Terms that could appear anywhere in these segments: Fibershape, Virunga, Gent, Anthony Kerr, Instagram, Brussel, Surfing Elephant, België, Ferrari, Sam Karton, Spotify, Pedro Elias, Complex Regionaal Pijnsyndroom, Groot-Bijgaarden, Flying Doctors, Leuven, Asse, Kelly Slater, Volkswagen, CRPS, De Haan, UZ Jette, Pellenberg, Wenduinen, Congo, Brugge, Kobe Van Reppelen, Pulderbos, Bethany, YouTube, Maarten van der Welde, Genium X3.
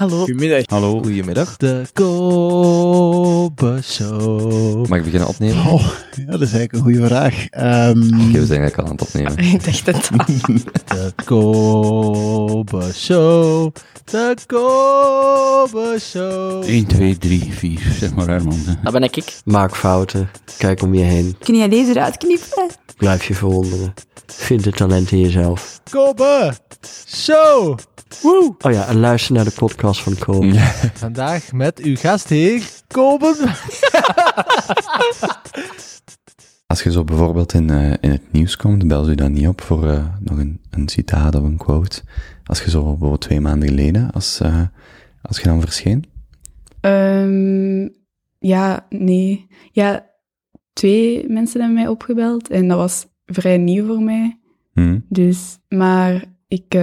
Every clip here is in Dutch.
Hallo. Goedemiddag. Hallo. Goedemiddag. De Kobe Show. Mag ik beginnen opnemen? Oh, ja, dat is eigenlijk een goede vraag. We zijn eigenlijk al aan het opnemen. Ik dacht het al. De Kobe Show. De Kobe Show. 1, 2, 3, 4. Zeg maar, Herman. Dat ben ik. Maak fouten. Kijk om je heen. Kun je deze eruit knippen? Blijf je verwonderen. Vind het talent in jezelf. Kobe Show. Woe. Oh ja, en luister naar de podcast van Kobe. Ja. Vandaag met uw gastheer, Kobe. Als je zo bijvoorbeeld in het nieuws komt, bel je dan niet op voor nog een citaat of een quote. Als je zo bijvoorbeeld 2 maanden geleden, als je dan verscheen? Ja, nee. Ja, 2 mensen hebben mij opgebeld en dat was vrij nieuw voor mij. Hmm. Dus, maar ik...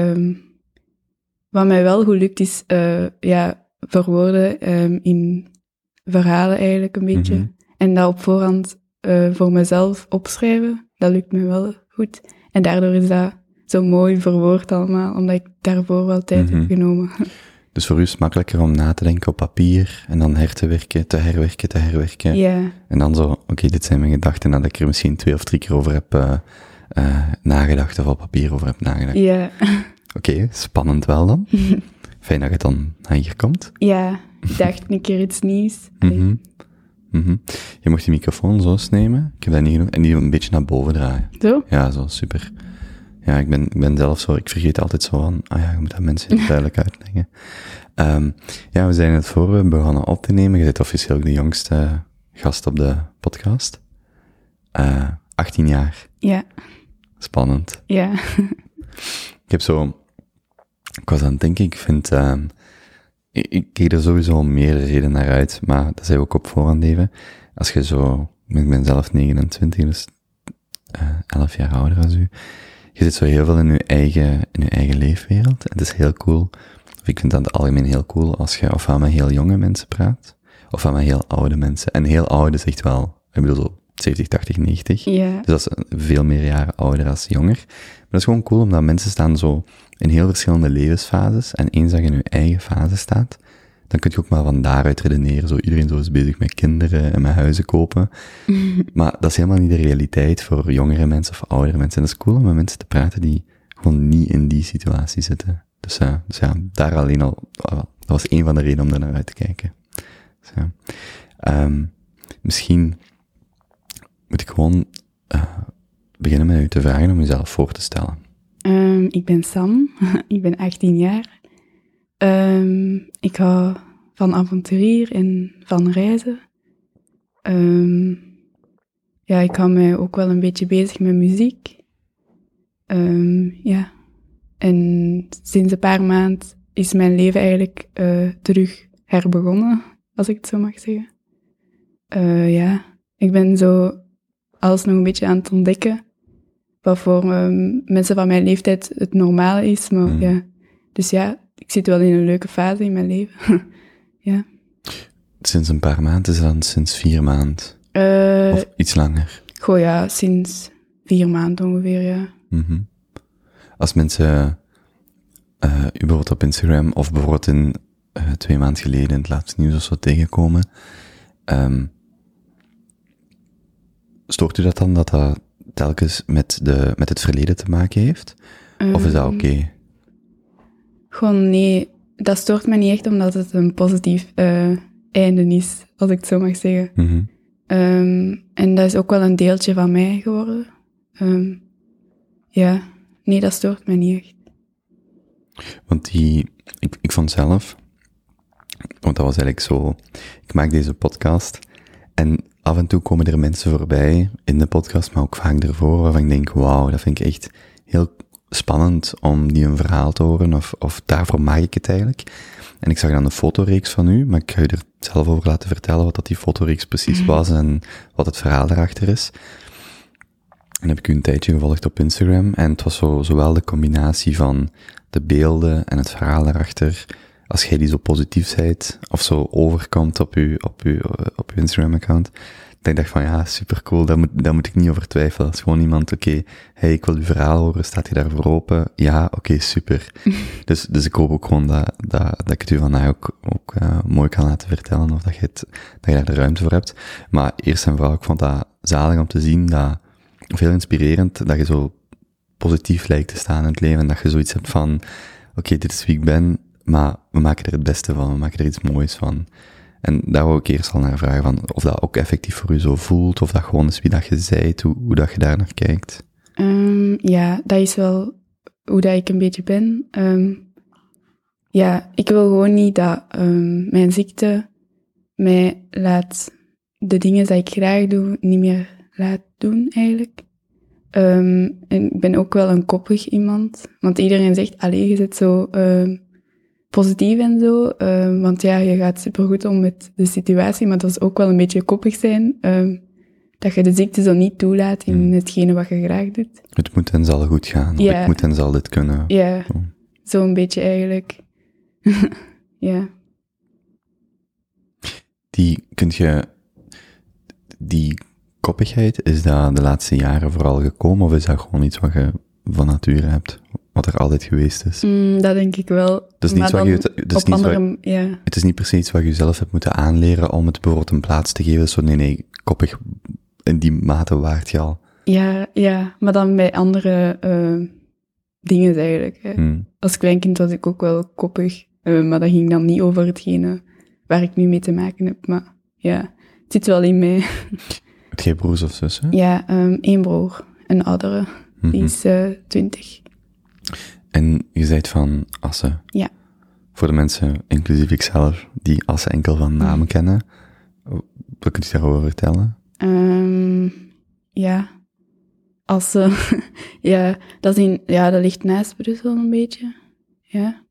Wat mij wel goed lukt is verwoorden in verhalen eigenlijk een beetje. Mm-hmm. En dat op voorhand voor mezelf opschrijven, dat lukt me wel goed. En daardoor is dat zo mooi verwoord allemaal, omdat ik daarvoor wel tijd heb genomen. Dus voor u is het makkelijker om na te denken op papier en dan te herwerken. Yeah. En dan zo, oké, dit zijn mijn gedachten nadat ik er misschien 2 of 3 keer over heb nagedacht of op papier over heb nagedacht. Ja. Yeah. Oké, spannend wel dan. Fijn dat je dan naar hier komt. Ja, ik dacht een keer iets nieuws. Mm-hmm. Mm-hmm. Je mocht die microfoon zo nemen. Ik heb dat niet genoeg. En die een beetje naar boven draaien. Zo? Ja, zo, super. Ja, ik ben zelf zo... Ik vergeet altijd zo van... je moet dat mensen duidelijk uitleggen. We zijn het voor begonnen op te nemen. Je bent officieel de jongste gast op de podcast. 18 jaar. Ja. Spannend. Ja. Ik was aan het denken, ik keek er sowieso meerdere redenen naar uit, maar dat zei ook op voorhand even. Als je zo, ik ben zelf 29, dus 11 jaar ouder als u. Je zit zo heel veel in je eigen leefwereld. Het is heel cool. Of ik vind het in het algemeen heel cool als je ofwel met heel jonge mensen praat, ofwel met heel oude mensen. En heel oude is echt wel, ik bedoel zo 70, 80, 90. Yeah. Dus dat is veel meer jaren ouder als jonger. Maar dat is gewoon cool, omdat mensen staan zo in heel verschillende levensfases. En eens dat je in je eigen fase staat, dan kun je ook maar van daaruit redeneren. Zo, iedereen zo is bezig met kinderen en met huizen kopen. Maar dat is helemaal niet de realiteit voor jongere mensen of oudere mensen. En dat is cool om met mensen te praten die gewoon niet in die situatie zitten. Dus ja, daar alleen al... dat was één van de redenen om er naar uit te kijken. Dus ja. Misschien moet ik gewoon... beginnen met u te vragen om jezelf voor te stellen. Ik ben Sam, ik ben 18 jaar. Ik hou van avonturier en van reizen. Ik hou mij ook wel een beetje bezig met muziek. En sinds een paar maanden is mijn leven eigenlijk terug herbegonnen, als ik het zo mag zeggen. Ik ben zo alles nog een beetje aan het ontdekken. Wat voor mensen van mijn leeftijd het normale is. Maar ja. Dus ja, ik zit wel in een leuke fase in mijn leven. Ja. Sinds een paar maanden is dan sinds 4 maanden? Of iets langer? Goh ja, sinds 4 maanden ongeveer, ja. Mm-hmm. Als mensen bijvoorbeeld op Instagram of bijvoorbeeld in 2 maanden geleden in het laatste nieuws of zo tegenkomen... stoort u dat dan dat dat telkens met het verleden te maken heeft? Of is dat oké? Gewoon nee, dat stoort me niet echt omdat het een positief einde is, als ik het zo mag zeggen. Mm-hmm. En dat is ook wel een deeltje van mij geworden. Nee, dat stoort me niet echt. Want ik vond zelf, want dat was eigenlijk zo, ik maak deze podcast en af en toe komen er mensen voorbij in de podcast, maar ook vaak ervoor, waarvan ik denk, wauw, dat vind ik echt heel spannend om die een verhaal te horen, of daarvoor maak ik het eigenlijk. En ik zag dan de fotoreeks van u, maar ik ga u er zelf over laten vertellen wat dat die fotoreeks precies was en wat het verhaal daarachter is. En heb ik u een tijdje gevolgd op Instagram en het was zowel de combinatie van de beelden en het verhaal daarachter. Als jij die zo positief zijt, of zo overkomt op je Instagram-account, dat ik dacht van ja, supercool, daar moet ik niet over twijfelen. Als gewoon iemand, oké, ik wil uw verhaal horen, staat hij daarvoor open? Ja, oké, super. Dus ik hoop ook gewoon dat ik het u vandaag ook mooi kan laten vertellen, of dat je daar de ruimte voor hebt. Maar eerst en vooral, ik vond dat zalig om te zien, dat veel inspirerend, dat je zo positief lijkt te staan in het leven en dat je zoiets hebt van, oké, dit is wie ik ben, maar we maken er het beste van, we maken er iets moois van. En daar wou ik eerst al naar vragen van of dat ook effectief voor u zo voelt, of dat gewoon is wie dat je zijt, hoe dat je daar naar kijkt. Ja, dat is wel hoe dat ik een beetje ben. Ja, ik wil gewoon niet dat mijn ziekte mij laat de dingen die ik graag doe, niet meer laat doen eigenlijk. En ik ben ook wel een koppig iemand, want iedereen zegt, allee, je zit zo... positief en zo, want ja, je gaat supergoed om met de situatie, maar dat is ook wel een beetje koppig zijn, dat je de ziekte zo niet toelaat in hetgene wat je graag doet. Het moet en zal goed gaan, ja. Of ik moet en zal dit kunnen. Ja, zo een beetje eigenlijk. Ja. Die koppigheid, is dat de laatste jaren vooral gekomen, of is dat gewoon iets wat je van nature hebt? Wat er altijd geweest is. Dat denk ik wel. Het is niet precies iets wat je zelf hebt moeten aanleren om het bijvoorbeeld een plaats te geven. Zo, nee, koppig, in die mate waard je al. Ja, maar dan bij andere dingen eigenlijk. Hè. Als kleinkind was ik ook wel koppig, maar dat ging dan niet over hetgene waar ik nu mee te maken heb. Maar ja, het zit wel in mij. Heb jij broers of zussen? Ja, 1 broer, een oudere. Mm-hmm. Die is 20. En je bent van Asse. Ja. Voor de mensen, inclusief ikzelf, die Asse enkel van naam kennen, wat kunt u daarover vertellen? Ja. Asse. Ja, dat ligt naast Brussel een beetje. Ja.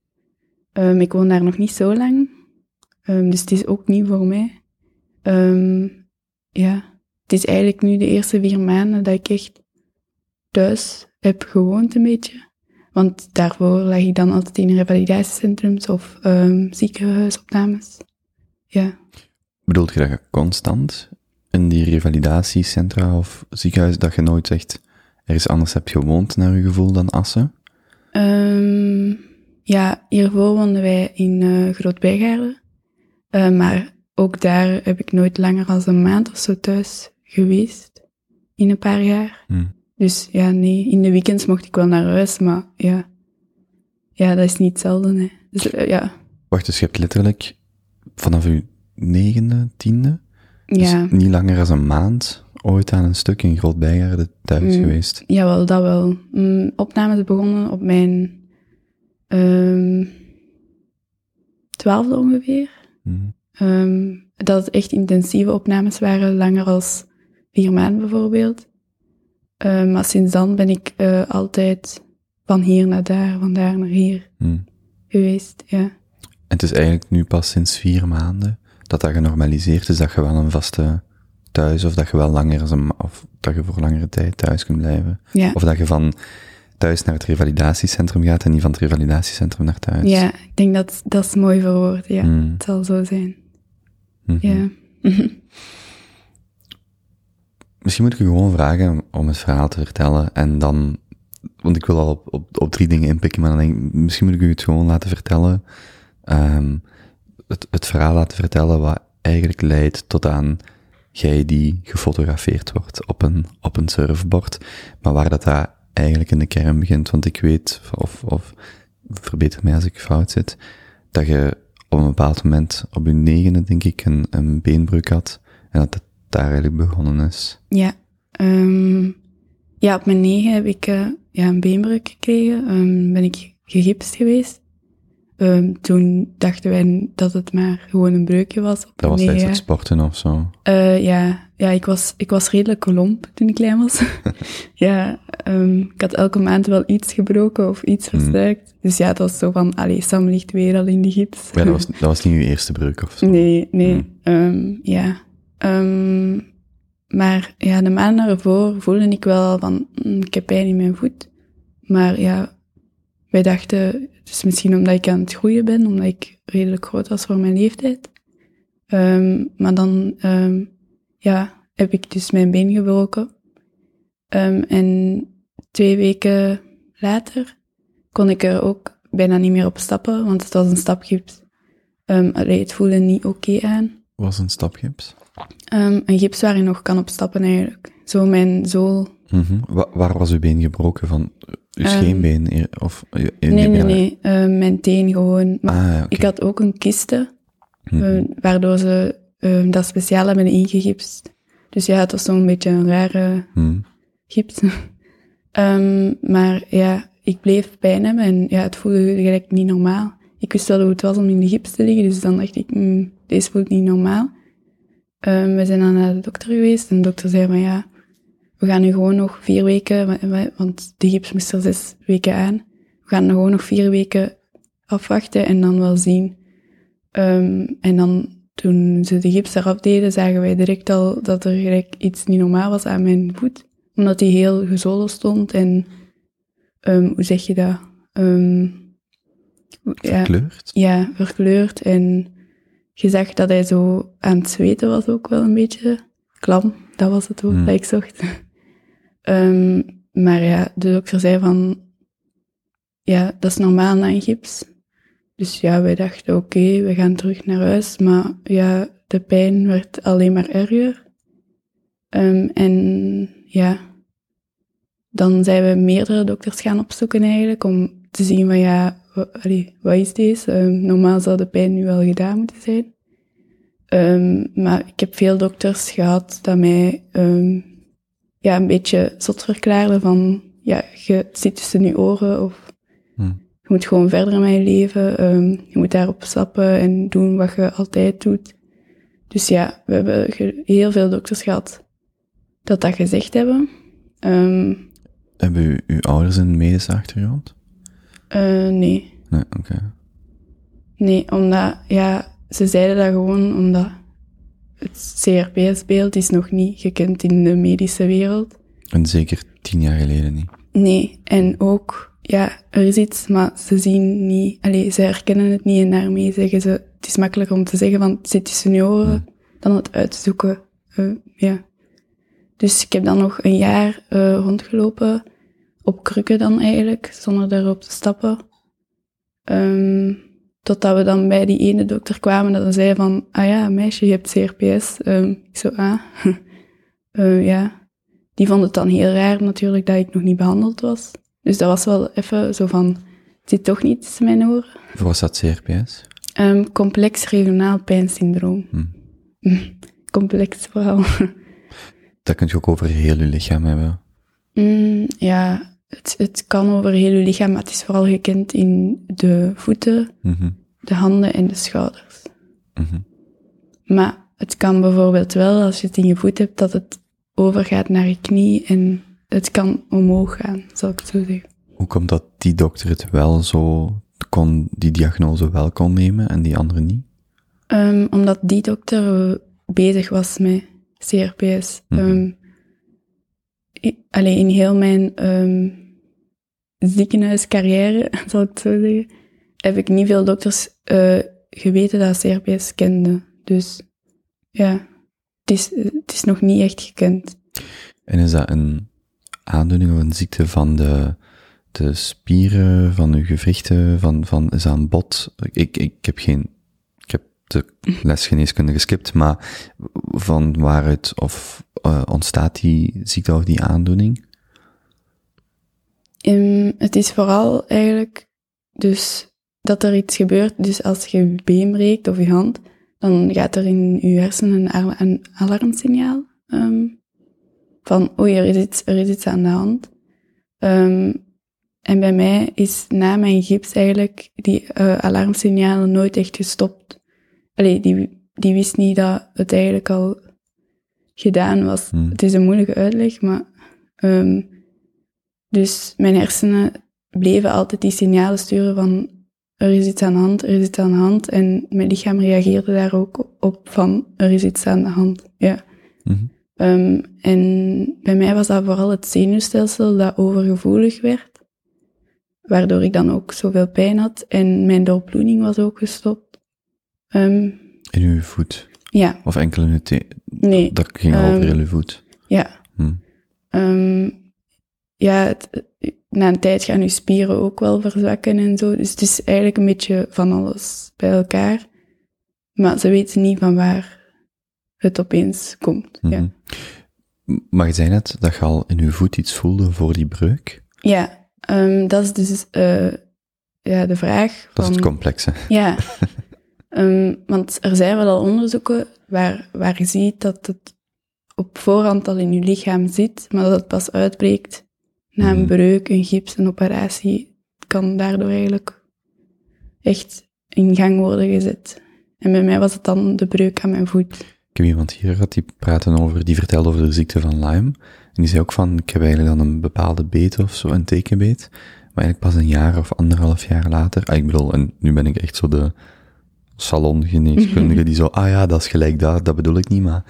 Ik woon daar nog niet zo lang. Dus het is ook nieuw voor mij. Ja. Het is eigenlijk nu de eerste 4 maanden dat ik echt thuis heb gewoond een beetje. Want daarvoor lag ik dan altijd in revalidatiecentrums of ziekenhuisopnames. Ja. Bedoelt je dat je constant in die revalidatiecentra of ziekenhuis, dat je nooit echt ergens anders hebt gewoond naar je gevoel dan Assen? Ja, hiervoor woonden wij in Groot-Bijgaarden. Maar ook daar heb ik nooit langer dan een maand of zo thuis geweest. In een paar jaar. Dus ja, nee, in de weekends mocht ik wel naar huis, maar ja dat is niet hetzelfde, nee. Dus, ja. Wacht, dus je hebt letterlijk vanaf je 9e, 10e, dus niet langer dan een maand, ooit aan een stuk in Groot-Bijgaarden thuis geweest? Jawel, dat wel. Opnames begonnen op mijn 12e ongeveer. Dat het echt intensieve opnames waren, langer als 4 maanden bijvoorbeeld. Maar sinds dan ben ik altijd van hier naar daar, van daar naar hier geweest, ja. En het is eigenlijk nu pas sinds 4 maanden dat genormaliseerd is, dat je wel een vaste thuis, of dat je wel of dat je voor langere tijd thuis kunt blijven. Ja. Of dat je van thuis naar het revalidatiecentrum gaat en niet van het revalidatiecentrum naar thuis. Ja, ik denk dat is mooi verwoord, ja. Het zal zo zijn. Mm-hmm. Ja. Misschien moet ik u gewoon vragen om het verhaal te vertellen en dan, want ik wil al op 3 dingen inpikken, maar dan denk ik, misschien moet ik u het gewoon laten vertellen, het verhaal laten vertellen wat eigenlijk leidt tot aan jij die gefotografeerd wordt op een surfboard, maar waar dat eigenlijk in de kern begint, want ik weet, of verbeter mij als ik fout zit, dat je op een bepaald moment, op je 9e denk ik, een beenbreuk had en dat daar eigenlijk begonnen is. Ja, op mijn 9 heb ik een beenbreuk gekregen. Ben ik gegipst geweest. Toen dachten wij dat het maar gewoon een breukje was. Dat was tijdens het sporten of zo? Ja, ik was redelijk lomp toen ik klein was. Ja, ik had elke maand wel iets gebroken of iets verstuikt. Dus ja, het was zo van, allee, Sam ligt weer al in de gips. Ja, dat was niet uw eerste breuk of zo? Nee. Ja. Maar ja, de maanden ervoor voelde ik wel van, ik heb pijn in mijn voet. Maar ja, wij dachten, het is misschien omdat ik aan het groeien ben, omdat ik redelijk groot was voor mijn leeftijd. Maar dan, heb ik dus mijn been gebroken. En 2 weken later kon ik er ook bijna niet meer op stappen, want het was een stapgips. Het voelde niet oké aan. Was een stapgips? Een gips waar je nog kan op stappen eigenlijk. Zo mijn zool. Mm-hmm. Waar was uw been gebroken van? Dus geen been? Of, nee. Mijn teen gewoon. Maar okay. Ik had ook een kiste, waardoor ze dat speciaal hebben ingegipst. Dus ja, het was zo'n beetje een rare gips. Maar ja, ik bleef pijn hebben en ja, het voelde gelijk niet normaal. Ik wist wel hoe het was om in de gips te liggen, dus dan dacht ik, deze voelt niet normaal. We zijn dan naar de dokter geweest en de dokter zei van ja, we gaan nu gewoon nog 4 weken, want de gips moest er 6 weken aan. We gaan gewoon nog 4 weken afwachten en dan wel zien. En dan, toen ze de gips eraf deden, zagen wij direct al dat er gelijk iets niet normaal was aan mijn voet. Omdat die heel gezolen stond en, hoe zeg je dat? Verkleurd? Ja, verkleurd. En je zag dat hij zo aan het zweten was ook wel een beetje. Klam, dat was het ook, dat ik zocht. Maar ja, de dokter zei van, ja, dat is normaal na een gips. Dus ja, wij dachten, oké, we gaan terug naar huis. Maar ja, de pijn werd alleen maar erger. En ja, dan zijn we meerdere dokters gaan opzoeken eigenlijk, om te zien van ja, wat is deze? Normaal zou de pijn nu wel gedaan moeten zijn. Maar ik heb veel dokters gehad dat mij een beetje zot verklaarden van ja, je zit tussen je oren of je moet gewoon verder in mijn leven. Je moet daarop stappen en doen wat je altijd doet. Dus ja, we hebben heel veel dokters gehad dat gezegd hebben. Hebben uw ouders een medische achtergrond? Nee. Nee, oké. Nee, omdat, ja, ze zeiden dat gewoon omdat het CRPS-beeld is nog niet gekend in de medische wereld. En zeker 10 jaar geleden niet. Nee, en ook, ja, er is iets, maar ze zien niet, ze herkennen het niet en daarmee zeggen ze, het is makkelijker om te zeggen, want het zit tussen je oren, dan het uitzoeken, ja. Dus ik heb dan nog een jaar rondgelopen, op krukken dan eigenlijk, zonder daarop te stappen. Totdat we dan bij die ene dokter kwamen, dat ze zei van, ah ja, meisje, je hebt CRPS. Ik zo, ah. Ja. Die vond het dan heel raar natuurlijk dat ik nog niet behandeld was. Dus dat was wel even zo van, het zit toch niet tussen mijn oren. Voor was dat CRPS? Complex Regionaal Pijnsyndroom. Complex vooral. Dat kun je ook over heel je lichaam hebben. Ja, het kan over heel je lichaam, maar het is vooral gekend in de voeten, de handen en de schouders. Maar het kan bijvoorbeeld wel, als je het in je voet hebt, dat het overgaat naar je knie en het kan omhoog gaan, zal ik het zo zeggen. Hoe komt dat die dokter het wel zo kon, die diagnose wel kon nemen en die andere niet? Omdat die dokter bezig was met CRPS. In heel mijn ziekenhuiscarrière, zal ik het zo zeggen, heb ik niet veel dokters geweten dat CRPS kenden. Dus ja, het is nog niet echt gekend. En is dat een aandoening of een ziekte van de spieren, van uw gewrichten, van is dat een bot? Ik heb de lesgeneeskunde geskipt, maar van waaruit of ontstaat die ziekte of die aandoening? Het is vooral eigenlijk dus dat er iets gebeurt. Dus als je je been breekt of je hand, dan gaat er in je hersenen een alarmsignaal van oei, er is iets aan de hand. En bij mij is na mijn gips eigenlijk die alarmsignalen nooit echt gestopt. Die wist niet dat het eigenlijk al gedaan was. Het is een moeilijke uitleg, maar dus mijn hersenen bleven altijd die signalen sturen van er is iets aan de hand en mijn lichaam reageerde daar ook op van er is iets aan de hand. Ja. En bij mij was dat vooral het zenuwstelsel dat overgevoelig werd, waardoor ik dan ook zoveel pijn had en mijn doorbloeding was ook gestopt. In uw voet? Ja. Of enkel in het... Nee. Dat ging over jullie voet. Ja. Na een tijd gaan je spieren ook wel verzwakken en zo. Dus het is eigenlijk een beetje van alles bij elkaar. Maar ze weten niet van waar het opeens komt. Mm-hmm. Ja. Maar je zei net dat je al in je voet iets voelde voor die breuk. Ja, dat is dus de vraag. Dat is het complexe. Ja, want er zijn wel al onderzoeken waar je ziet dat het op voorhand al in je lichaam zit, maar dat het pas uitbreekt na een breuk, een gips, een operatie. Het kan daardoor eigenlijk echt in gang worden gezet. En bij mij was het dan de breuk aan mijn voet. Ik heb iemand hier gehad die vertelde over de ziekte van Lyme. En die zei ook van, ik heb eigenlijk dan een bepaalde beet of zo, een tekenbeet. Maar eigenlijk pas een jaar of 1,5 jaar later, en nu ben ik echt zo de salongeneeskundige die zo, dat is gelijk daar, dat bedoel ik niet, maar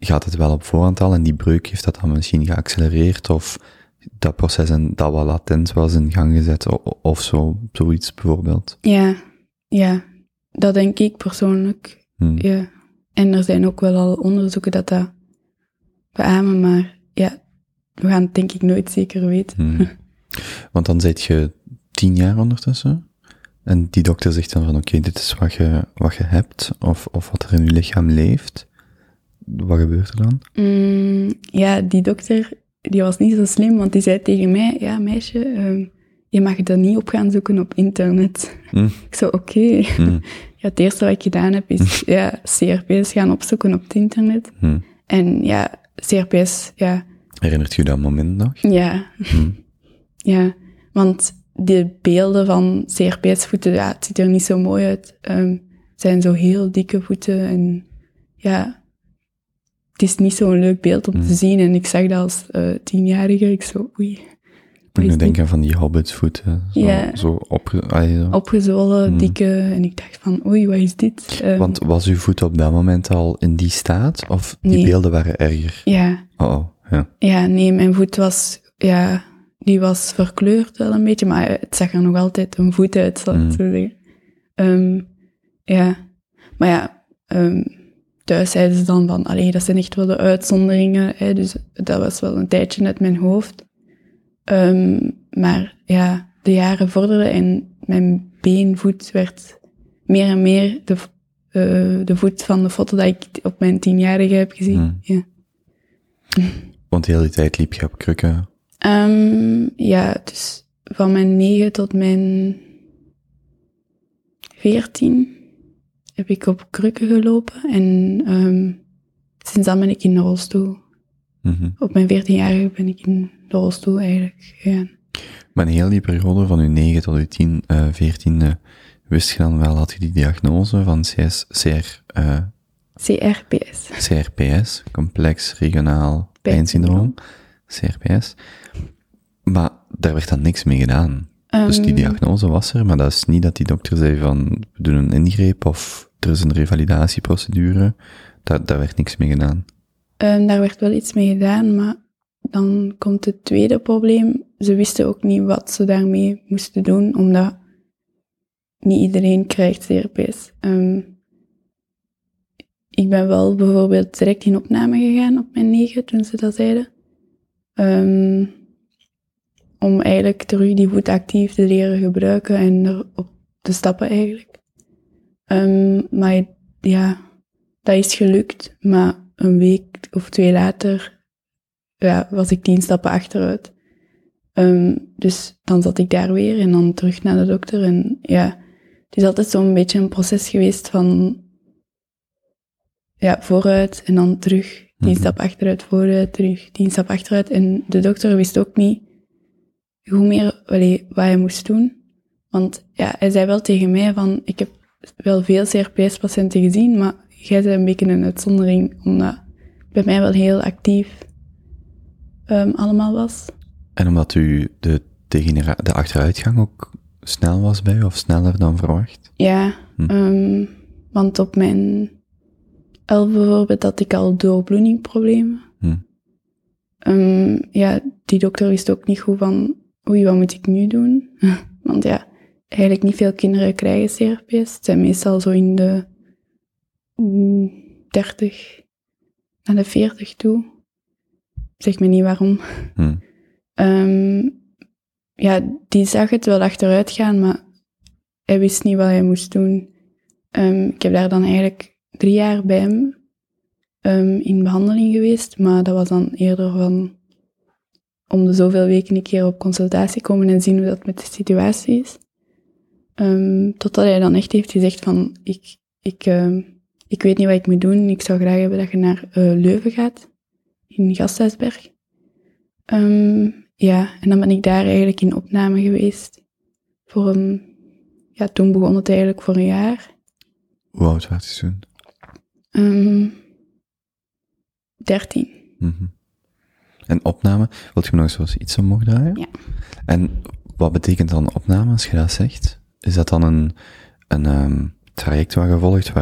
gaat het wel op voorhand al en die breuk heeft dat dan misschien geaccelereerd of dat proces en dat wat latent was in gang gezet of zo, zoiets bijvoorbeeld. Ja, dat denk ik persoonlijk. Ja. En er zijn ook wel al onderzoeken dat beamen, maar ja, we gaan het denk ik nooit zeker weten. Want dan zit je 10 jaar ondertussen en die dokter zegt dan van oké, dit is wat je hebt of wat er in je lichaam leeft. Wat gebeurt er dan? Ja, die dokter die was niet zo slim, want die zei tegen mij, ja meisje, je mag dat niet op gaan zoeken op internet. Ik zo, oké. Ja, het eerste wat ik gedaan heb is CRPS gaan opzoeken op het internet. En ja, CRPS, ja. Herinnert je dat moment nog? Ja. Ja, want de beelden van CRPS-voeten, het ziet er niet zo mooi uit. Zijn zo heel dikke voeten en ja, het is niet zo'n leuk beeld om te zien. En ik zag dat als 10-jarige, ik zo, oei. Ik moet nu denken aan die hobbitvoeten, opgezwollen, dikke, en ik dacht van, oei, wat is dit? Want was uw voet op dat moment al in die staat, of die beelden waren erger? Ja. Ja, nee, mijn voet was, die was verkleurd wel een beetje, maar het zag er nog altijd een voet uit, zal ik zo zeggen. Ja, maar ja, thuis zeiden ze dan van, allee, dat zijn echt wel de uitzonderingen, hè, dus dat was wel een tijdje uit mijn hoofd. Maar ja, de jaren vorderden en mijn beenvoet werd meer en meer de voet van de foto dat ik op mijn 10-jarige heb gezien. Ja. Want de hele tijd liep je op krukken? Ja, dus van mijn 9 tot mijn 14 heb ik op krukken gelopen en sinds dan ben ik in de rolstoel. Op mijn 14-jarige ben ik in de rolstoel eigenlijk gegaan. Maar in heel die periode, van je 9 tot je 10, 14e, wist je dan wel, had je die diagnose van CRPS, Complex Regionaal Pijnsyndroom, CRPS. Maar daar werd dan niks mee gedaan. Dus die diagnose was er, maar dat is niet dat die dokter zei van, we doen een ingreep of er is een revalidatieprocedure. Daar werd niks mee gedaan. Daar werd wel iets mee gedaan, maar dan komt het tweede probleem. Ze wisten ook niet wat ze daarmee moesten doen, omdat niet iedereen krijgt CRPS. Ik ben wel bijvoorbeeld direct in opname gegaan op mijn 9, toen ze dat zeiden. Om eigenlijk terug die voet actief te leren gebruiken en erop te stappen eigenlijk. Maar ja, dat is gelukt, maar een week of 2 later was ik 10 stappen achteruit. Dus dan zat ik daar weer en dan terug naar de dokter. En ja, het is altijd zo'n beetje een proces geweest van vooruit en dan terug 10 stappen achteruit, vooruit, terug 10 stappen achteruit. En de dokter wist ook niet wat hij moest doen. Want ja, hij zei wel tegen mij van, ik heb wel veel CRPS-patiënten gezien, maar jij bent een beetje een uitzondering, omdat bij mij wel heel actief allemaal was. En omdat u de achteruitgang ook snel was bij u, of sneller dan verwacht? Ja, want op mijn 11 bijvoorbeeld had ik al doorbloedingproblemen. Ja, die dokter wist ook niet goed van, wat moet ik nu doen? Want ja, eigenlijk niet veel kinderen krijgen CRPS. Het zijn meestal zo in de 30 naar de 40 toe. Zeg me niet waarom. Hmm. Die zag het wel achteruit gaan, maar hij wist niet wat hij moest doen. Ik heb daar dan eigenlijk 3 jaar bij hem in behandeling geweest, maar dat was dan eerder van om de zoveel weken een keer op consultatie komen en zien hoe dat met de situatie is. Totdat hij dan echt heeft gezegd van, ik weet niet wat ik moet doen, ik zou graag hebben dat je naar Leuven gaat, in Gasthuisberg. En dan ben ik daar eigenlijk in opname geweest. Toen begon het eigenlijk voor 1 jaar. Hoe oud was je toen? 13. Mm-hmm. En opname, wilt je me nog eens iets omhoog draaien? Ja. En wat betekent dan opname als je dat zegt? Is dat dan een traject waar je volgt,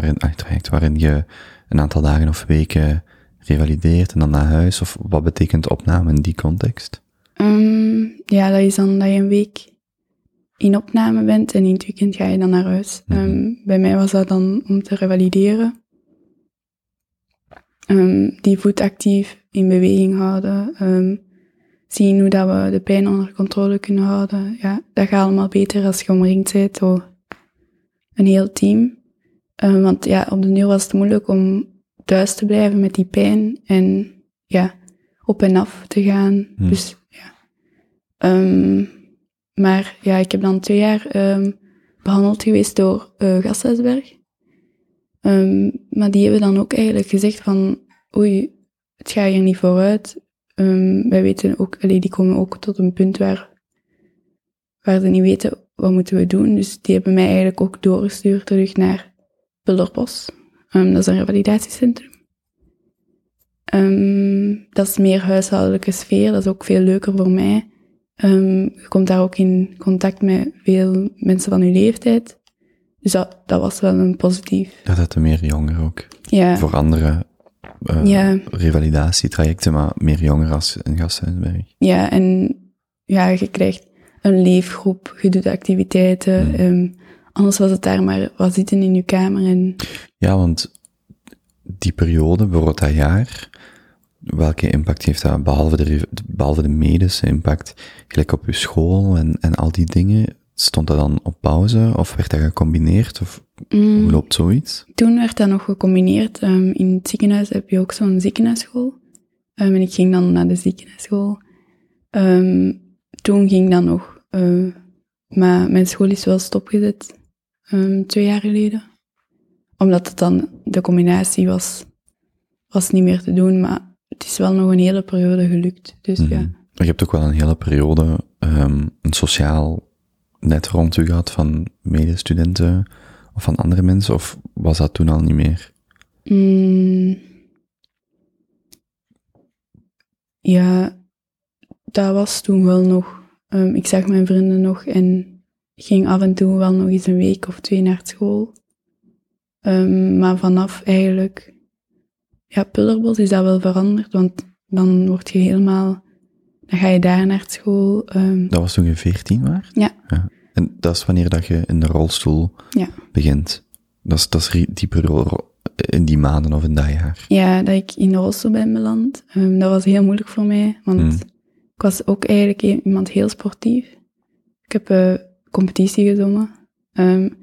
waarin je een aantal dagen of weken revalideert en dan naar huis? Of wat betekent opname in die context? Dat is dan dat je een week in opname bent en in het weekend ga je dan naar huis. Mm-hmm. Bij mij was dat dan om te revalideren. Die voet actief in beweging houden. Zien hoe dat we de pijn onder controle kunnen houden. Ja, dat gaat allemaal beter als je omringd bent door een heel team. Op den duur was het moeilijk om thuis te blijven met die pijn en op en af te gaan. Mm. Dus ja. Ik heb dan 2 jaar behandeld geweest door Gasthuisberg. Maar die hebben dan ook eigenlijk gezegd van, oei, het gaat hier niet vooruit. Wij weten ook, die komen ook tot een punt waar ze niet weten wat moeten we doen. Dus die hebben mij eigenlijk ook doorgestuurd terug naar Pulderbos. Dat is een revalidatiecentrum. Dat is meer huishoudelijke sfeer, dat is ook veel leuker voor mij. Je komt daar ook in contact met veel mensen van je leeftijd. Dus dat was wel een positief. Dat had meer jongeren ook. Ja. Voor andere revalidatietrajecten, maar meer jongeren als in Gasthuisberg. Ja, en je krijgt een leefgroep, je doet activiteiten. Hmm. Anders was het daar maar wat zitten in je kamer. En... Ja, want die periode, bijvoorbeeld dat jaar, welke impact heeft dat, behalve de medische impact, gelijk op je school en al die dingen? Stond dat dan op pauze of werd dat gecombineerd? Of hoe loopt zoiets? Toen werd dat nog gecombineerd. In het ziekenhuis heb je ook zo'n ziekenhuisschool. En ik ging dan naar de ziekenhuisschool. Toen ging dat nog. Maar mijn school is wel stopgezet 2 jaar geleden. Omdat het dan de combinatie was niet meer te doen. Maar het is wel nog een hele periode gelukt. Dus ja. Je hebt ook wel een hele periode een sociaal net rond u gehad van medestudenten of van andere mensen, of was dat toen al niet meer? Dat was toen wel nog. Ik zag mijn vrienden nog en ging af en toe wel nog eens een week of 2 naar school. Maar vanaf eigenlijk... Ja, Pulderbos is dat wel veranderd, want dan word je helemaal... Dan ga je daar naar school. Dat was toen je 14 was? Ja. En dat is wanneer dat je in de rolstoel begint? Dat is dieper in die maanden of in dat jaar? Ja, dat ik in de rolstoel ben beland. Dat was heel moeilijk voor mij, want ik was ook eigenlijk iemand heel sportief. Ik heb competitie gezongen. En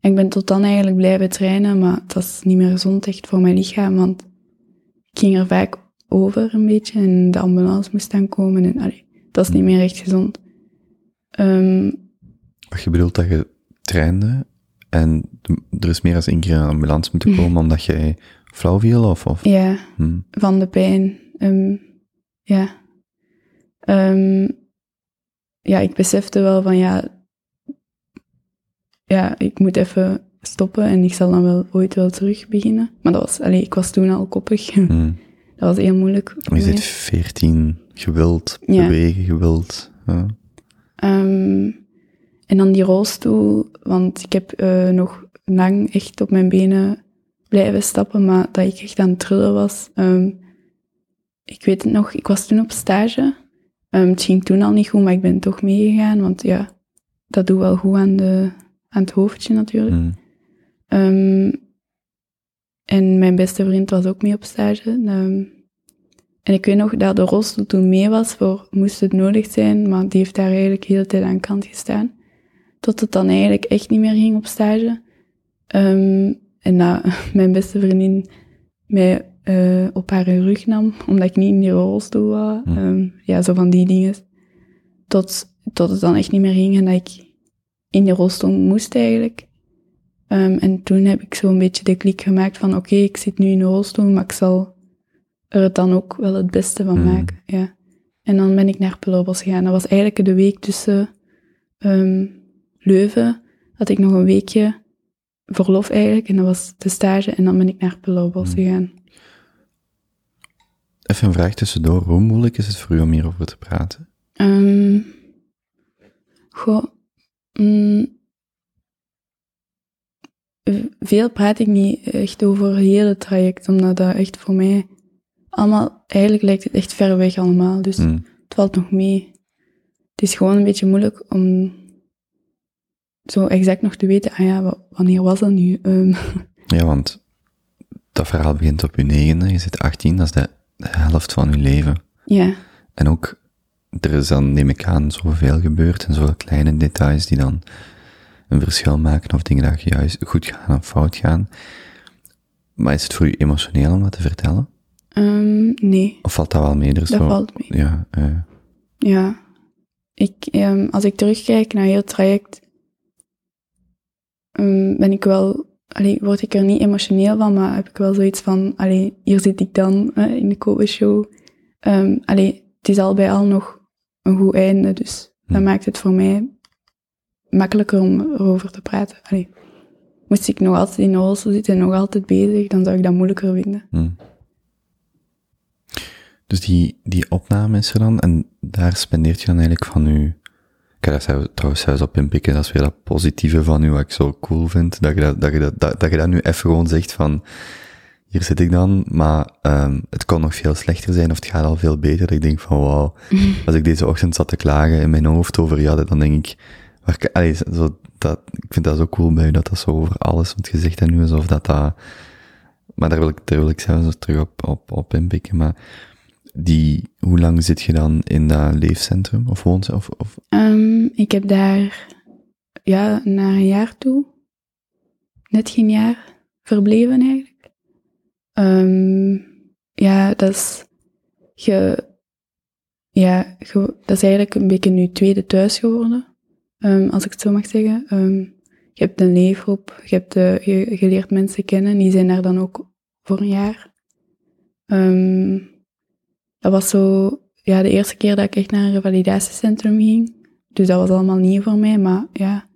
ik ben tot dan eigenlijk blijven trainen, maar het was niet meer gezond echt voor mijn lichaam, want ik ging er vaak over een beetje en de ambulance moest dan komen en dat is niet meer echt gezond. Je bedoelt dat je trainde en er is meer dan 1 keer een ambulance moeten komen omdat jij flauw viel of? Ja, van de pijn. Ik besefte wel van ik moet even stoppen en ik zal dan wel ooit wel terug beginnen. Maar dat was, ik was toen al koppig. Dat was heel moeilijk. Maar je zit 14, je wilt bewegen, je wilt... Ja. En dan die rolstoel, want ik heb nog lang echt op mijn benen blijven stappen, maar dat ik echt aan het trillen was. Ik weet het nog, ik was toen op stage. Het ging toen al niet goed, maar ik ben toch meegegaan, want dat doet wel goed aan het hoofdje natuurlijk. En mijn beste vriend was ook mee op stage. En ik weet nog dat de rolstoel toen mee was voor moest het nodig zijn, maar die heeft daar eigenlijk de hele tijd aan kant gestaan. Tot het dan eigenlijk echt niet meer ging op stage. En dat mijn beste vriendin mij op haar rug nam, omdat ik niet in die rolstoel was. Ja, zo van die dingen. Tot het dan echt niet meer ging en dat ik in die rolstoel moest eigenlijk. En toen heb ik zo'n beetje de klik gemaakt van oké, ik zit nu in de rolstoel, maar ik zal er dan ook wel het beste van maken. Ja. En dan ben ik naar Pulderbos gegaan. Dat was eigenlijk de week tussen Leuven, had ik nog een weekje verlof eigenlijk, en dat was de stage, en dan ben ik naar Pulderbos gegaan. Even een vraag tussendoor, hoe moeilijk is het voor u om hierover te praten? Veel praat ik niet echt over het hele traject, omdat dat echt voor mij allemaal, eigenlijk lijkt het echt ver weg allemaal, dus het valt nog mee. Het is gewoon een beetje moeilijk om zo exact nog te weten, wanneer was dat nu? Ja, want dat verhaal begint op je 9e, je zit 18, dat is de helft van je leven. Ja. En ook, er is dan, neem ik aan, zoveel gebeurd en zoveel kleine details die dan een verschil maken of dingen dat juist goed gaan of fout gaan. Maar is het voor u emotioneel om dat te vertellen? Nee. Of valt dat wel mee? Dus dat valt mee. Ja. Ja. Als ik terugkijk naar heel het traject, word ik er niet emotioneel van, maar heb ik wel zoiets van, hier zit ik dan in de Kobe-show. Het is al bij al nog een goed einde, dus dat maakt het voor mij makkelijker om erover te praten. Moest ik nog altijd in de rolstoel zitten en nog altijd bezig, dan zou ik dat moeilijker vinden. Dus die opname is er dan, en daar spendeert je dan eigenlijk van je... Ik ga daar trouwens zelfs op inpikken, dat is weer dat positieve van u, wat ik zo cool vind, dat je dat nu even gewoon zegt van... Hier zit ik dan, maar het kon nog veel slechter zijn of het gaat al veel beter. Dat ik denk van wauw, als ik deze ochtend zat te klagen in mijn hoofd over ja, dan denk ik... ik vind dat zo cool bij u dat zo over alles wordt gezegd en nu alsof dat... Maar daar wil ik zelfs terug op inpikken, maar... Hoe lang zit je dan in dat leefcentrum of woonzin? Ik heb daar naar een jaar toe, net geen jaar, verbleven eigenlijk. Dat is eigenlijk een beetje nu tweede thuis geworden, als ik het zo mag zeggen. Je hebt een leefgroep, je leert mensen kennen, die zijn daar dan ook voor een jaar. Dat was zo, de eerste keer dat ik echt naar een revalidatiecentrum ging. Dus dat was allemaal nieuw voor mij, maar ja,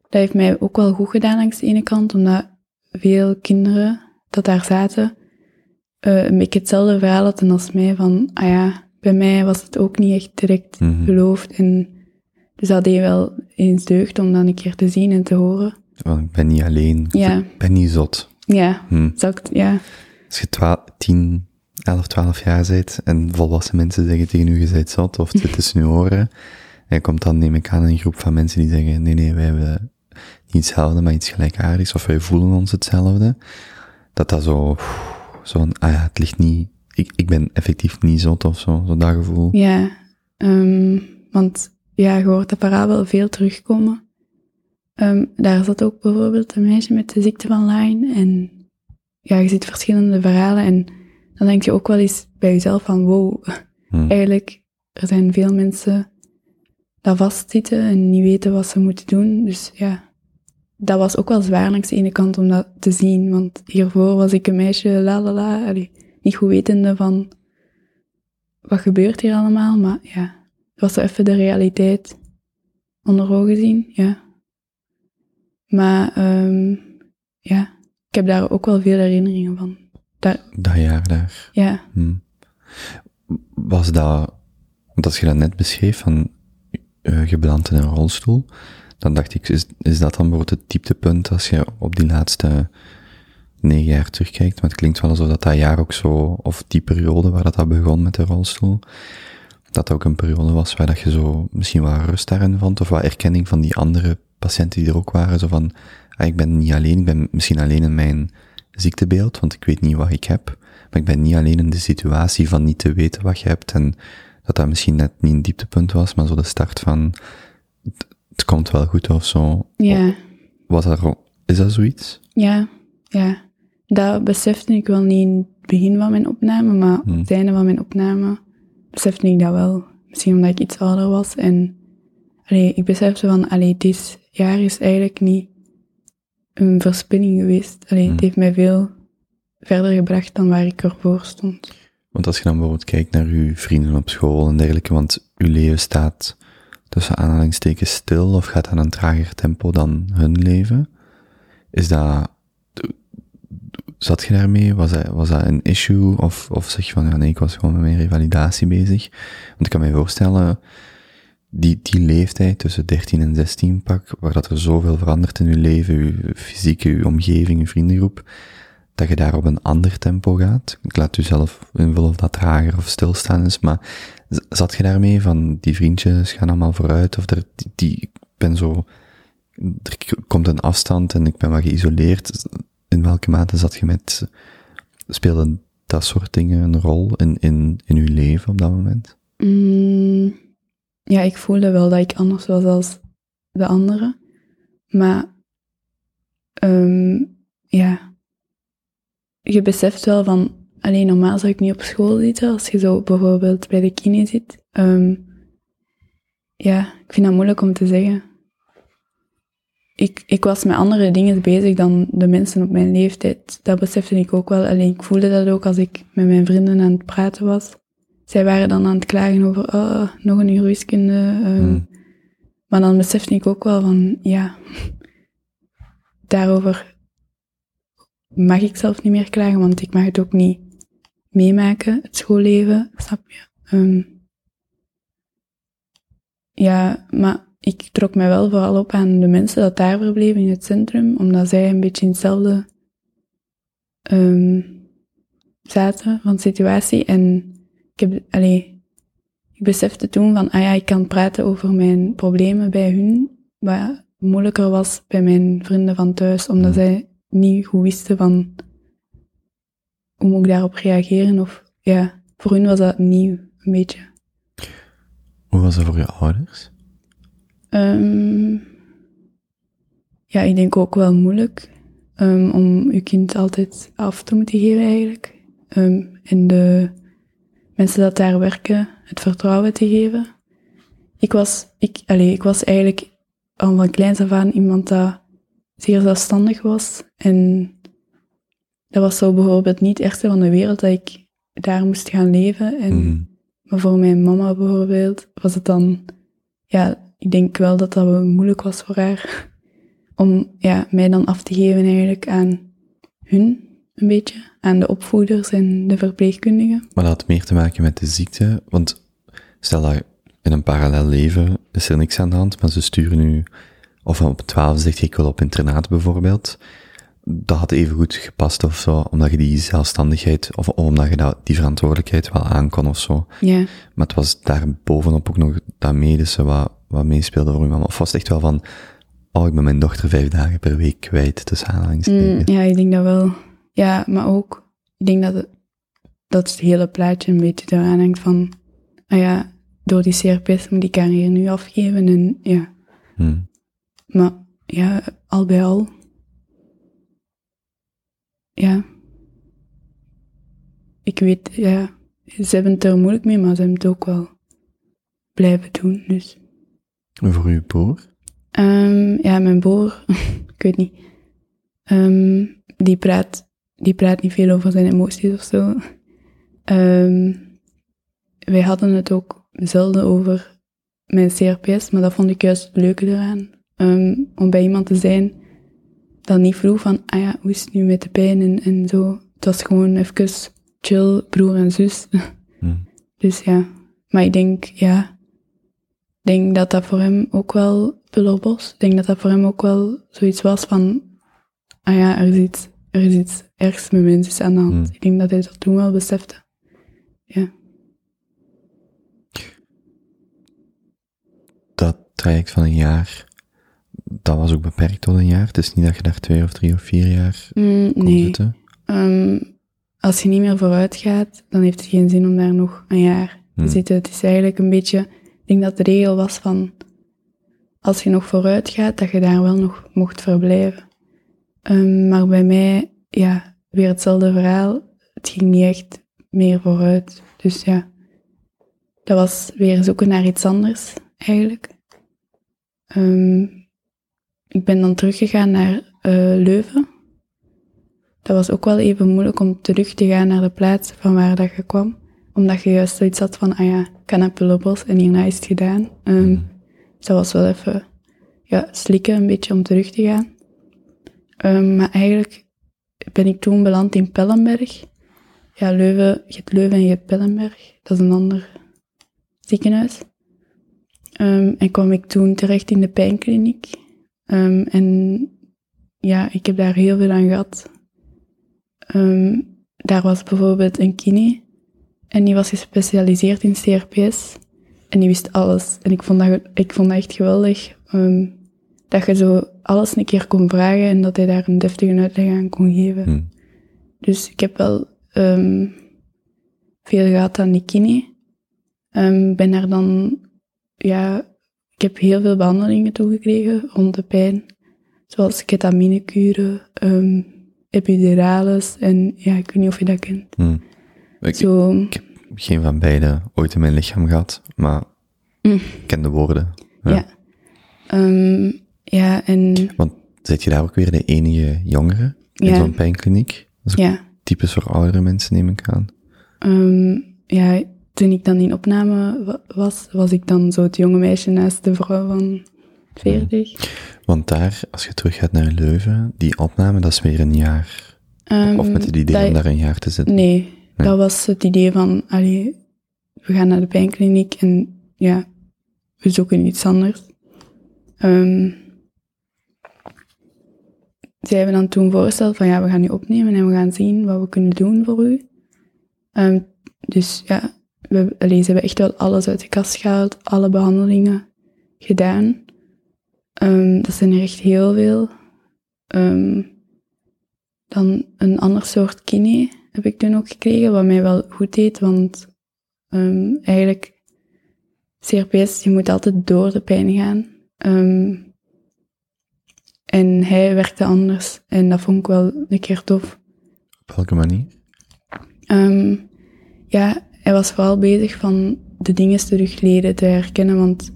dat heeft mij ook wel goed gedaan langs de ene kant, omdat veel kinderen dat daar zaten, een beetje hetzelfde verhaal hadden als mij, van, bij mij was het ook niet echt direct geloofd. En dus dat deed wel eens deugd om dan een keer te zien en te horen. Want ik ben niet alleen, ik ben niet zot. Ja, exact, ja. Als je 11, 12 jaar bent en volwassen mensen zeggen tegen u, je bent zot, of het is nu horen. En je komt dan, neem ik aan, een groep van mensen die zeggen, nee, wij hebben niet hetzelfde, maar iets gelijkaardigs, of wij voelen ons hetzelfde. Dat het ligt niet, ik ben effectief niet zot, of zo dat gevoel. Ja, want je hoort dat verhaal wel veel terugkomen. Daar zat ook bijvoorbeeld een meisje met de ziekte van Lyme, en ja, je ziet verschillende verhalen, en dan denk je ook wel eens bij jezelf van, wow, eigenlijk, er zijn veel mensen dat vastzitten en niet weten wat ze moeten doen. Dus ja, dat was ook wel zwaar langs de ene kant om dat te zien, want hiervoor was ik een meisje, niet goed wetende van, wat gebeurt hier allemaal? Maar ja, het was even de realiteit onder ogen zien, ja. Maar ik heb daar ook wel veel herinneringen van. Dat jaar daar. Ja. Was dat, want als je dat net beschreef, van je belandt in een rolstoel, dan dacht ik, is dat dan bijvoorbeeld het dieptepunt als je op die laatste 9 jaar terugkijkt? Want het klinkt wel alsof dat jaar ook zo, of die periode waar dat begon met de rolstoel, dat ook een periode was waar dat je zo misschien wel rust daarin vond, of wat erkenning van die andere patiënten die er ook waren, zo van, ik ben niet alleen, ik ben misschien alleen in mijn ziektebeeld, want ik weet niet wat ik heb. Maar ik ben niet alleen in de situatie van niet te weten wat je hebt en dat dat misschien net niet een dieptepunt was, maar zo de start van het komt wel goed of zo. Ja. Is dat zoiets? Ja. Dat besefte ik wel niet in het begin van mijn opname, maar op het einde van mijn opname besefte ik dat wel. Misschien omdat ik iets ouder was en ik besefte van, dit jaar is eigenlijk niet een verspilling geweest. Het heeft mij veel verder gebracht dan waar ik ervoor stond. Want als je dan bijvoorbeeld kijkt naar uw vrienden op school en dergelijke, want uw leven staat tussen aanhalingstekens stil of gaat aan een trager tempo dan hun leven, is dat... Zat je daarmee? Was dat een issue? Of zeg je van, ik was gewoon met mijn revalidatie bezig? Want ik kan me voorstellen, die leeftijd tussen 13 en 16 pak, waar dat er zoveel verandert in je leven, je fysiek, je omgeving, je vriendengroep, dat je daar op een ander tempo gaat. Ik laat u zelf invullen of dat trager of stilstaan is, maar zat je daarmee van, die vriendjes gaan allemaal vooruit, of ik ben zo, er komt een afstand en ik ben wat geïsoleerd. In welke mate zat je speelde dat soort dingen een rol in uw leven op dat moment? Ja, ik voelde wel dat ik anders was als de anderen. Maar, je beseft wel van, normaal zou ik niet op school zitten, als je zo bijvoorbeeld bij de kine zit. Ik vind dat moeilijk om te zeggen. Ik was met andere dingen bezig dan de mensen op mijn leeftijd. Dat besefte ik ook wel. Ik voelde dat ook als ik met mijn vrienden aan het praten was. Zij waren dan aan het klagen over nog een uur wiskunde. Maar dan besefte ik ook wel van, daarover mag ik zelf niet meer klagen, want ik mag het ook niet meemaken, het schoolleven, snap je? Maar... Ik trok mij wel vooral op aan de mensen dat daar verbleven in het centrum, omdat zij een beetje in hetzelfde zaten van de situatie. En ik besefte toen van, ik kan praten over mijn problemen bij hun, wat moeilijker was bij mijn vrienden van thuis, omdat zij niet goed wisten van, hoe moet ik daarop reageren? Of ja, voor hun was dat nieuw, een beetje. Hoe was dat voor je ouders? Ik denk ook wel moeilijk om je kind altijd af te moeten geven eigenlijk. En de mensen dat daar werken, het vertrouwen te geven. Ik was eigenlijk al van kleins af aan iemand dat zeer zelfstandig was. En dat was zo bijvoorbeeld niet het ergste van de wereld dat ik daar moest gaan leven. En, maar voor mijn mama bijvoorbeeld was het dan... Ik denk wel dat dat moeilijk was voor haar om mij dan af te geven eigenlijk aan hun, een beetje, aan de opvoeders en de verpleegkundigen. Maar dat had meer te maken met de ziekte, want stel dat in een parallel leven is er niks aan de hand, maar ze sturen nu, of op 12 zegt je ik wil op internaat bijvoorbeeld, dat had even goed gepast of zo, omdat je die zelfstandigheid, of omdat je die verantwoordelijkheid wel aankon of zo. Yeah. Maar het was daarbovenop ook nog dat medische wat meespeelde voor uw mama? Of was het echt wel van, ik ben mijn dochter 5 dagen per week kwijt, tussen aanhalingstekens? Ja, ik denk dat wel. Ja, maar ook, ik denk dat het hele plaatje een beetje eraan hangt van, door die CRPS moet ik haar hier nu afgeven en ja. Maar ja, al bij al. Ja. Ik weet, ze hebben het er moeilijk mee, maar ze hebben het ook wel blijven doen, dus... Voor uw broer? Mijn broer, ik weet niet. Die praat niet veel over zijn emoties of zo. Wij hadden het ook zelden over mijn CRPS, maar dat vond ik juist het leuke eraan. Om bij iemand te zijn dat niet vroeg van, hoe is het nu met de pijn en zo. Het was gewoon even chill, broer en zus. Dus ja, maar ik denk, ik denk dat dat voor hem ook wel, Pulderbos, ik denk dat dat voor hem ook wel zoiets was van, er is iets ergs met mensen aan de hand. Ik denk dat hij dat toen wel besefte. Ja. Dat traject van een jaar, dat was ook beperkt tot een jaar? Het is niet dat je daar 2 of 3 of 4 jaar kon zitten? Als je niet meer vooruit gaat, dan heeft het geen zin om daar nog een jaar te zitten. Het is eigenlijk een beetje... Ik denk dat de regel was van... Als je nog vooruit gaat, dat je daar wel nog mocht verblijven. Maar bij mij, ja, weer hetzelfde verhaal. Het ging niet echt meer vooruit. Dus ja, dat was weer zoeken naar iets anders, eigenlijk. Ik ben dan teruggegaan naar Leuven. Dat was ook wel even moeilijk om terug te gaan naar de plaats van waar dat je kwam. Omdat je juist zoiets had van, ah ja, ik kan naar Pulderbos en hierna is het gedaan. Dat was wel even slikken een beetje om terug te gaan. Maar eigenlijk ben ik toen beland in Pellenberg. Ja, Leuven, je hebt Leuven en je hebt Pellenberg. Dat is een ander ziekenhuis. En kwam ik toen terecht in de pijnkliniek. En ja, ik heb daar heel veel aan gehad. Daar was bijvoorbeeld een kine. En die was gespecialiseerd in CRPS. En die wist alles. En ik vond dat echt geweldig. Dat je zo alles een keer kon vragen en dat hij daar een deftige uitleg aan kon geven. Dus ik heb wel veel gehad aan die kine. Ben daar dan... Ja, ik heb heel veel behandelingen toegekregen rond de pijn. Zoals ketaminekuren, epidurales en ja, ik weet niet of je dat kent. Ik heb geen van beide ooit in mijn lichaam gehad, maar ik ken de woorden. Want zit je daar ook weer de enige jongere in zo'n pijnkliniek? Dat is ook typisch voor oudere mensen, neem ik aan. Toen ik dan in opname was ik dan zo het jonge meisje naast de vrouw van 40. Want daar, als je terug gaat naar Leuven, die opname, dat is weer een jaar. Of met het idee om daar een jaar te zitten? Nee, dat was het idee van, allee, we gaan naar de pijnkliniek en ja, we zoeken iets anders. Zij hebben dan toen voorgesteld van, ja, we gaan u opnemen en we gaan zien wat we kunnen doen voor u. Dus ja... Ze hebben echt wel alles uit de kast gehaald, alle behandelingen gedaan. Dat zijn er echt heel veel. Dan een ander soort kine heb ik toen ook gekregen, wat mij wel goed deed, want eigenlijk, CRPS, je moet altijd door de pijn gaan. En hij werkte anders en dat vond ik wel een keer tof. Op welke manier? Hij was vooral bezig van de dingen terugleden te herkennen, want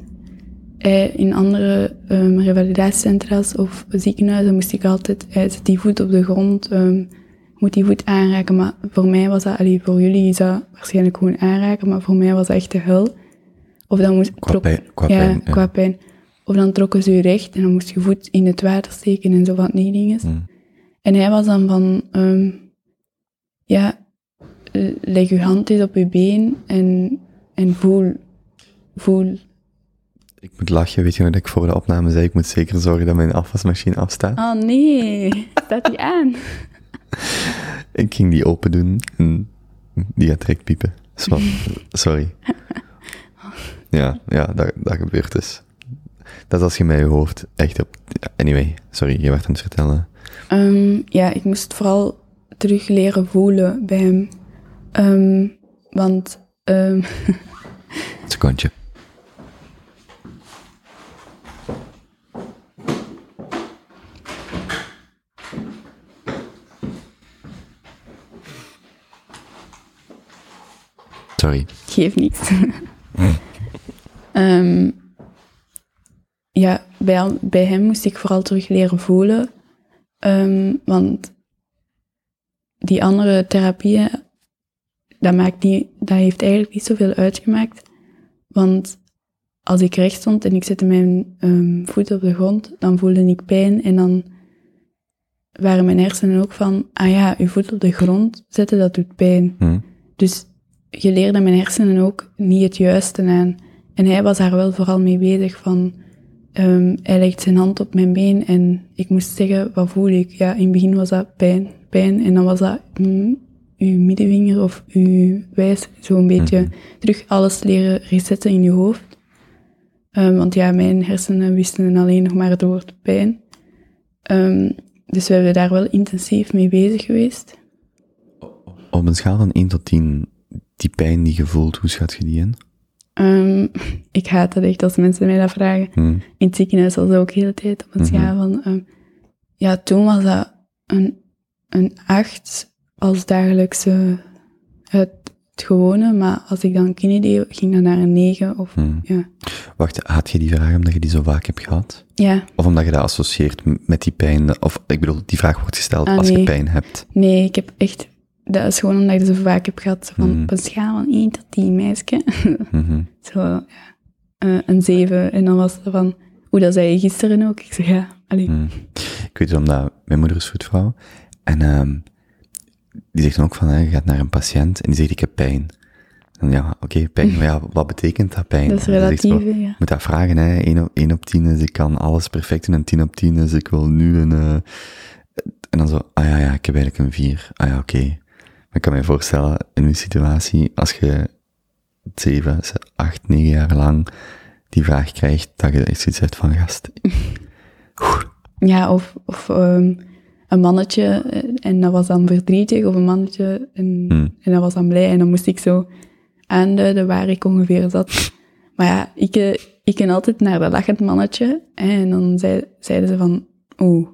hij, in andere revalidatiecentra's of ziekenhuizen moest ik altijd, hij zet die voet op de grond, moet die voet aanraken, maar voor mij was dat, allee, voor jullie is dat waarschijnlijk gewoon aanraken, maar voor mij was dat echt de hel. Of dan moest, qua pijn. Of dan trokken ze je recht en dan moest je voet in het water steken en zo van die dingen. En hij was dan van, leg je hand eens op je been en voel. Ik moet lachen, weet je wat ik voor de opname zei? Ik moet zeker zorgen dat mijn afwasmachine afstaat. Oh nee, staat die aan? Ik ging die open doen en die gaat direct piepen. Sorry. Ja, dat gebeurt dus. Dat is als je mij je hoofd echt op... Anyway, sorry, je werd aan het vertellen. Ik moest vooral terug leren voelen bij hem. Secondje. Sorry. Geef niks. Bij hem moest ik vooral terug leren voelen. Want die andere therapieën, dat heeft eigenlijk niet zoveel uitgemaakt. Want als ik recht stond en ik zette mijn voet op de grond, dan voelde ik pijn en dan waren mijn hersenen ook van, ah ja, je voet op de grond zetten, dat doet pijn. Dus je leerde mijn hersenen ook niet het juiste aan. En hij was daar wel vooral mee bezig van, hij legt zijn hand op mijn been en ik moest zeggen, wat voel ik? Ja, in het begin was dat pijn en dan was dat... uw middenvinger of uw wijs, zo'n beetje terug alles leren resetten in je hoofd. Want ja, mijn hersenen wisten alleen nog maar het woord pijn. Dus we hebben daar wel intensief mee bezig geweest. Op een schaal van 1 tot 10, die pijn die je voelt, hoe schat je die in? Ik haat dat echt als mensen mij dat vragen. Hmm. In het ziekenhuis was dat ook de hele tijd. Op een schaal van... ja, toen was dat een 8 als dagelijkse... Het gewone, maar als ik dan kine deed, ging dat naar een 9 of... Ja. Wacht, had je die vraag omdat je die zo vaak hebt gehad? Ja. Of omdat je dat associeert met die pijn? Of, ik bedoel, die vraag wordt gesteld als je pijn hebt. Nee, ik heb echt... Dat is gewoon omdat ik dat zo vaak heb gehad. Van op een schaal van 1 tot 10, meisje. Zo, ja. Een 7. En dan was het van... Hoe dat zei je gisteren ook? Ik zeg, ja, allee. Ik weet het omdat... Mijn moeder is voetvrouw. En... die zegt dan ook van, je gaat naar een patiënt en die zegt, ik heb pijn. En ja, oké, pijn, maar ja, wat betekent dat pijn? Dat is relatief, ja. Je moet dat vragen, hè. 1 op 10 is, ik kan alles perfect doen en 10 op 10 is, ik wil nu een... En dan zo, ja, ik heb eigenlijk een 4. Oké. Maar ik kan me voorstellen, in een situatie, als je 7, 8, 9 jaar lang die vraag krijgt, dat je echt zoiets hebt van, gast... Ja, of een mannetje, en dat was dan verdrietig, of een mannetje, en dat was dan blij, en dan moest ik zo aanduiden waar ik ongeveer zat. Maar ja, ik ging altijd naar dat lachend mannetje, en dan zeiden ze van,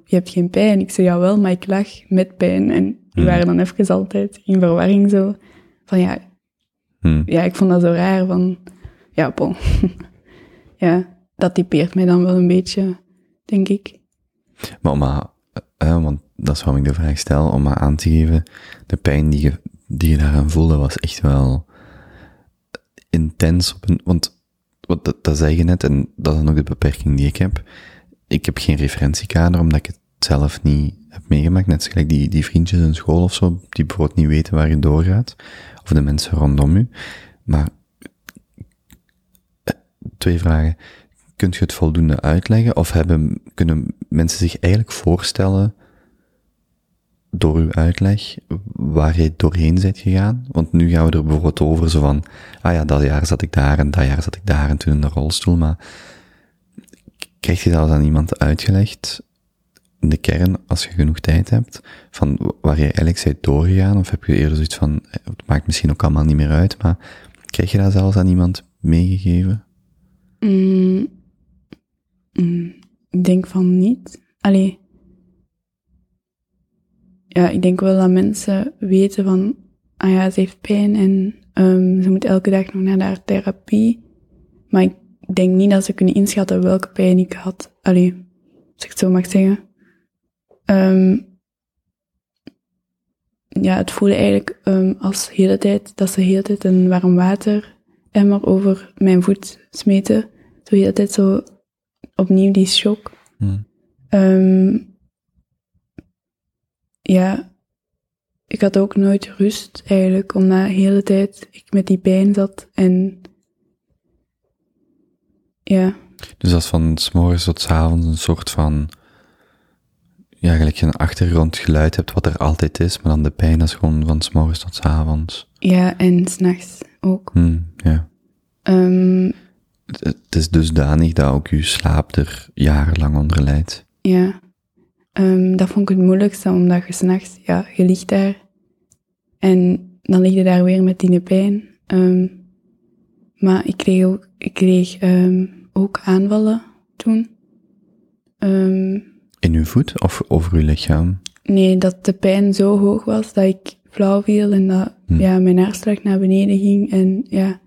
je hebt geen pijn. Ik zei, jawel, maar ik lach met pijn. En die waren dan even altijd in verwarring zo, van ja, ik vond dat zo raar, van, ja, bon. Ja, dat typeert mij dan wel een beetje, denk ik. Mama... want dat is waarom ik de vraag stel, om maar aan te geven, de pijn die je daaraan voelde was echt wel intens. Want dat zei je net, en dat is dan ook de beperking die ik heb. Ik heb geen referentiekader, omdat ik het zelf niet heb meegemaakt. Net zoals die vriendjes in school of zo, die bijvoorbeeld niet weten waar je doorgaat. Of de mensen rondom je. Maar, 2 vragen. Kunt je het voldoende uitleggen? Of kunnen mensen zich eigenlijk voorstellen door uw uitleg waar je doorheen bent gegaan? Want nu gaan we er bijvoorbeeld over zo van, ja, dat jaar zat ik daar en dat jaar zat ik daar en toen in de rolstoel. Maar krijg je dat aan iemand uitgelegd in de kern, als je genoeg tijd hebt, van waar je eigenlijk bent doorgegaan? Of heb je eerder zoiets van, het maakt misschien ook allemaal niet meer uit, maar krijg je dat zelfs aan iemand meegegeven? Ik denk van niet. Allee. Ja, ik denk wel dat mensen weten van... ja, ze heeft pijn en ze moet elke dag nog naar haar therapie. Maar ik denk niet dat ze kunnen inschatten welke pijn ik had. Allee, als ik het zo mag zeggen. Ja, het voelde eigenlijk als hele tijd... Dat ze de hele tijd een warm wateremmer over mijn voet smeten. Zo de hele tijd zo... Opnieuw die shock. Ja, ik had ook nooit rust eigenlijk, omdat de hele tijd ik met die pijn zat en ja. Dus dat is van 's morgens tot 's avonds een soort van, ja, gelijk je een achtergrondgeluid hebt wat er altijd is, maar dan de pijn is gewoon van 's morgens tot 's avonds. Ja, en 's nachts ook. Ja. Het is dusdanig dat ook je slaap er jarenlang onder leidt. Ja, dat vond ik het moeilijkste, omdat je 's nachts, ja, je ligt daar en dan lig je daar weer met die pijn. Maar ik kreeg ook aanvallen toen. In uw voet of over uw lichaam? Nee, dat de pijn zo hoog was dat ik flauw viel en dat ja, mijn hartslag naar beneden ging en ja...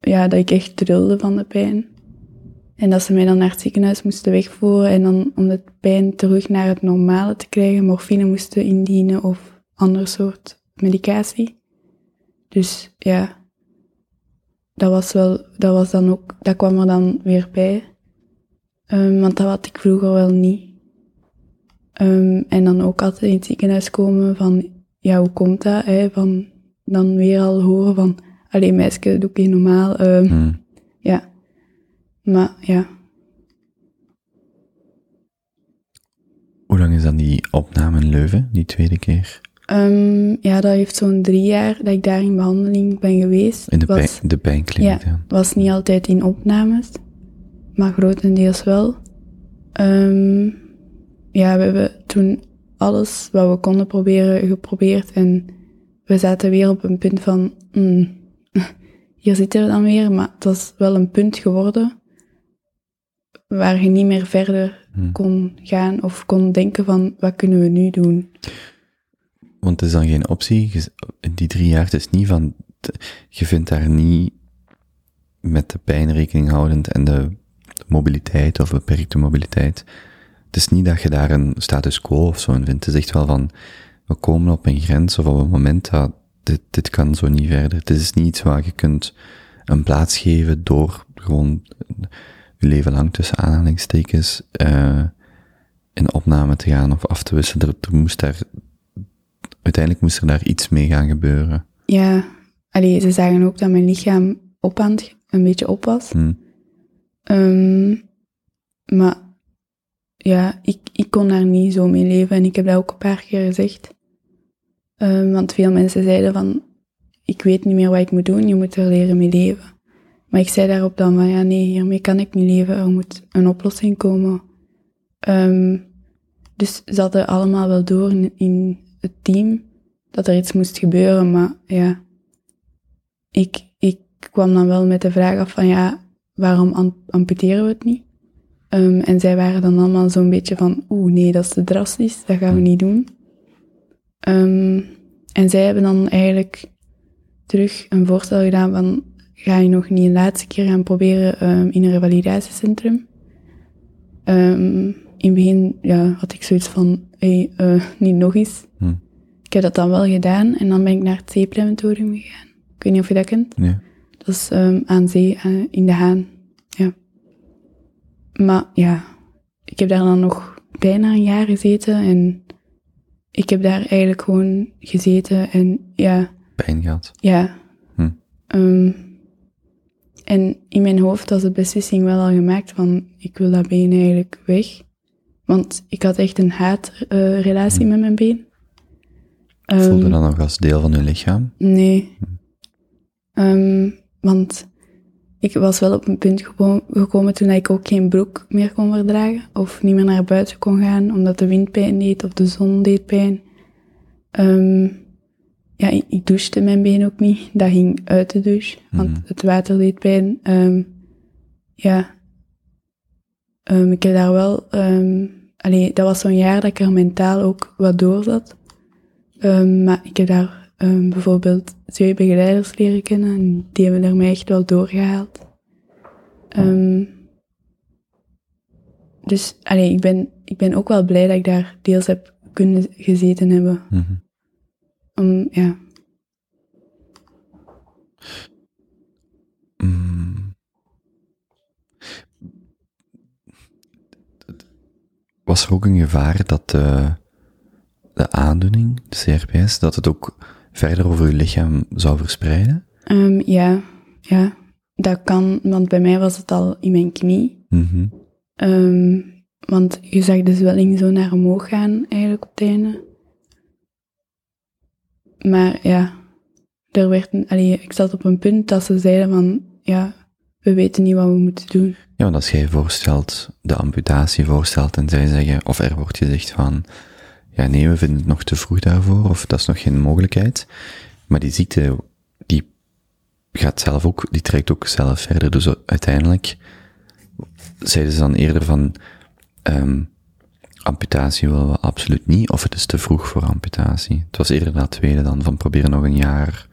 ja, dat ik echt trilde van de pijn. En dat ze mij dan naar het ziekenhuis moesten wegvoeren en dan om de pijn terug naar het normale te krijgen, morfine moesten indienen of ander soort medicatie. Dus ja, dat kwam er dan weer bij. Want dat had ik vroeger wel niet. En dan ook altijd in het ziekenhuis komen van, ja, hoe komt dat, hè, van... Dan weer al horen van... Allee, meisje, doe ik hier normaal. Ja. Maar, ja. Hoe lang is dan die opname in Leuven, die tweede keer? Ja, dat heeft zo'n 3 jaar dat ik daar in behandeling ben geweest. In de pijnkliniek? Ja, was niet altijd in opnames. Maar grotendeels wel. Ja, we hebben toen... alles wat we konden proberen, geprobeerd. En we zaten weer op een punt van, hier zitten we dan weer. Maar het was wel een punt geworden waar je niet meer verder kon gaan of kon denken van, wat kunnen we nu doen? Want het is dan geen optie. Die 3 jaar, het is niet van, je vindt daar niet met de pijn rekening houdend en de mobiliteit of beperkte mobiliteit. Het is niet dat je daar een status quo of zo in vindt. Het is echt wel van, we komen op een grens of op een moment dat dit kan zo niet verder. Het is niet iets waar je kunt een plaats geven door gewoon je leven lang tussen aanhalingstekens in opname te gaan of af te wisselen. Uiteindelijk moest er daar iets mee gaan gebeuren. Ja, allee, ze zagen ook dat mijn lichaam een beetje op was. Maar ja, ik kon daar niet zo mee leven en ik heb dat ook een paar keer gezegd. Want veel mensen zeiden van, ik weet niet meer wat ik moet doen, je moet er leren mee leven. Maar ik zei daarop dan van, ja nee, hiermee kan ik niet leven, er moet een oplossing komen. Dus ze hadden allemaal wel door in het team dat er iets moest gebeuren, maar ja, ik kwam dan wel met de vraag af van, ja, waarom amputeren we het niet? En zij waren dan allemaal zo'n beetje van, nee, dat is te drastisch, dat gaan we niet doen. En zij hebben dan eigenlijk terug een voorstel gedaan van, ga je nog niet een laatste keer gaan proberen in een revalidatiecentrum? In het begin had ik zoiets van, niet nog eens. Ik heb dat dan wel gedaan en dan ben ik naar het zeeplementorium gegaan. Ik weet niet of je dat kent. Nee. Dat is aan zee, in De Haan. Ja. Maar ja, ik heb daar dan nog bijna 1 jaar gezeten en ik heb daar eigenlijk gewoon gezeten en ja... Pijn gehad. Ja. En in mijn hoofd was de beslissing wel al gemaakt van, ik wil dat been eigenlijk weg. Want ik had echt een haatrelatie met mijn been. Voelde dat nog als deel van je lichaam? Nee. Want ik was wel op een punt gekomen toen ik ook geen broek meer kon verdragen. Of niet meer naar buiten kon gaan, omdat de wind pijn deed of de zon deed pijn. Ja, ik douchte mijn been ook niet. Dat ging uit de douche, want het water deed pijn. Ik heb daar wel... dat was zo'n jaar dat ik er mentaal ook wat door zat. Maar ik heb daar bijvoorbeeld 2 begeleiders leren kennen en die hebben er mij echt wel doorgehaald. Dus ik ben ook wel blij dat ik daar deels heb kunnen gezeten hebben. Ja. Was er ook een gevaar dat de aandoening, de CRPS, dat het ook verder over je lichaam zou verspreiden? Ja, dat kan, want bij mij was het al in mijn knie. Want je zag de zwelling zo naar omhoog gaan, eigenlijk op het einde. Maar ja, er werd ik zat op een punt dat ze zeiden van, ja, we weten niet wat we moeten doen. Ja, want als jij voorstelt, de amputatie voorstelt en zij zeggen, of er wordt gezegd van, ja nee, we vinden het nog te vroeg daarvoor, of dat is nog geen mogelijkheid. Maar die ziekte, die trekt ook zelf verder. Dus uiteindelijk zeiden ze dan eerder van, amputatie willen we absoluut niet, of het is te vroeg voor amputatie. Het was eerder dat tweede dan, van proberen nog 1 jaar.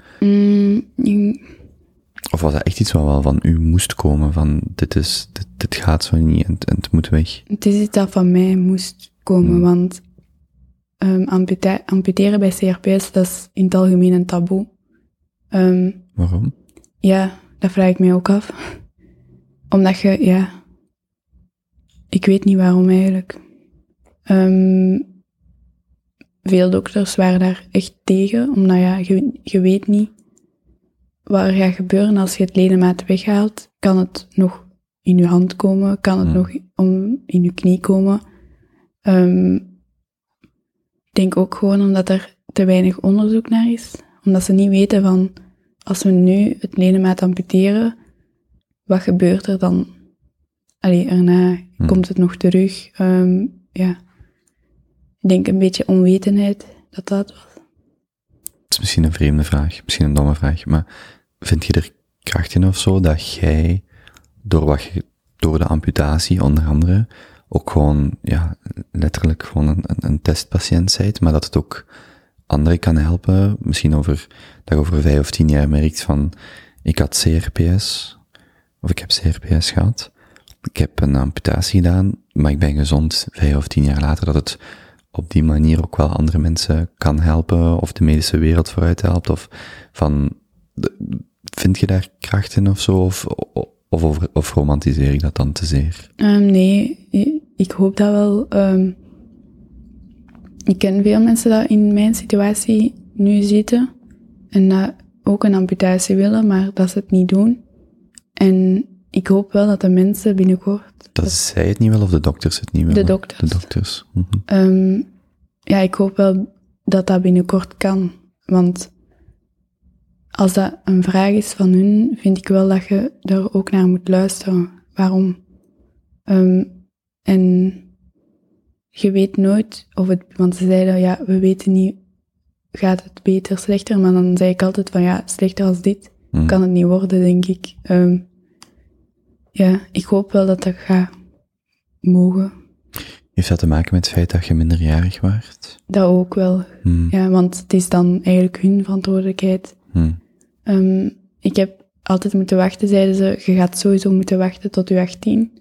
Of was dat echt iets wat wel van u moest komen, van dit gaat zo niet en het moet weg? Het is iets dat van mij moest komen, want amputeren bij CRPS, dat is in het algemeen een taboe. Waarom? Ja, dat vraag ik mij ook af. Omdat je, ja... Ik weet niet waarom eigenlijk. Veel dokters waren daar echt tegen, omdat ja, je weet niet wat er gaat gebeuren als je het ledemaat weghaalt. Kan het nog in je hand komen? Kan het nog in je knie komen? Ik denk ook gewoon omdat er te weinig onderzoek naar is. Omdat ze niet weten van, als we nu het ledemaat amputeren, wat gebeurt er dan? Erna komt het nog terug. Ja. Ik denk een beetje onwetendheid dat was. Het is misschien een vreemde vraag, misschien een domme vraag, maar vind je er kracht in of zo dat jij door de amputatie onder andere ook gewoon, ja, letterlijk gewoon een testpatiënt bent, maar dat het ook anderen kan helpen, misschien over 5 of 10 jaar merkt van, ik had CRPS, of ik heb CRPS gehad, ik heb een amputatie gedaan, maar ik ben gezond 5 of 10 jaar later, dat het op die manier ook wel andere mensen kan helpen, of de medische wereld vooruit helpt, of van, vind je daar kracht in of zo, of romantiseer ik dat dan te zeer? Nee, ik hoop dat wel. Ik ken veel mensen die in mijn situatie nu zitten en dat ook een amputatie willen, maar dat ze het niet doen. En ik hoop wel dat de mensen binnenkort... Dat zij het niet willen of de dokters het niet willen? De dokters. Mm-hmm. Ja, ik hoop wel dat dat binnenkort kan. Want als dat een vraag is van hun, vind ik wel dat je er ook naar moet luisteren. Waarom? En je weet nooit of het... Want ze zeiden, ja, we weten niet, gaat het beter, slechter? Maar dan zei ik altijd van, ja, slechter als dit kan het niet worden, denk ik. Ja, ik hoop wel dat dat gaat mogen. Heeft dat te maken met het feit dat je minderjarig waart? Dat ook wel, ja, want het is dan eigenlijk hun verantwoordelijkheid. Ik heb altijd moeten wachten, zeiden ze, je gaat sowieso moeten wachten tot je 18.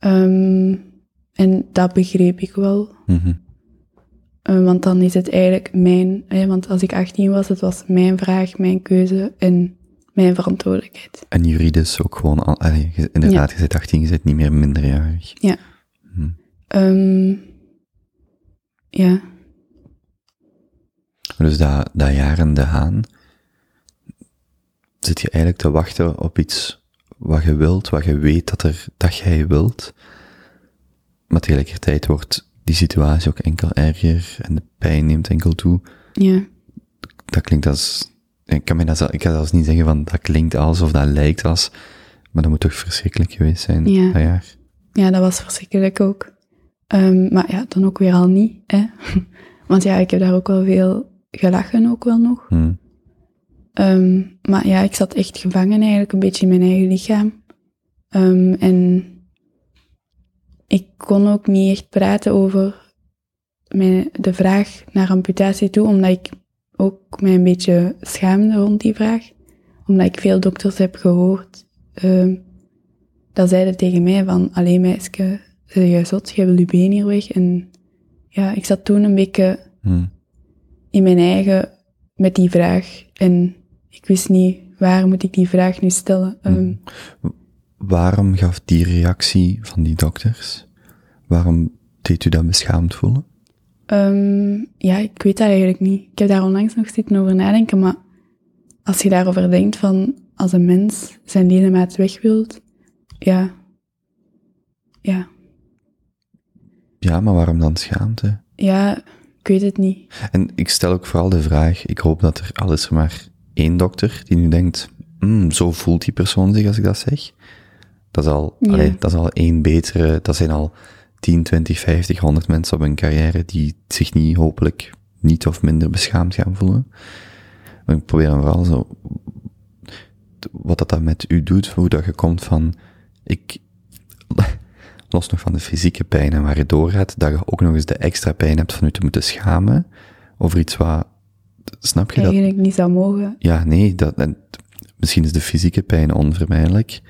En dat begreep ik wel. Mm-hmm. Want dan is het eigenlijk mijn... want als ik 18 was, het was mijn vraag, mijn keuze en mijn verantwoordelijkheid. En juridisch ook gewoon... inderdaad, ja. Je bent 18, je bent niet meer minderjarig. Ja. Ja. Dus dat jaar in De Haan zit je eigenlijk te wachten op iets wat je wilt, wat je weet dat jij wilt. Maar tegelijkertijd wordt die situatie ook enkel erger en de pijn neemt enkel toe. Ja. Dat klinkt als... Ik kan zelfs niet zeggen van dat klinkt als of dat lijkt als, maar dat moet toch verschrikkelijk geweest zijn, ja. Dat jaar. Ja, dat was verschrikkelijk ook. Maar ja, dan ook weer al niet, hè. Want ja, ik heb daar ook wel veel gelachen ook wel nog. Maar ja, ik zat echt gevangen eigenlijk, een beetje in mijn eigen lichaam. En ik kon ook niet echt praten over de vraag naar amputatie toe, omdat ik ook mij een beetje schaamde rond die vraag. Omdat ik veel dokters heb gehoord, dat zeiden tegen mij van, allee meisje, zeg jij zot, jij wil je been hier weg. En ja, ik zat toen een beetje in mijn eigen, met die vraag. En ik wist niet, waar moet ik die vraag nu stellen? Waarom gaf die reactie van die dokters? Waarom deed u dat beschaamd voelen? Ja, ik weet dat eigenlijk niet. Ik heb daar onlangs nog zitten over nadenken, maar als je daarover denkt van, als een mens zijn ledemaat weg wilt, ja. Ja, maar waarom dan schaamte? Ja, ik weet het niet. En ik stel ook vooral de vraag, ik hoop dat er al is er maar 1 dokter die nu denkt, zo voelt die persoon zich als ik dat zeg. Dat is al, ja. Dat is al 1 betere, dat zijn al 10, 20, 50, 100 mensen op hun carrière die zich niet, hopelijk, niet of minder beschaamd gaan voelen. En ik probeer dan vooral zo, wat dat met u doet, hoe dat je komt van, los nog van de fysieke pijn en waar je doorgaat, dat je ook nog eens de extra pijn hebt van je te moeten schamen over iets wat, snap je dat? Eigenlijk niet zou mogen. Ja, nee, misschien is de fysieke pijn onvermijdelijk,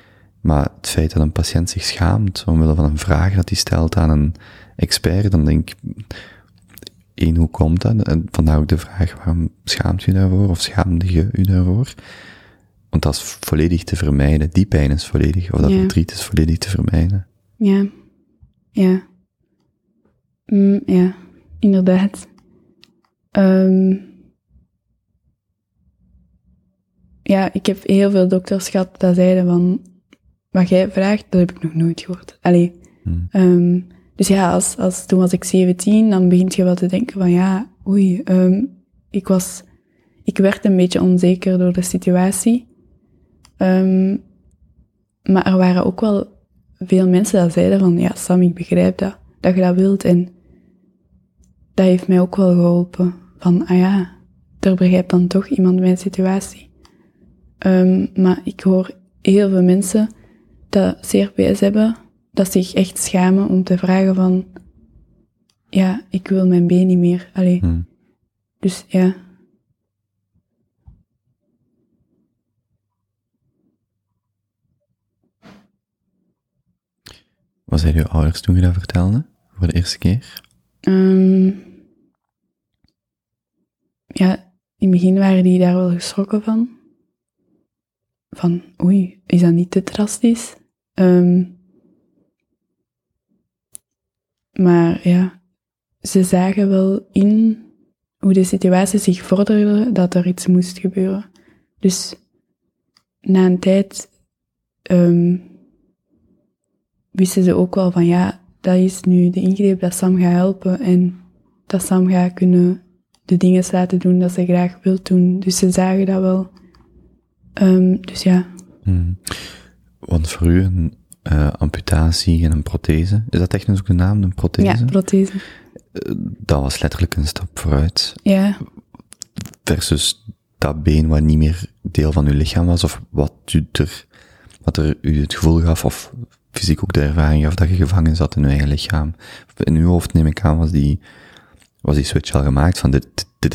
maar het feit dat een patiënt zich schaamt omwille van een vraag dat hij stelt aan een expert, dan denk ik, hoe komt dat? En vandaar ook de vraag, waarom schaamt u daarvoor? Of schaamde je u daarvoor? Want dat is volledig te vermijden. Die pijn is volledig, of dat verdriet is volledig te vermijden. Ja. Ja, inderdaad. Ja, ik heb heel veel dokters gehad dat zeiden van... Wat jij vraagt, dat heb ik nog nooit gehoord. Allee. Dus ja, toen was ik 17, dan begint je wel te denken van ja, oei, ik werd een beetje onzeker door de situatie. Maar er waren ook wel veel mensen dat zeiden van ja, Sam, ik begrijp dat je dat wilt. En dat heeft mij ook wel geholpen. Van, ah ja, er begrijpt dan toch iemand mijn situatie. Maar ik hoor heel veel mensen dat CRPS hebben, dat zich echt schamen om te vragen van, ja, ik wil mijn been niet meer. Allee. Dus ja. Wat zeiden je ouders toen je dat vertelde? Voor de eerste keer? Ja, in het begin waren die daar wel geschrokken van. Van, oei, is dat niet te drastisch? Maar ja, ze zagen wel in hoe de situatie zich vorderde dat er iets moest gebeuren. Dus na een tijd wisten ze ook wel van, ja, dat is nu de ingreep dat Sam gaat helpen en dat Sam gaat kunnen de dingen laten doen dat ze graag wil doen. Dus ze zagen dat wel. Dus ja. Want voor u een amputatie en een prothese, is dat technisch ook de naam, een prothese? Ja, prothese. Dat was letterlijk een stap vooruit. Ja. Versus dat been wat niet meer deel van uw lichaam was, of wat er u het gevoel gaf, of fysiek ook de ervaring gaf dat je gevangen zat in uw eigen lichaam. In uw hoofd, neem ik aan, was die switch al gemaakt van dit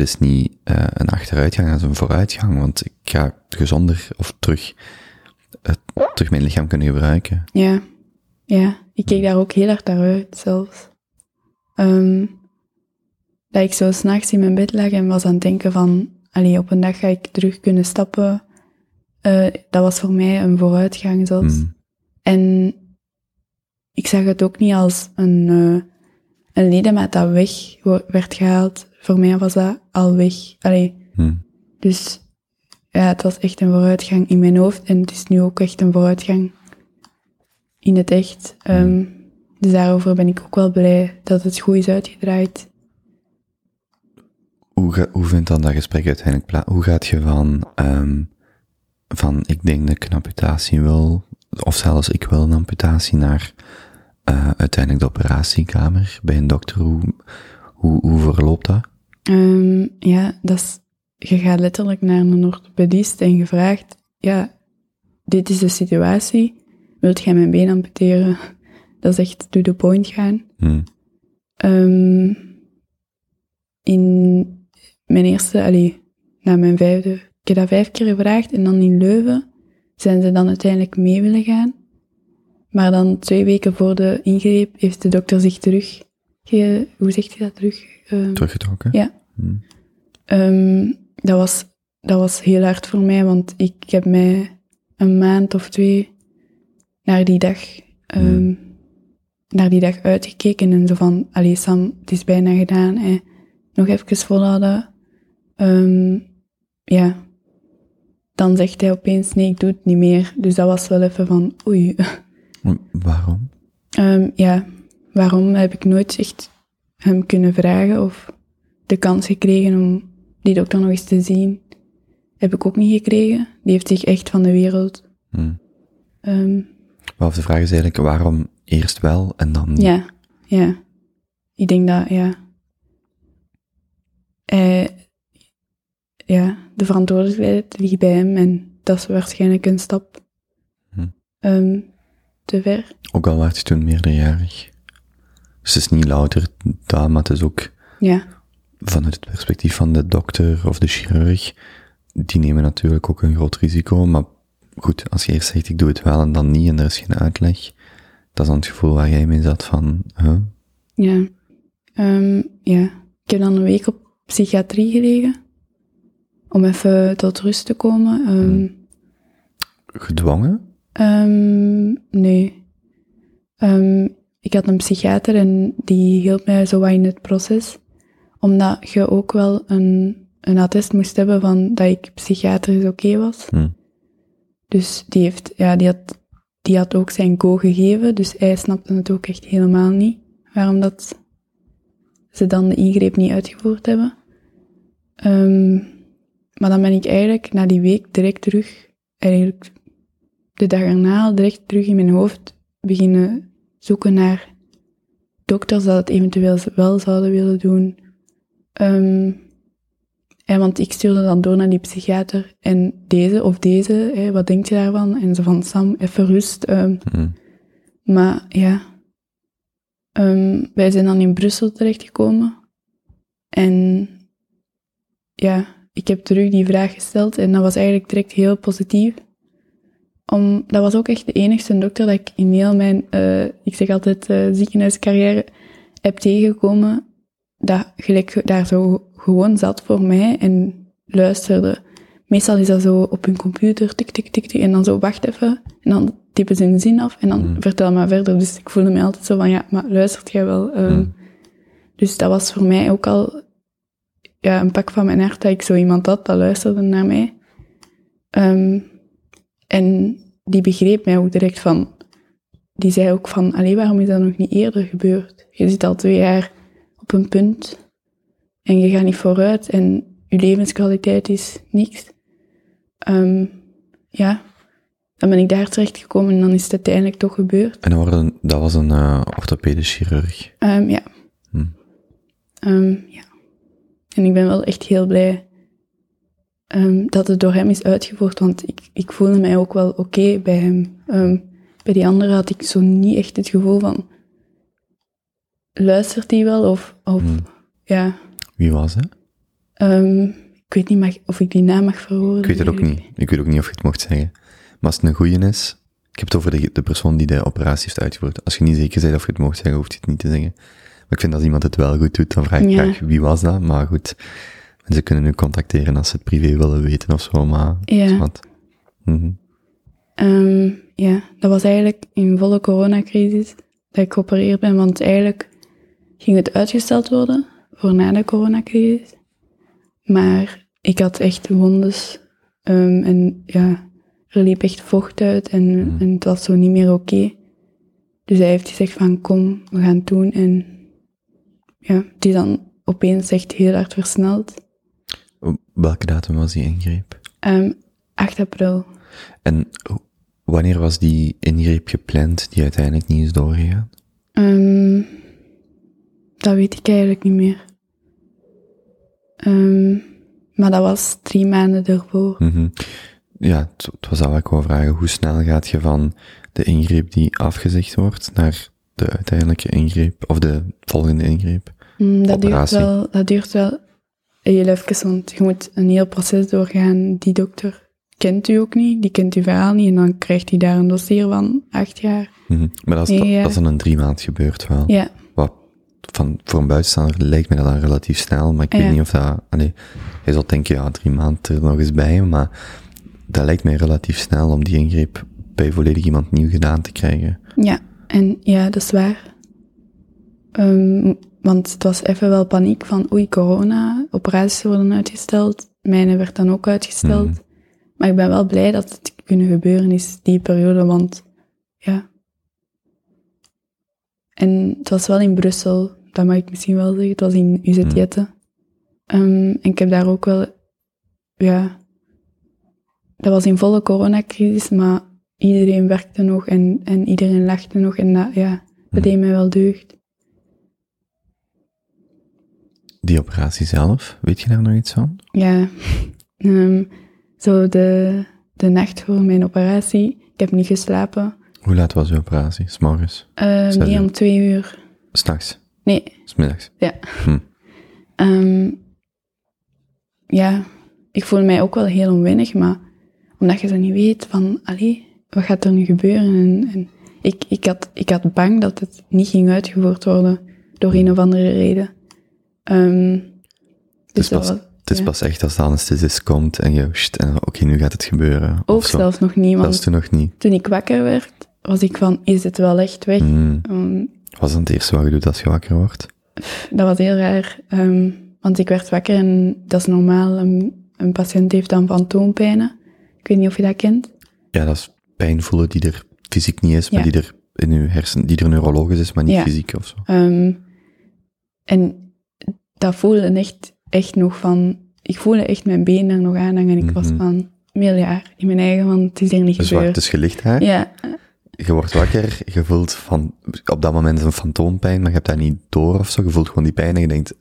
is niet een achteruitgang, dat is een vooruitgang, want ik ga gezonder of terug mijn lichaam kunnen gebruiken. Ja, ik keek daar ook heel hard naar uit, zelfs. Dat ik zo 's nachts in mijn bed lag en was aan het denken van, allee, op een dag ga ik terug kunnen stappen. Dat was voor mij een vooruitgang, zelfs. En ik zag het ook niet als een ledemaat dat weg werd gehaald. Voor mij was dat al weg. Dus ja, het was echt een vooruitgang in mijn hoofd. En het is nu ook echt een vooruitgang in het echt. Dus daarover ben ik ook wel blij dat het goed is uitgedraaid. Hoe vindt dan dat gesprek uiteindelijk plaats? Hoe gaat je van ik denk dat ik een amputatie wil, of zelfs ik wil een amputatie, naar uiteindelijk de operatiekamer bij een dokter? Hoe verloopt dat? Ja, je gaat letterlijk naar een orthopedist en je vraagt, ja, dit is de situatie, wilt jij mijn been amputeren? Dat is echt to the point gaan. In mijn eerste, na mijn vijfde, ik heb dat 5 keer gevraagd en dan in Leuven zijn ze dan uiteindelijk mee willen gaan. Maar dan 2 weken voor de ingreep heeft de dokter zich teruggetrokken? Ja. Dat was heel hard voor mij, want ik heb mij een maand of 2 naar die dag uitgekeken en zo van, allee Sam, het is bijna gedaan, hè. Nog even volhouden. Ja. Dan zegt hij opeens, nee, ik doe het niet meer. Dus dat was wel even van, oei. Waarom? Ja, waarom heb ik nooit echt hem kunnen vragen of de kans gekregen om die dokter nog eens te zien. Heb ik ook niet gekregen. Die heeft zich echt van de wereld. Maar de vraag is eigenlijk, waarom eerst wel en dan niet? Ja. Ik denk dat, ja. De verantwoordelijkheid ligt bij hem en dat is waarschijnlijk een stap te ver. Ook al was hij toen meerderjarig. Dus het is niet louter dat, maar het is ook vanuit het perspectief van de dokter of de chirurg, die nemen natuurlijk ook een groot risico, maar goed, als je eerst zegt ik doe het wel en dan niet en er is geen uitleg, dat is dan het gevoel waar jij mee zat van, huh? Ja. Ik heb dan een week op psychiatrie gelegen, om even tot rust te komen. Gedwongen? Nee. Ik had een psychiater en die hielp mij zo wat in het proces. Omdat je ook wel een attest moest hebben van dat ik psychiatrisch oké was. Dus die had ook zijn go gegeven. Dus hij snapte het ook echt helemaal niet. Waarom dat ze dan de ingreep niet uitgevoerd hebben. Maar dan ben ik eigenlijk na die week de dag erna direct terug in mijn hoofd beginnen zoeken naar dokters dat het eventueel wel zouden willen doen. Ja, want ik stuurde dan door naar die psychiater en deze, hè, wat denk je daarvan? En ze van, Sam, even rust. Maar ja, wij zijn dan in Brussel terechtgekomen. En ja, ik heb terug die vraag gesteld en dat was eigenlijk direct heel positief. Dat was ook echt de enigste dokter dat ik in heel mijn, ik zeg altijd, ziekenhuiscarrière heb tegengekomen. Dat gelijk daar zo gewoon zat voor mij en luisterde. Meestal is dat zo op hun computer, tik, tik, tik, tik, en dan zo wacht even. En dan typen ze hun zin af en dan vertel maar verder. Dus ik voelde me altijd zo van, ja, maar luistert jij wel? Dus dat was voor mij ook al ja, een pak van mijn hart dat ik zo iemand had, dat luisterde naar mij. En die begreep mij ook direct van... Die zei ook van, allee, waarom is dat nog niet eerder gebeurd? Je zit al 2 jaar op een punt en je gaat niet vooruit en je levenskwaliteit is niks. Ja, dan ben ik daar terechtgekomen en dan is het uiteindelijk toch gebeurd. En dat was een orthopedisch chirurg? Ja. Ja. En ik ben wel echt heel blij... dat het door hem is uitgevoerd, want ik voelde mij ook wel oké bij hem. Bij die anderen had ik zo niet echt het gevoel van... Luistert hij wel? Of ja. Wie was hij? Ik weet niet of ik die naam mag verhoren. Ik weet het ook niet. Ik weet ook niet of je het mocht zeggen. Maar als het een goeie is... Ik heb het over de persoon die de operatie heeft uitgevoerd. Als je niet zeker bent of je het mocht zeggen, hoef je het niet te zeggen. Maar ik vind dat als iemand het wel goed doet, dan vraag ik graag wie was dat. Maar goed... En ze kunnen nu contacteren als ze het privé willen weten of zo, maar... Ja. Ja, dat was eigenlijk in volle coronacrisis dat ik geopereerd ben, want eigenlijk ging het uitgesteld worden voor na de coronacrisis. Maar ik had echt wondes en ja, er liep echt vocht uit en het was zo niet meer oké. Dus hij heeft gezegd van, kom, we gaan het doen. En ja, die dan opeens echt heel hard versneld. Welke datum was die ingreep? 8 april. En wanneer was die ingreep gepland die uiteindelijk niet is doorgegaan? Dat weet ik eigenlijk niet meer. Maar dat was 3 maanden ervoor. Ja, het was al wat ik wou vragen. Hoe snel gaat je van de ingreep die afgezegd wordt naar de uiteindelijke ingreep, of de volgende ingreep? Dat duurt wel heel even, want je moet een heel proces doorgaan. Die dokter kent u ook niet, die kent uw verhaal niet, en dan krijgt hij daar een dossier van 8 jaar. Maar dat is dan een 3 maand gebeurd wel. Ja. Voor een buitenstaander lijkt me dat dan relatief snel, maar ik weet niet of dat... Allee, je zult denken, ja, 3 maanden er nog eens bij, maar dat lijkt mij relatief snel om die ingreep bij volledig iemand nieuw gedaan te krijgen. Ja, en ja, dat is waar. Want het was even wel paniek van oei, corona, operaties worden uitgesteld. Mijne werd dan ook uitgesteld. Maar ik ben wel blij dat het kunnen gebeuren is, die periode, want ja. En het was wel in Brussel, dat mag ik misschien wel zeggen. Het was in UZ Jette. En ik heb daar ook wel, ja, dat was in volle coronacrisis, maar iedereen werkte nog en iedereen lachte nog. En dat, ja, dat deed mij wel deugd. Die operatie zelf, weet je daar nog iets van? Ja, zo de nacht voor mijn operatie, ik heb niet geslapen. Hoe laat was uw operatie? 's Morgens? Nee, om 2 uur. 's Nachts? Nee. 's Middags? Ja. Ja, ik voelde mij ook wel heel onwennig, maar omdat je dan niet weet van, allee, wat gaat er nu gebeuren? En ik had bang dat het niet ging uitgevoerd worden door een of andere reden. Het is pas echt als de anesthesist komt en je... Oké, nu gaat het gebeuren. Of zelfs nog niet. Zelfs toen nog niet. Toen ik wakker werd, was ik van, is het wel echt weg? Was dat het eerste wat je doet als je wakker wordt? Dat was heel raar. Want ik werd wakker en dat is normaal. Een patiënt heeft dan fantoompijnen. Ik weet niet of je dat kent. Ja, dat is pijn voelen die er fysiek niet is, maar die er in je hersenen... Die er neurologisch is, maar niet fysiek of zo. En... Dat voelde echt nog van... Ik voelde echt mijn been er nog aan hangen en ik was van... Miljard in mijn eigen, want het is hier niet gebeurd. Zwart is gelicht haar? Ja. je wordt wakker, je voelt van, op dat moment is een fantoompijn, maar je hebt dat niet door of zo. Je voelt gewoon die pijn en je denkt,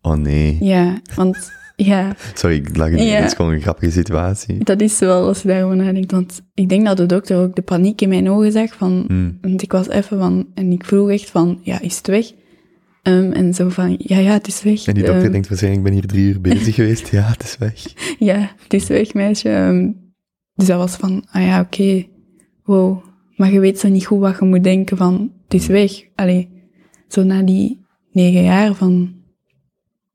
oh nee. Ja, want... Ja. Sorry, ik lag in. Ja. Het is gewoon een grappige situatie. Dat is wel, als je daarover nadenkt. Want ik denk dat de dokter ook de paniek in mijn ogen zag. Van, want ik was even van... En ik vroeg echt van, ja, is het weg? En zo van, ja, het is weg. En die dokter denkt waarschijnlijk, ik ben hier 3 uur bezig geweest. Ja, het is weg. Ja, het is weg, meisje. Dus dat was van, ah ja, oké. Wow. Maar je weet zo niet goed wat je moet denken van, het is weg. Allee, zo na die 9 jaar van...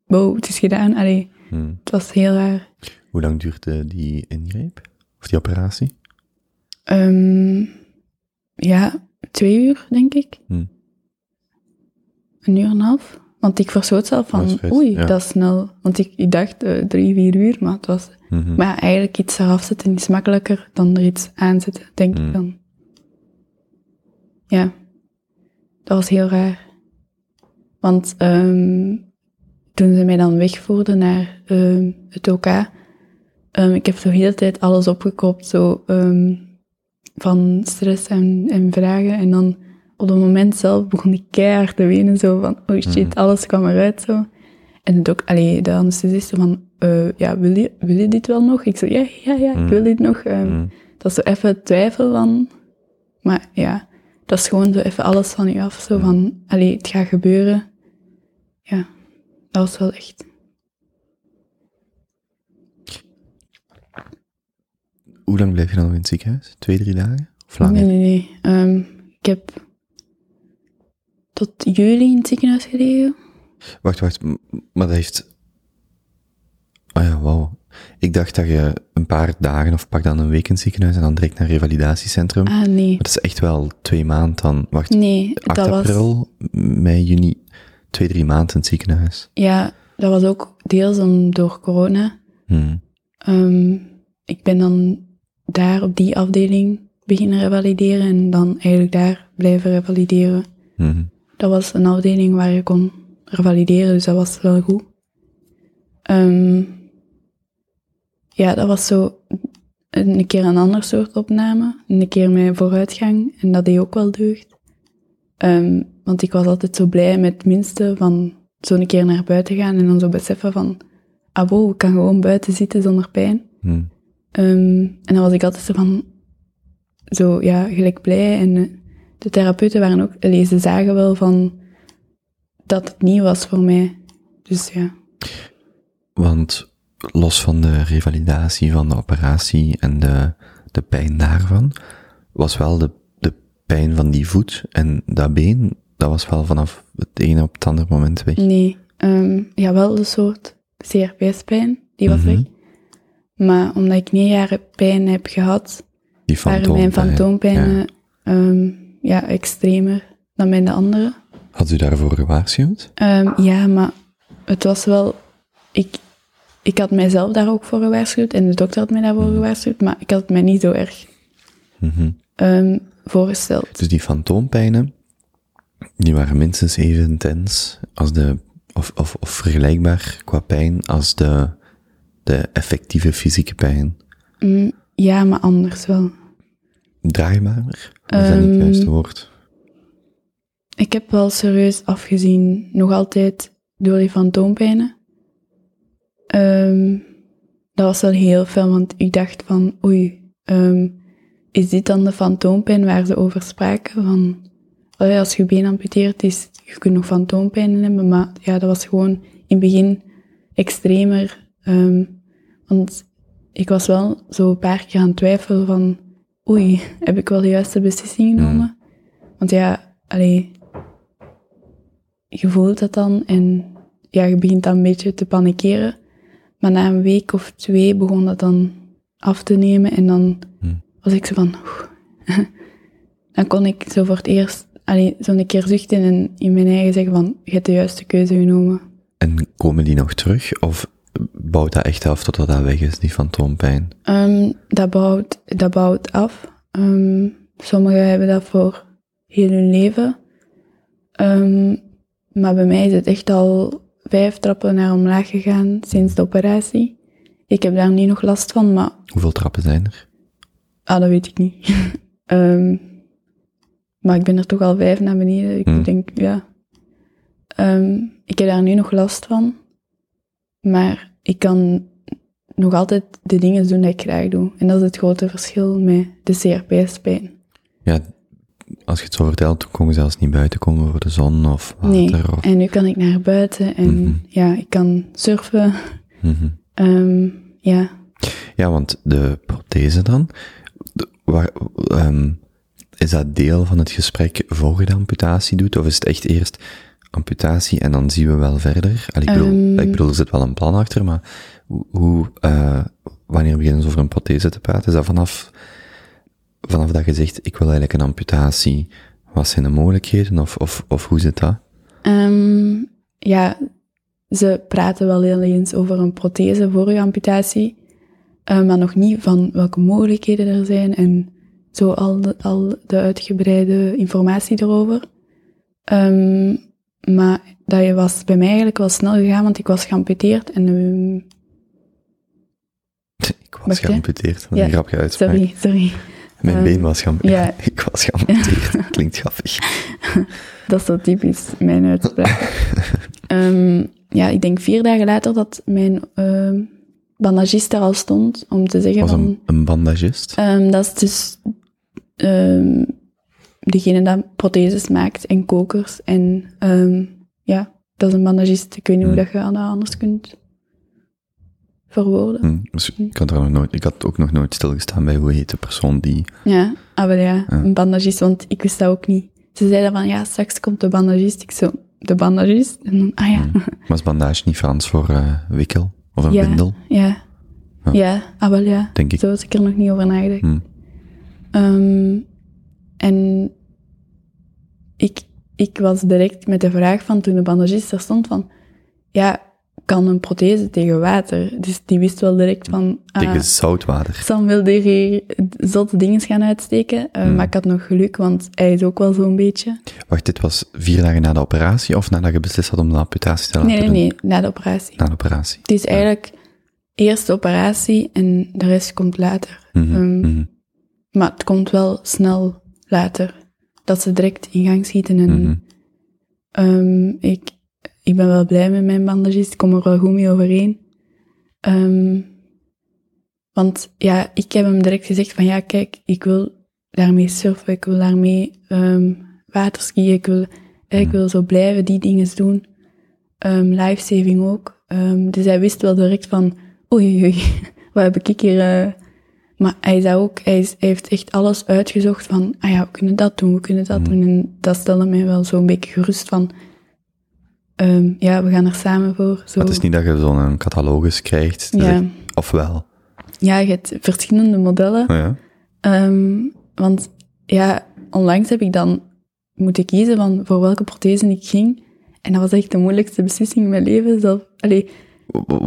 Wow, het is gedaan, allee. Het was heel raar. Hoe lang duurde die ingreep? Of die operatie? 2 uur, denk ik. 1,5 uur. Want ik verschoot zelf van, dat is snel. Want ik dacht 3-4 uur, maar het was... Mm-hmm. Maar eigenlijk iets eraf zetten is makkelijker dan er iets aan zetten, denk ik dan. Ja. Dat was heel raar. Want... toen ze mij dan wegvoerden naar het OK, ik heb zo de hele tijd alles opgekropt, zo van stress en vragen. En dan op het moment zelf begon ik keihard te wenen, zo van, oh shit, alles kwam eruit, zo. En de anesthesiste van, wil je dit wel nog? Ik zo, ja, ik wil dit nog. Dat is zo even twijfel van, maar ja, dat is gewoon zo even alles van je af, zo van, het gaat gebeuren. Ja. Dat was wel echt. Hoe lang bleef je dan nog in het ziekenhuis? 2-3 dagen? Of langer? Nee. Ik heb tot juli in het ziekenhuis gelegen. Wacht. Maar dat heeft... Oh ja, wauw. Ik dacht dat je een paar dagen of pak dan een week in het ziekenhuis en dan direct naar een revalidatiecentrum. Ah, nee. Maar dat is echt wel 2 maanden dan. Wacht, nee, 8 dat april, was... mei, juni... 2-3 maanden in het ziekenhuis. Ja, dat was ook deels door corona. Ik ben dan daar op die afdeling beginnen revalideren en dan eigenlijk daar blijven revalideren. Dat was een afdeling waar je kon revalideren, dus dat was wel goed. Dat was zo een keer een ander soort opname, een keer mijn vooruitgang en dat deed ook wel deugd. Want ik was altijd zo blij met het minste van zo'n keer naar buiten gaan en dan zo beseffen van, ik kan gewoon buiten zitten zonder pijn. En dan was ik altijd zo van, zo, ja, gelijk blij. En de therapeuten waren ook, ze zagen wel van, dat het nieuw was voor mij. Dus ja. Want los van de revalidatie van de operatie en de pijn daarvan, was wel de pijn van die voet en dat been... Dat was wel vanaf het ene op het andere moment weg. Nee, wel een soort CRPS-pijn, die was weg. Maar omdat ik 9 jaar pijn heb gehad, waren mijn fantoompijnen extremer dan bij de andere. Had u daarvoor gewaarschuwd? Ja, maar het was wel... Ik had mijzelf daar ook voor gewaarschuwd en de dokter had mij daarvoor gewaarschuwd, maar ik had het mij niet zo erg voorgesteld. Dus die fantoompijnen... Die waren minstens even intens als of vergelijkbaar qua pijn als de effectieve fysieke pijn. Ja, maar anders wel. Draaibaarder? Is dat niet het juiste woord? Ik heb wel serieus afgezien, nog altijd, door die fantoompijnen. Dat was wel heel fel, want ik dacht van, is dit dan de fantoompijn waar ze over spraken? Van... Als je been amputeert is, je kunt nog fantoompijnen hebben, maar ja, dat was gewoon in het begin extremer. Want ik was wel zo een paar keer aan het twijfelen van, heb ik wel de juiste beslissing genomen? Want ja, je voelt dat dan en ja, je begint dan een beetje te panikeren. Maar na een week of 2 begon dat dan af te nemen en dan was ik zo van... Dan kon ik zo voor het eerst... zo'n keer zuchten en in mijn eigen zeggen van, je hebt de juiste keuze genomen. En komen die nog terug? Of bouwt dat echt af totdat dat weg is, die fantoompijn? Dat bouwt af. Sommigen hebben dat voor heel hun leven. Maar bij mij is het echt al 5 trappen naar omlaag gegaan sinds de operatie. Ik heb daar nu nog last van, maar... Hoeveel trappen zijn er? Dat weet ik niet. Maar ik ben er toch al 5 naar beneden. Ik denk, ja. Ik heb daar nu nog last van. Maar ik kan nog altijd de dingen doen die ik graag doe. En dat is het grote verschil met de CRPS-pijn. Ja, als je het zo vertelt, kon je zelfs niet buiten komen voor de zon of water. Nee, of... en nu kan ik naar buiten en ja, ik kan surfen. Ja. Ja, want de prothese dan, is dat deel van het gesprek voor je de amputatie doet? Of is het echt eerst amputatie en dan zien we wel verder? Allee, ik bedoel, er zit wel een plan achter, maar wanneer beginnen ze over een prothese te praten? Is dat vanaf dat je zegt, ik wil eigenlijk een amputatie, wat zijn de mogelijkheden? Of hoe zit dat? Ja, ze praten wel heel eens over een prothese voor je amputatie, maar nog niet van welke mogelijkheden er zijn en zo al de uitgebreide informatie erover. Maar dat was bij mij eigenlijk wel snel gegaan, want ik was geamputeerd en... geamputeerd, wat een grapje uitspraak. Sorry. Mijn been was geamputeerd. Ja. Ik was geamputeerd. Klinkt grappig. Dat is zo typisch, mijn uitspraak. Ja, ik denk 4 dagen later dat mijn bandagist er al stond om te zeggen... Was een bandagist? Dat is dus degene die protheses maakt en kokers. En ja, dat is een bandagist. Ik weet niet hoe dat je dat anders kunt verwoorden. Ik had ook nog nooit stilgestaan bij hoe heet de persoon die... Ja, een bandagist, want ik wist dat ook niet. Ze zeiden van, ja, straks komt de bandagist. Ik zo, de bandagist? En dan, Was bandage niet Frans voor wikkel? Of een bindel? Ja. Denk ik. Zo was ik er nog niet over nagedacht. En ik was direct met de vraag van, toen de bandagist er stond, van... Ja, kan een prothese tegen water? Dus die wist wel direct van... tegen zoutwater. Sam wilde hier zotte dingen gaan uitsteken. Maar ik had nog geluk, want hij is ook wel zo'n beetje... Wacht, dit was 4 dagen na de operatie? Of nadat je beslist had om de amputatie te laten doen? Nee, na de operatie. Na de operatie. Het is eigenlijk eerst de operatie en de rest komt later. Maar het komt wel snel later. Dat ze direct in gang schieten. En ik ben wel blij met mijn bandagist, ik kom er wel goed mee overeen. Want ja, ik heb hem direct gezegd van ja, kijk, ik wil daarmee surfen, ik wil daarmee waterskiën, ik wil zo blijven die dingen doen. Lifesaving ook. Dus hij wist wel direct van oei, wat heb ik hier... Maar hij is dat ook, hij heeft echt alles uitgezocht van we kunnen dat doen, we kunnen dat doen. En dat stelde mij wel zo'n beetje gerust van... ja, we gaan er samen voor. Zo. Maar het is niet dat je zo'n catalogus krijgt, of wel? Ja, je hebt verschillende modellen. Oh, ja. Want ja, onlangs heb ik dan moeten kiezen van voor welke prothese ik ging. En dat was echt de moeilijkste beslissing in mijn leven.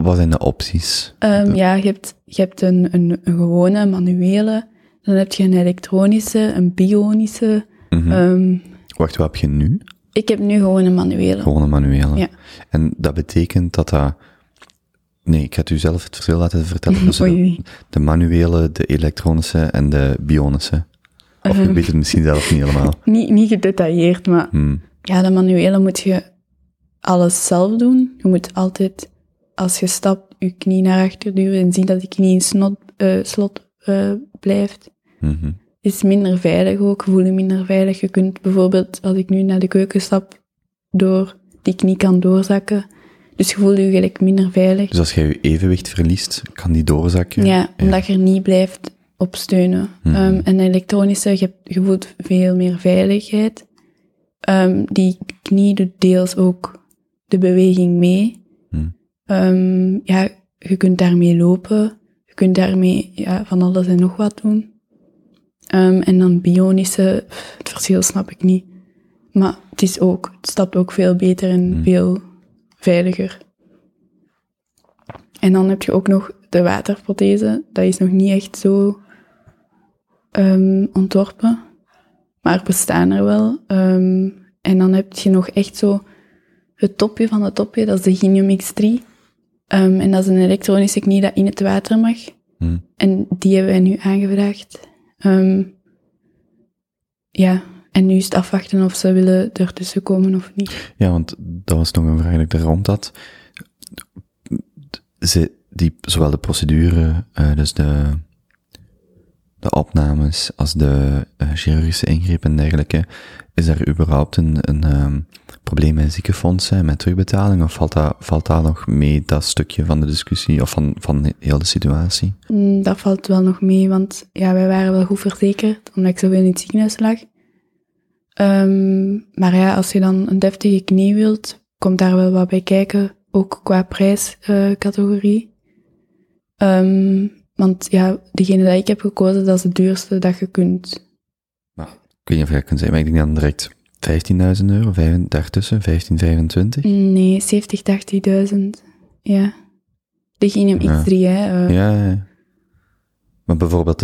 Wat zijn de opties? Ja, je hebt een gewone, manuele. Dan heb je een elektronische, een bionische. Wacht, wat heb je nu? Ik heb nu gewoon een manuele. Ja. En dat betekent dat... Nee, ik ga het u zelf het verschil laten vertellen tussen de manuele, de elektronische en de bionische. Of je weet het misschien zelf niet helemaal. Niet gedetailleerd, maar... Ja, de manuele moet je alles zelf doen. Je moet altijd, als je stapt, je knie naar achter duwen en zien dat die knie in slot blijft. Is minder veilig ook, voel je minder veilig. Je kunt bijvoorbeeld, als ik nu naar de keuken stap, door die knie kan doorzakken. Dus je voelt je eigenlijk minder veilig. Dus als jij je evenwicht verliest, kan die doorzakken? Ja, omdat je er niet blijft op steunen. En de elektronische, je voelt veel meer veiligheid. Die knie doet deels ook de beweging mee. Ja, je kunt daarmee lopen. Je kunt daarmee van alles en nog wat doen. En dan bionische, het verschil snap ik niet. Maar het stapt ook veel beter en veel veiliger. En dan heb je ook nog de waterprothese. Dat is nog niet echt zo ontworpen. Maar bestaan er wel. En dan heb je nog echt zo het topje van het topje. Dat is de Genium X3. En dat is een elektronische knie dat in het water mag. En die hebben wij nu aangevraagd. Ja, En nu is het afwachten of ze willen ertussen komen of niet. Ja, want dat was nog een vraag die ik daar rond had. Zowel de procedure, dus de opnames, als de chirurgische ingrepen en dergelijke, is er überhaupt een probleem met ziekenfondsen en met terugbetaling? Of valt dat nog mee, dat stukje van de discussie, of van heel de situatie? Dat valt wel nog mee, want ja, wij waren wel goed verzekerd, omdat ik zoveel in het ziekenhuis lag. Maar ja, als je dan een deftige knie wilt, komt daar wel wat bij kijken, ook qua prijscategorie. Want ja, degene die ik heb gekozen, dat is het duurste dat je kunt. Nou, ik weet niet of je dat kunt zijn, maar ik denk dan direct €15.000, daartussen, 15, 25? Nee, 70, 80.000. Ja. De Genium X3, hè. Ja. Maar bijvoorbeeld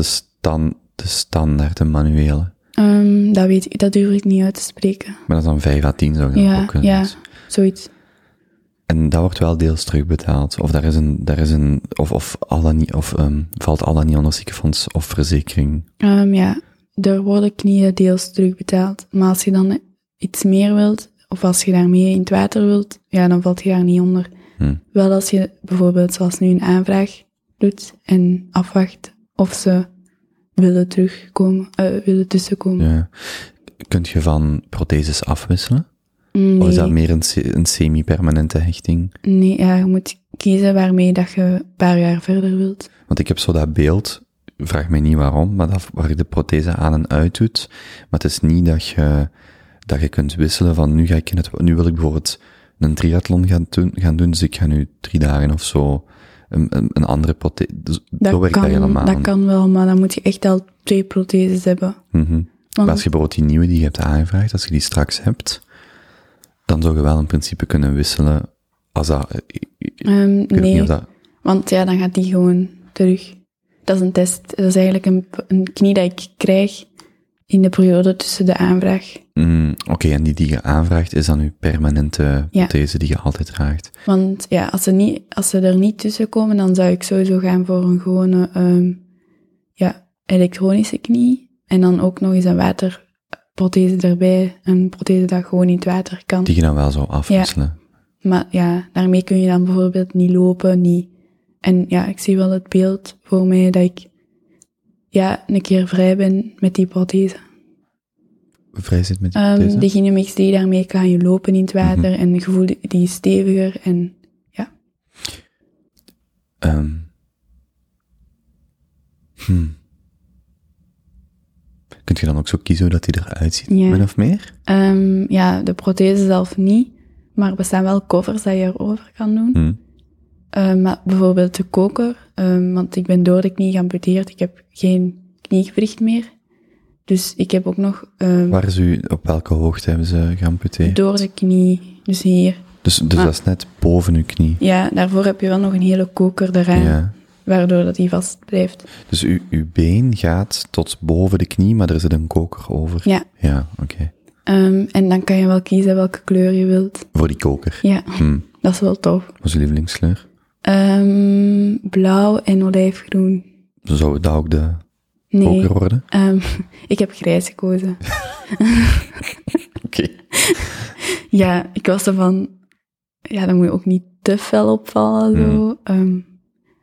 de standaard, de manuele. Dat weet ik, dat durf ik niet uit te spreken. Maar dat is dan 5 à 10 zou je ook kunnen. Ja, zoiets. En dat wordt wel deels terugbetaald. Of daar is een of al dan niet, of valt al dan niet onder ziekenfonds of verzekering? Ja, er worden knieën deels terugbetaald. Maar als je dan iets meer wilt, of als je daar meer in het water wilt, ja, dan valt je daar niet onder. Wel als je bijvoorbeeld zoals nu een aanvraag doet en afwacht of ze willen tussenkomen. Ja. Kunt je van protheses afwisselen? Nee. Of is dat meer een semi-permanente hechting? Nee, ja, je moet kiezen waarmee dat je een paar jaar verder wilt. Want ik heb zo dat beeld, vraag mij niet waarom, maar waar je de prothese aan en uit doet. Maar het is niet dat je kunt wisselen van nu wil ik bijvoorbeeld een triathlon gaan doen, dus ik ga nu 3 dagen of zo een andere prothese. Zo werkt dat helemaal. Dat kan wel, maar dan moet je echt al 2 protheses hebben. Mm-hmm. Want als je bijvoorbeeld die nieuwe die je hebt aangevraagd, als je die straks hebt, dan zou je wel in principe kunnen wisselen als dat... Want ja, dan gaat die gewoon terug. Dat is een test. Dat is eigenlijk een knie dat ik krijg in de periode tussen de aanvraag. Oké, en die je aanvraagt is dan uw permanente prothese die je altijd draagt. Want ja, als ze er niet tussen komen, dan zou ik sowieso gaan voor een gewone elektronische knie. En dan ook nog eens een waterprothese erbij. Een prothese dat gewoon in het water kan. Die je dan wel zou afwisselen. Ja. Maar ja, daarmee kun je dan bijvoorbeeld niet lopen, niet... En ja, ik zie wel het beeld voor mij dat ik een keer vrij ben met die prothese. Vrij zit met die prothese? De Genium XD, daarmee kan je lopen in het water en je voelt die steviger en ja. Kunt je dan ook zo kiezen hoe dat die eruit ziet, min of meer? Ja, de prothese zelf niet, maar er bestaan wel covers dat je erover kan doen. Maar bijvoorbeeld de koker, want ik ben door de knie geamputeerd, ik heb geen kniegewricht meer. Dus ik heb ook nog... Waar is u, op welke hoogte hebben ze geamputeerd? Door de knie, dus hier. Dus dat is net boven uw knie? Ja, daarvoor heb je wel nog een hele koker eraan, waardoor dat die vast blijft. Dus uw been gaat tot boven de knie, maar er zit een koker over? Ja. Ja, oké. En dan kan je wel kiezen welke kleur je wilt. Voor die koker? Ja, dat is wel tof. Wat is uw lievelingskleur? Blauw en olijfgroen. Zou dat ook de koker worden? Ik heb grijs gekozen. Oké. Ja, ik was ervan... Ja, dan moet je ook niet te fel opvallen. Zo.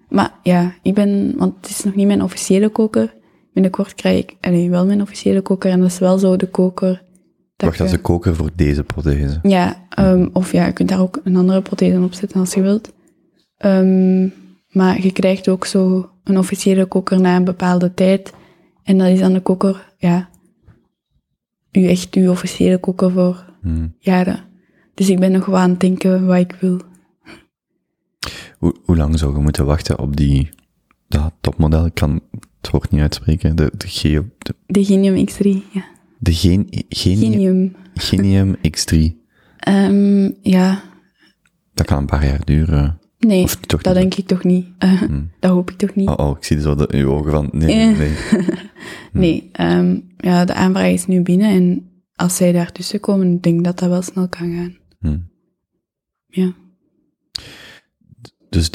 Maar ja, ik ben... Want het is nog niet mijn officiële koker. Binnenkort krijg ik wel mijn officiële koker. En dat is wel zo de koker... Wacht, dat is de koker voor deze prothese? Ja, of ja, je kunt daar ook een andere prothese op zetten als je wilt. Maar je krijgt ook zo een officiële koker na een bepaalde tijd. En dat is dan de koker, uw officiële koker voor jaren. Dus ik ben nog wel aan het denken wat ik wil. Hoe lang zou je moeten wachten op dat topmodel? Ik kan het woord niet uitspreken. De Genium X3, ja. De Genium X3. Ja. Dat kan een paar jaar duren. Nee, dat niet. Denk ik toch niet. Dat hoop ik toch niet. Oh, ik zie zo in uw ogen van, nee. Ja, de aanvraag is nu binnen en als zij daartussen komen, denk ik dat dat wel snel kan gaan. Ja. Dus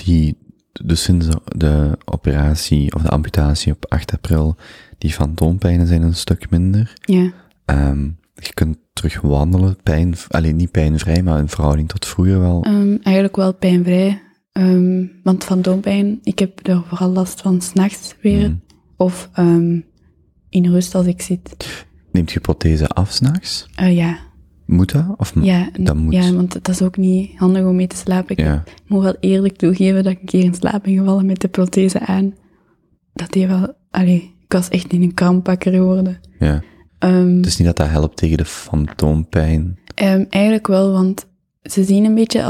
sinds de operatie of de amputatie op 8 april, die fantoompijnen zijn een stuk minder. Ja. Je kunt terug wandelen, niet pijnvrij, maar in verhouding tot vroeger wel. Eigenlijk wel pijnvrij, want van doompijn, ik heb er vooral last van 's nachts weer, of in rust als ik zit. Neemt je prothese af 's nachts? Ja. Moet dat? Of ja, dat moet? Ja, want dat is ook niet handig om mee te slapen. Ik moet wel eerlijk toegeven dat ik een keer in slaap ben gevallen met de prothese aan. Dat deed wel... ik was echt in een kramp wakker geworden. Ja. Dus niet dat dat helpt tegen de fantoompijn? Eigenlijk wel, want ze zien een beetje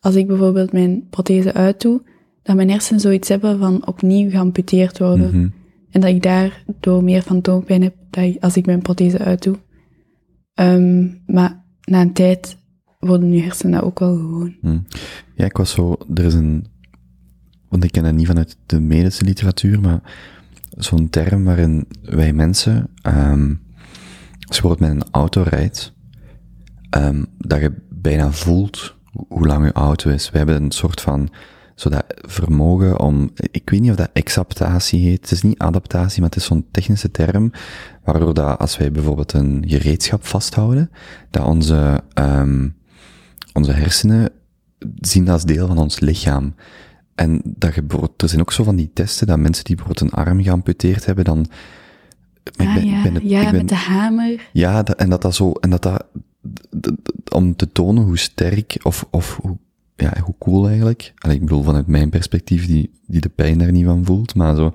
als ik bijvoorbeeld mijn prothese uitdoe, dat mijn hersenen zoiets hebben van opnieuw geamputeerd worden. Mm-hmm. En dat ik daardoor meer fantoompijn heb als ik mijn prothese uitdoe. Maar na een tijd worden je hersenen ook wel gewoon. Ja, ik was zo... Er is een... Want ik ken dat niet vanuit de medische literatuur, maar zo'n term waarin wij mensen, als je bijvoorbeeld met een auto rijdt, dat je bijna voelt hoe lang je auto is. We hebben een soort van zo dat vermogen om... Ik weet niet of dat exaptatie heet. Het is niet adaptatie, maar het is zo'n technische term, waardoor dat als wij bijvoorbeeld een gereedschap vasthouden, dat onze hersenen zien dat als deel van ons lichaam. En dat er zijn ook zo van die testen dat mensen die bijvoorbeeld een arm geamputeerd hebben, dan... met de hamer. Ja, om te tonen hoe sterk hoe cool eigenlijk. Ik bedoel, vanuit mijn perspectief, die de pijn daar niet van voelt, maar zo...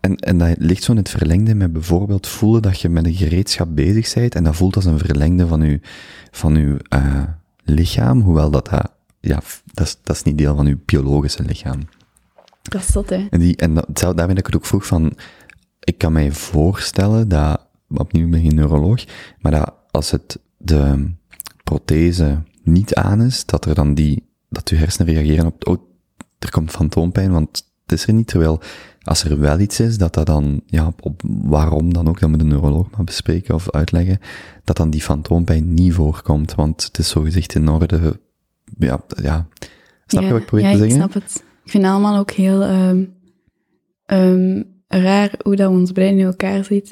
En dat ligt zo in het verlengde met bijvoorbeeld voelen dat je met een gereedschap bezig bent, en dat voelt als een verlengde van uw lichaam, hoewel dat... Ja, dat is niet deel van uw biologische lichaam. Dat is zot, hè? Daarmee dat ik het ook vroeg van... Ik kan mij voorstellen dat... Opnieuw ben ik een neuroloog. Maar dat als de prothese niet aan is, dat uw hersenen reageren op... Oh, er komt fantoompijn, want het is er niet. Terwijl, als er wel iets is, dat dan... Ja, op waarom dan ook, dat moet de neuroloog maar bespreken of uitleggen. Dat dan die fantoompijn niet voorkomt. Want het is zogezegd in orde... Ja, snap je wat ik probeer te zeggen? Ja, ik snap het. Ik vind het allemaal ook heel raar hoe dat ons brein in elkaar zit.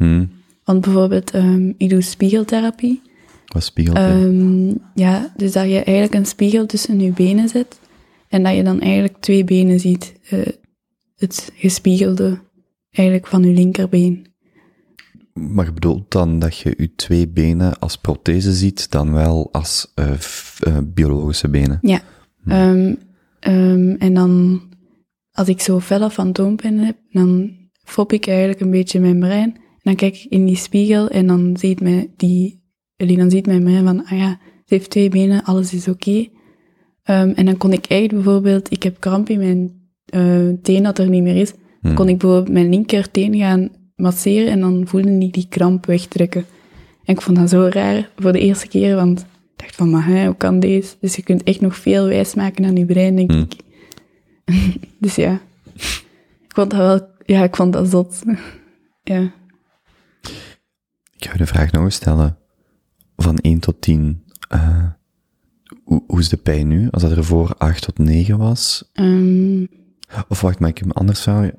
Want bijvoorbeeld, ik doe spiegeltherapie. Wat spiegeltherapie? Ja, dus dat je eigenlijk een spiegel tussen je benen zet en dat je dan eigenlijk twee benen ziet. Het gespiegelde eigenlijk van je linkerbeen. Maar je bedoelt dan dat je je twee benen als prothese ziet, dan wel als biologische benen? Ja. En dan, als ik zo felle fantoompijn heb, dan fop ik eigenlijk een beetje mijn brein. En dan kijk ik in die spiegel en dan ziet mijn brein van, ze heeft twee benen, alles is oké. En dan kon ik eigenlijk bijvoorbeeld, ik heb kramp in mijn teen dat er niet meer is, dan kon ik bijvoorbeeld mijn linkerteen gaan masseren en dan voelde ik die kramp wegtrekken. En ik vond dat zo raar voor de eerste keer, want ik dacht van, hoe kan deze? Dus je kunt echt nog veel wijs maken aan je brein, denk ik. Dus ja, ik vond dat wel... Ja, ik vond dat zot. Ja. Ik ga je de vraag nog eens stellen. Van 1 tot 10, hoe is de pijn nu? Als dat er voor 8 tot 9 was... Of wacht, maar ik heb een anders vraag.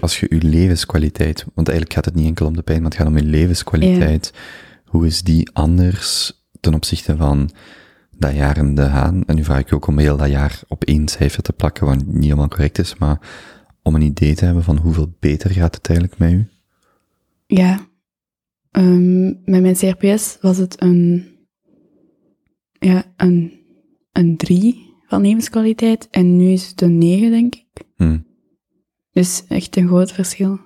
Als je uw levenskwaliteit... Want eigenlijk gaat het niet enkel om de pijn, maar het gaat om je levenskwaliteit. Ja. Hoe is die anders ten opzichte van dat jaar in De Haan? En nu vraag ik ook om heel dat jaar op 1 cijfer te plakken, wat niet helemaal correct is, maar om een idee te hebben van hoeveel beter gaat het eigenlijk met u? Ja. Met mijn CRPS was het een 3 van levenskwaliteit. En nu is het een 9, denk ik. Dus echt een groot verschil.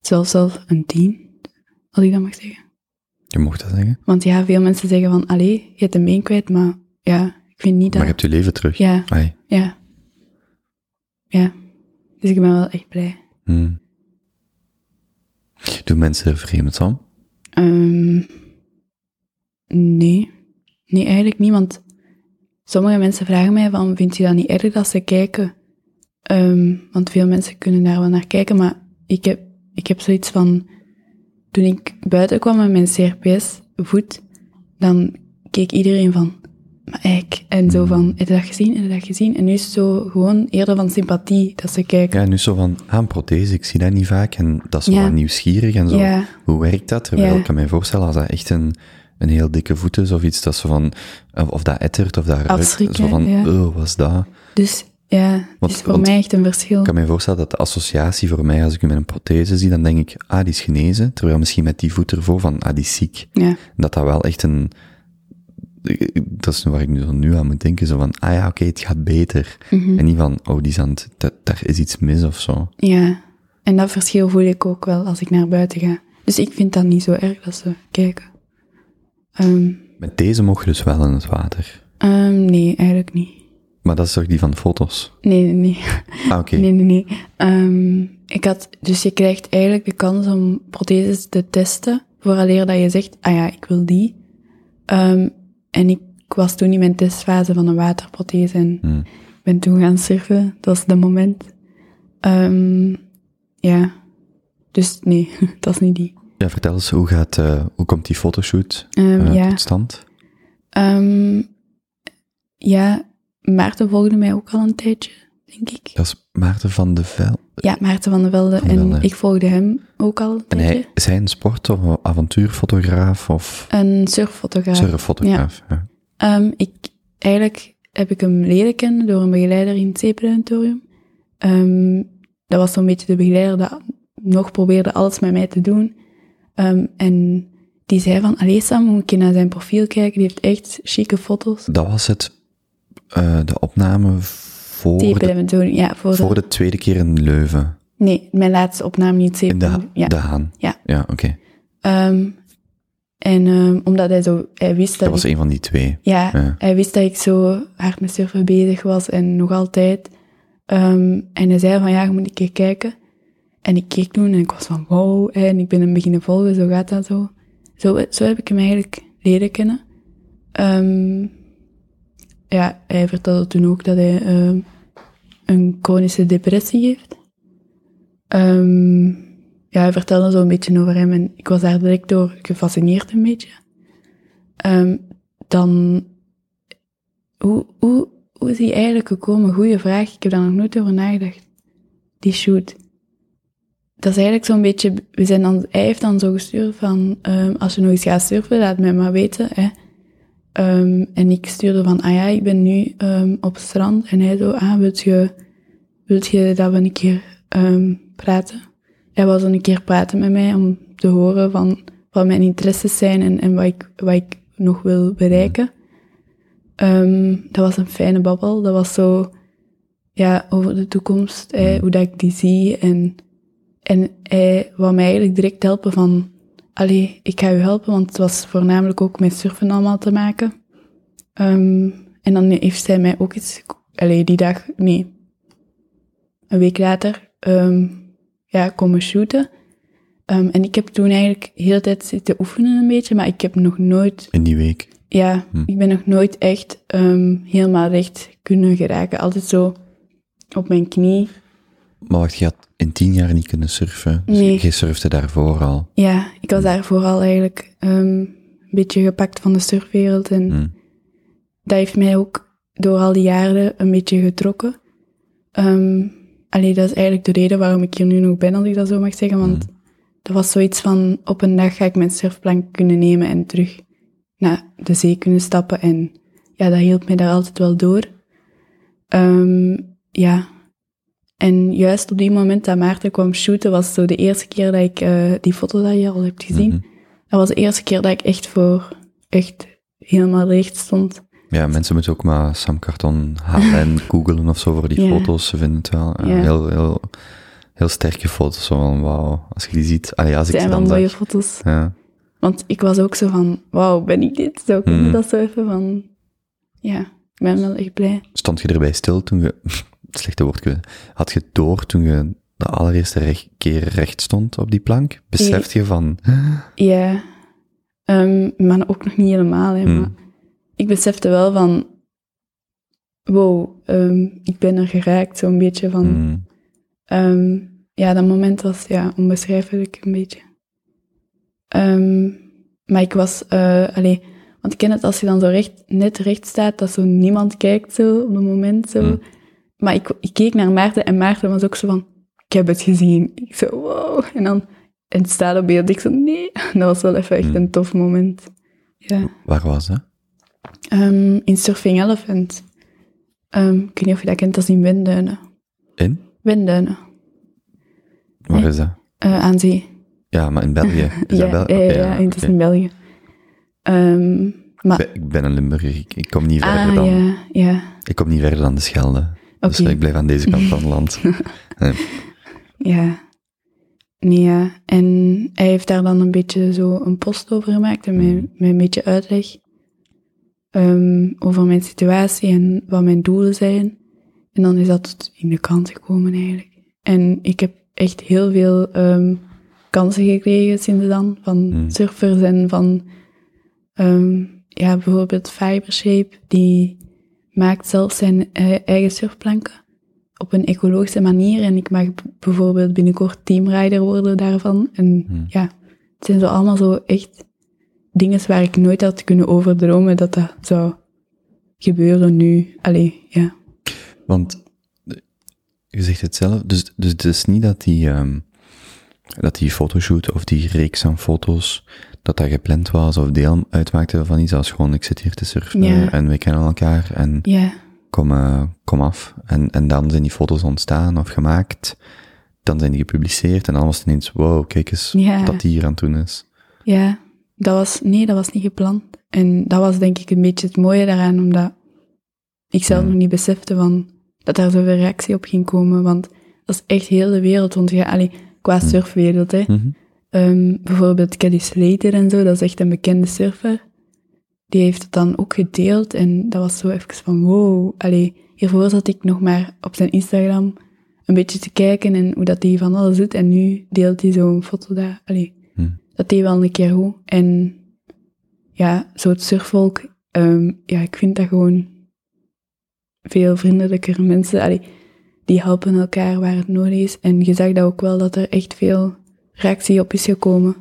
Zelfs een 10, als ik dat mag zeggen. Je mocht dat zeggen? Want ja, veel mensen zeggen van, je hebt een been kwijt, maar ja, ik vind niet dat... Maar je hebt je leven terug. Ja. Ai. Ja. Ja. Dus ik ben wel echt blij. Doen mensen er vreemd van? Nee. Nee, eigenlijk niet, want sommige mensen vragen mij van, vind je dat niet erg dat ze kijken? Want veel mensen kunnen daar wel naar kijken, maar ik heb zoiets van... Toen ik buiten kwam met mijn CRPS-voet, dan keek iedereen van... maar ik. En zo van, heb je dat gezien? Heb je dat gezien? En nu is het zo gewoon eerder van sympathie dat ze kijken. Ja, nu zo van, een prothese, ik zie dat niet vaak. En dat is wel nieuwsgierig en zo. Ja. Hoe werkt dat? Terwijl ik kan mij voorstellen, als dat echt een heel dikke voet is of iets, dat zo van, of dat ettert of dat ruikt. Zo van, wat is dat? Dus... Ja, het is voor mij echt een verschil. Ik kan me voorstellen dat de associatie voor mij, als ik hem met een prothese zie, dan denk ik, die is genezen, terwijl misschien met die voet ervoor van, die is ziek. Ja. Dat wel echt een... Dat is waar ik nu aan moet denken, zo van, oké, het gaat beter. Mm-hmm. En niet van, die is aan het... Daar is iets mis of zo. Ja, en dat verschil voel ik ook wel als ik naar buiten ga. Dus ik vind dat niet zo erg dat ze kijken. Met deze mocht je dus wel in het water? Nee, eigenlijk niet. Maar dat is toch die van de foto's? Nee. Oké. Nee. Dus je krijgt eigenlijk de kans om protheses te testen, vooraleer dat je zegt, ik wil die. En ik was toen in mijn testfase van een waterprothese en ben toen gaan surfen. Dat was dat moment. Dus nee, dat is niet die. Ja, vertel eens, hoe komt die fotoshoot tot stand? Maarten volgde mij ook al een tijdje, denk ik. Dat is Maarten van der Welde. Ja, Maarten van der Welde. En ik volgde hem ook al een tijdje. En hij is een sport- of avontuurfotograaf? Of... Een surffotograaf. Ja. Eigenlijk heb ik hem leren kennen door een begeleider in het zeepredatorium. Dat was zo'n beetje de begeleider dat nog probeerde alles met mij te doen. En die zei van, allee Sam, moet je naar zijn profiel kijken? Die heeft echt chique foto's. Dat was het... de opname voor de tweede keer in Leuven. Nee, mijn laatste opname niet. In De Haan. Ja, oké. Omdat hij wist dat... Dat was een van die twee. Ja, hij wist dat ik zo hard met surfen bezig was en nog altijd. En hij zei van, je moet een keer kijken. En ik keek toen en ik was van, wow. En ik ben hem beginnen volgen, zo gaat dat zo. Zo heb ik hem eigenlijk leren kennen. Ja, hij vertelde toen ook dat hij een chronische depressie heeft. Hij vertelde zo een beetje over hem en ik was daar direct door gefascineerd een beetje. Hoe is hij eigenlijk gekomen? Goeie vraag, ik heb daar nog nooit over nagedacht. Die shoot. Dat is eigenlijk zo'n beetje... Hij heeft dan zo gestuurd van... als je nog eens gaat surfen, laat mij maar weten, hè. En ik stuurde van, ik ben nu op strand. En hij zo, wilt je dat we een keer praten? Hij wou zo een keer praten met mij om te horen van wat mijn interesses zijn en wat ik nog wil bereiken. Dat was een fijne babbel. Dat was zo, over de toekomst, hoe dat ik die zie. En hij wou mij eigenlijk direct helpen van... Allee, ik ga u helpen, want het was voornamelijk ook met surfen allemaal te maken. En dan heeft zij mij ook iets... een week later, komen shooten. En ik heb toen eigenlijk de hele tijd zitten oefenen een beetje, maar ik heb nog nooit... In die week? Ja, ik ben nog nooit echt helemaal recht kunnen geraken. Altijd zo op mijn knie. Maar wacht, je had in 10 jaar niet kunnen surfen. Dus nee. Je surfde daarvoor al. Ja, ik was daarvoor al eigenlijk een beetje gepakt van de surfwereld. En dat heeft mij ook door al die jaren een beetje getrokken. Dat is eigenlijk de reden waarom ik hier nu nog ben, als ik dat zo mag zeggen. Want dat was zoiets van, op een dag ga ik mijn surfplank kunnen nemen en terug naar de zee kunnen stappen. En ja, dat hielp mij daar altijd wel door. En juist op die moment dat Maarten kwam shooten, was zo de eerste keer dat ik die foto dat je al hebt gezien. Mm-hmm. Dat was de eerste keer dat ik echt helemaal recht stond. Ja, mensen moeten ook maar Sam Karton halen en googlen of zo voor die foto's. Ze vinden het wel heel sterke foto's. Zo van, wauw, als je die ziet. Als ik ze dan mooie foto's. Ja. Want ik was ook zo van, wauw, ben ik dit? Zo kunnen dat zo even van... Ja, ik ben wel echt blij. Stond je erbij stil toen je... Slechte woordkeuze. Had je door toen je de allereerste keer recht stond op die plank? Beseft je van... Ja. Maar ook nog niet helemaal. Hè, maar ik besefte wel van... Wow, ik ben er geraakt. Zo'n beetje van... dat moment was onbeschrijfelijk een beetje. Maar ik was... Want ik ken het als je dan zo net recht staat, dat zo niemand kijkt zo op het moment. Zo. Mm. Maar ik keek naar Maarten en Maarten was ook zo van, ik heb het gezien. Ik zo, wow. En dan het staat op beeld. Ik zo, nee. Dat was wel even echt een tof moment. Ja. Waar was dat? In Surfing Elephant. Ik weet niet of je dat kent, dat is in Wenduinen. In? Wenduinen. Waar is dat? Aan zee. Ja, maar in België. Is dat België? Ja, het is in België. Maar... Ik ben een Limburger, ik kom niet verder dan... Ja. Ik kom niet verder dan de Schelde. Okay. Dus ik blijf aan deze kant van het land. Ja. Nee, ja. En hij heeft daar dan een beetje zo een post over gemaakt en mij een beetje uitleg over mijn situatie en wat mijn doelen zijn. En dan is dat tot in de krant gekomen eigenlijk. En ik heb echt heel veel kansen gekregen sinds dan, van surfers en van... bijvoorbeeld Fibershape, die maakt zelf zijn eigen surfplanken op een ecologische manier. En ik mag bijvoorbeeld binnenkort teamrider worden daarvan. En het zijn zo allemaal zo echt dingen waar ik nooit had kunnen overdromen dat zou gebeuren nu. Allee, ja. Want, je zegt het zelf, dus het is niet dat die fotoshoot of die reeks aan foto's, dat gepland was of deel uitmaakte van iets als gewoon ik zit hier te surfen en we kennen elkaar en kom af. En dan zijn die foto's ontstaan of gemaakt, dan zijn die gepubliceerd en dan was het ineens, wow, kijk eens wat die hier aan het doen is. Ja, dat was niet gepland. En dat was denk ik een beetje het mooie daaraan, omdat ik zelf nog niet besefte van dat daar zoveel reactie op ging komen, want dat is echt heel de wereld, want qua surfwereld, hè. Mm-hmm. Bijvoorbeeld Kelly Slater en zo, dat is echt een bekende surfer. Die heeft het dan ook gedeeld en dat was zo even van wow. Allee, hiervoor zat ik nog maar op zijn Instagram een beetje te kijken en hoe dat hij van alles doet en nu deelt hij zo'n foto daar. Allee, dat deed wel een keer goed. En ja, zo het surfvolk, ik vind dat gewoon veel vriendelijker mensen. Allee, die helpen elkaar waar het nodig is en je zag dat ook wel dat er echt veel reactie op is gekomen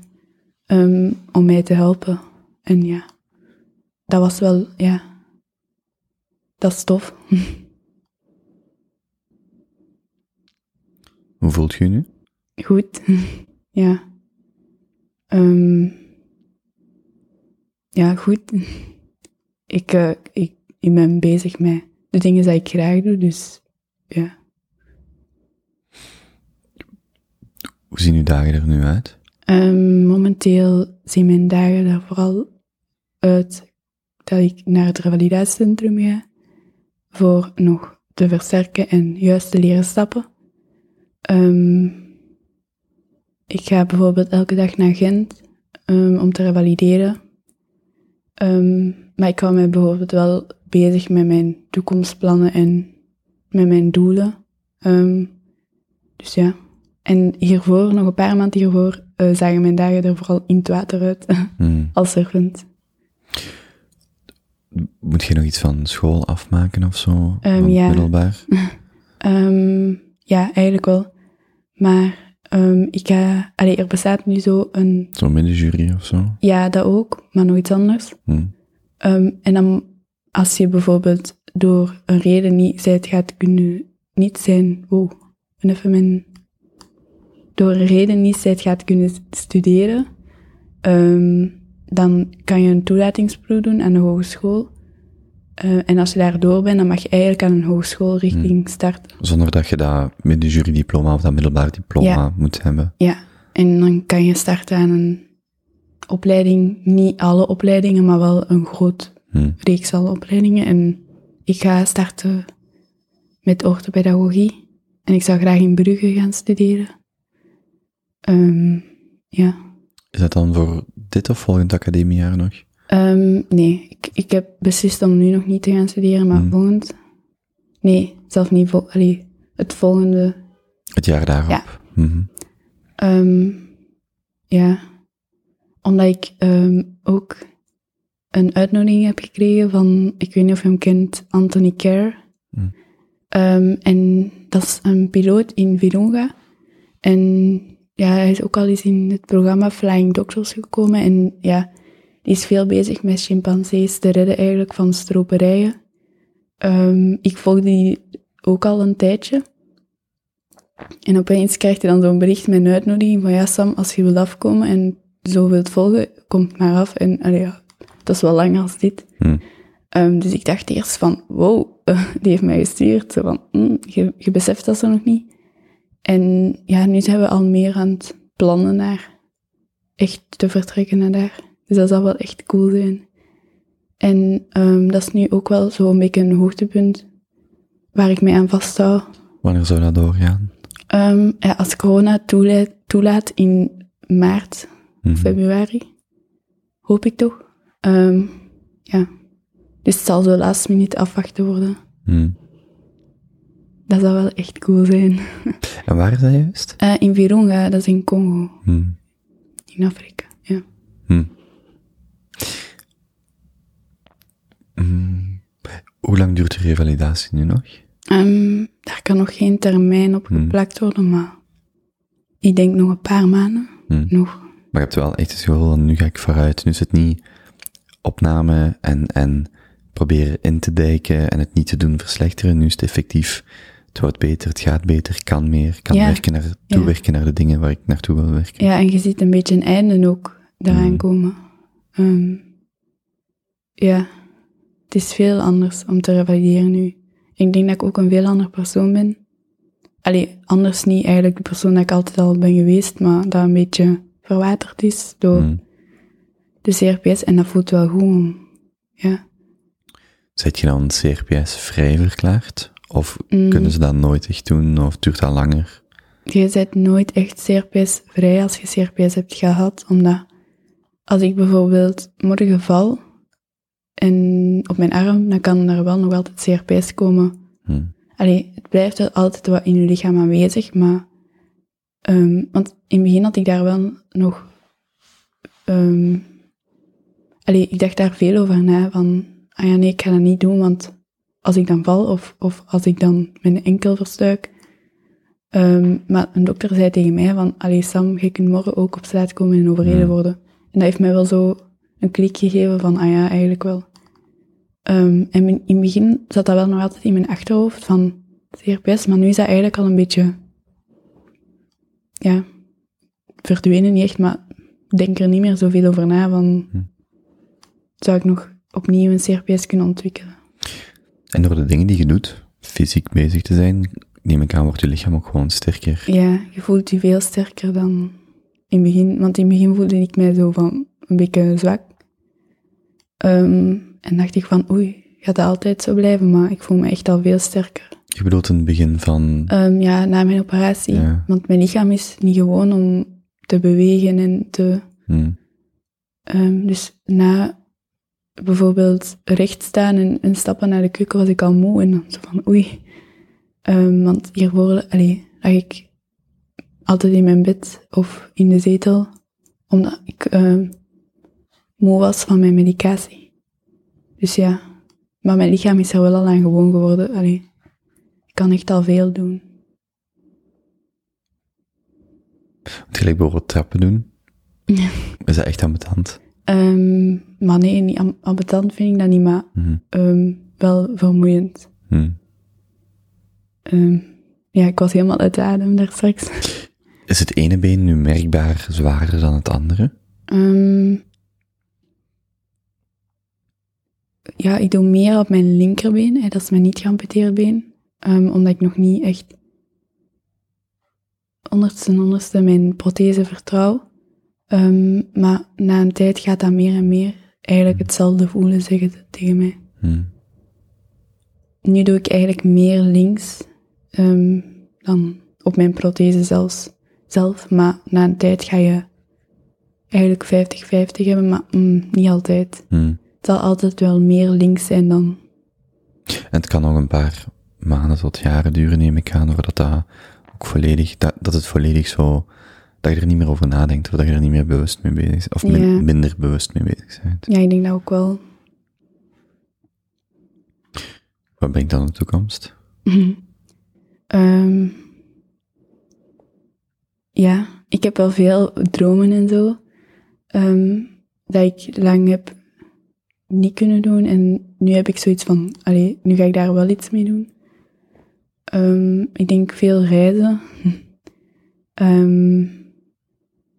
om mij te helpen. En ja, dat was wel, ja, dat is tof. Hoe voelt je nu? Goed, ja. Ja, goed. Ik ben bezig met de dingen die ik graag doe, dus ja. Hoe zien uw dagen er nu uit? Momenteel zien mijn dagen er vooral uit dat ik naar het revalidatiecentrum ga voor nog te versterken en juist te leren stappen. Ik ga bijvoorbeeld elke dag naar Gent om te revalideren. Maar ik hou mij bijvoorbeeld wel bezig met mijn toekomstplannen en met mijn doelen. Dus ja... En hiervoor, nog een paar maanden hiervoor, zagen mijn dagen er vooral in het water uit, als servant. Moet je nog iets van school afmaken of zo? Middelbaar? Ja, eigenlijk wel. Maar ik ga... Allee, er bestaat nu zo een... Zo'n middenjury of zo? Ja, dat ook, maar nog iets anders. En dan, als je bijvoorbeeld door een reden niet kunnen studeren, dan kan je een toelatingsproef doen aan de hogeschool. En als je daardoor bent, dan mag je eigenlijk aan een hogeschoolrichting starten. Zonder dat je dat met een jurydiploma of dat middelbaar diploma moet hebben. Ja, en dan kan je starten aan een opleiding, niet alle opleidingen, maar wel een groot reeks alle opleidingen. En ik ga starten met orthopedagogie. En ik zou graag in Brugge gaan studeren. Is dat dan voor dit of volgend academiejaar nog? Nee, ik heb beslist om nu nog niet te gaan studeren, maar volgend... Nee, zelf niet het volgende... Het jaar daarop. Ja. Mm-hmm. Omdat ik ook een uitnodiging heb gekregen van, ik weet niet of je hem kent, Anthony Kerr. En dat is een piloot in Virunga. En... Ja, hij is ook al eens in het programma Flying Doctors gekomen en ja, Die is veel bezig met chimpansees te redden eigenlijk van stroperijen. Ik volgde die ook al een tijdje. En opeens krijgt hij dan zo'n bericht met een uitnodiging van ja Sam, als je wilt afkomen en zo wilt volgen, kom maar af. En ja, dat is wel lang als dit. Dus ik dacht eerst van wow, die heeft mij gestuurd. Zo van, je beseft dat zo nog niet. En ja, nu zijn we al meer aan het plannen naar echt te vertrekken naar daar. Dus dat zal wel echt cool zijn. En dat is nu ook wel zo'n beetje een hoogtepunt waar ik mij aan vasthoud. Wanneer zou dat doorgaan? Ja, als corona toelaat in maart, februari, hoop ik toch. Ja. Dus het zal zo laatst minuut afwachten worden. Dat zou wel echt cool zijn. En waar is dat juist? In Virunga, dat is in Congo. In Afrika, ja. Hoe lang duurt de revalidatie nu nog? Daar kan nog geen termijn op geplakt worden, maar ik denk nog een paar maanden. Nog. Maar je hebt wel echt het gevoel van nu ga ik vooruit. Nu is het niet opname en proberen in te dijken en het niet te doen verslechteren. Nu is het effectief, het wordt beter, het gaat beter, kan meer, kan werken naar de dingen waar ik naartoe wil werken. Ja, en je ziet een beetje een einde ook daaraan komen. Ja, het is veel anders om te revalideren nu. Ik denk dat ik ook een veel ander persoon ben. Allee, anders niet eigenlijk de persoon dat ik altijd al ben geweest, maar dat een beetje verwaterd is door de CRPS en dat voelt wel goed om, ja. Zet je dan CRPS vrij verklaard? Of kunnen ze dat nooit echt doen? Of duurt dat langer? Je bent nooit echt CRPS vrij als je CRPS hebt gehad. Omdat als ik bijvoorbeeld morgen val en op mijn arm, dan kan er wel nog altijd CRPS komen. Allee, het blijft wel altijd wat in je lichaam aanwezig. Maar, want in het begin had ik daar wel nog... allee, ik dacht daar veel over na, van... Ah ja, nee, ik ga dat niet doen, want als ik dan val of als ik dan mijn enkel verstuik. Maar een dokter zei tegen mij van, allee Sam, je kunt morgen ook op straat komen en overreden worden. En dat heeft mij wel zo een klik gegeven van, ah ja, eigenlijk wel. En in het begin zat dat wel nog altijd in mijn achterhoofd van CRPS, maar nu is dat eigenlijk al een beetje, ja, verdwenen niet echt, maar denk er niet meer zoveel over na van, zou ik nog... opnieuw een CRPS kunnen ontwikkelen. En door de dingen die je doet, fysiek bezig te zijn, neem ik aan, wordt je lichaam ook gewoon sterker. Ja, je voelt je veel sterker dan in het begin. Want in het begin voelde ik mij zo van een beetje zwak. En dacht ik van, oei, gaat dat altijd zo blijven? Maar ik voel me echt al veel sterker. Je bedoelt in het begin van... ja, na mijn operatie. Ja. Want mijn lichaam is niet gewoon om te bewegen en te... dus na... bijvoorbeeld recht staan en stappen naar de keuken was ik al moe en dan zo van oei. Want hiervoor lag ik altijd in mijn bed of in de zetel omdat ik moe was van mijn medicatie. Dus ja, maar mijn lichaam is er wel al aan gewoon geworden. Allee, ik kan echt al veel doen. Moet je bijvoorbeeld trappen doen? Ja. Is dat echt ambetant? Maar nee, niet ambetant vind ik dat niet, maar wel vermoeiend. Ja, ik was helemaal uit de adem daar straks. Is het ene been nu merkbaar zwaarder dan het andere? Ja, ik doe meer op mijn linkerbeen, hè, dat is mijn niet geamputeerde been, omdat ik nog niet echt onderste mijn prothese vertrouw. Maar na een tijd gaat dat meer en meer eigenlijk hetzelfde voelen, zeggen ze tegen mij. Nu doe ik eigenlijk meer links dan op mijn prothese zelf, maar na een tijd ga je eigenlijk 50-50 hebben, maar niet altijd. Het zal altijd wel meer links zijn dan. En het kan nog een paar maanden tot jaren duren, neem ik aan, voordat dat ook volledig, dat het volledig zo... dat je er niet meer over nadenkt, of dat je er niet meer bewust mee bezig bent, of minder bewust mee bezig bent. Ja, ik denk dat ook wel. Wat brengt dan de toekomst? Ja, ik heb wel veel dromen en zo. dat ik lang heb niet kunnen doen. En nu heb ik zoiets van, allee, nu ga ik daar wel iets mee doen. Ik denk veel reizen.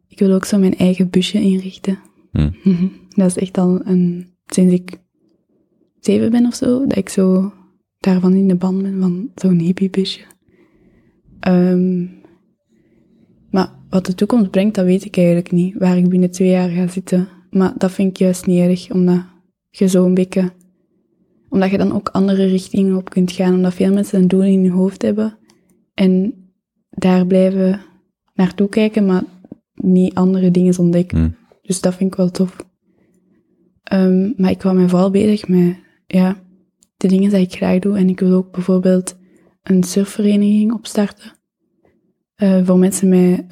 Ik wil ook zo mijn eigen busje inrichten. Mm. Dat is echt al sinds ik 7 ben of zo, dat ik zo daarvan in de ban ben, van zo'n hippiebusje. Maar wat de toekomst brengt, dat weet ik eigenlijk niet. Waar ik binnen 2 jaar ga zitten. Maar dat vind ik juist niet erg, omdat je dan ook andere richtingen op kunt gaan. Omdat veel mensen een doel in hun hoofd hebben. En daar blijven naartoe kijken, maar niet andere dingen ontdekken. Mm. Dus dat vind ik wel tof. Maar ik hou me vooral bezig met de dingen die ik graag doe. En ik wil ook bijvoorbeeld een surfvereniging opstarten. Voor mensen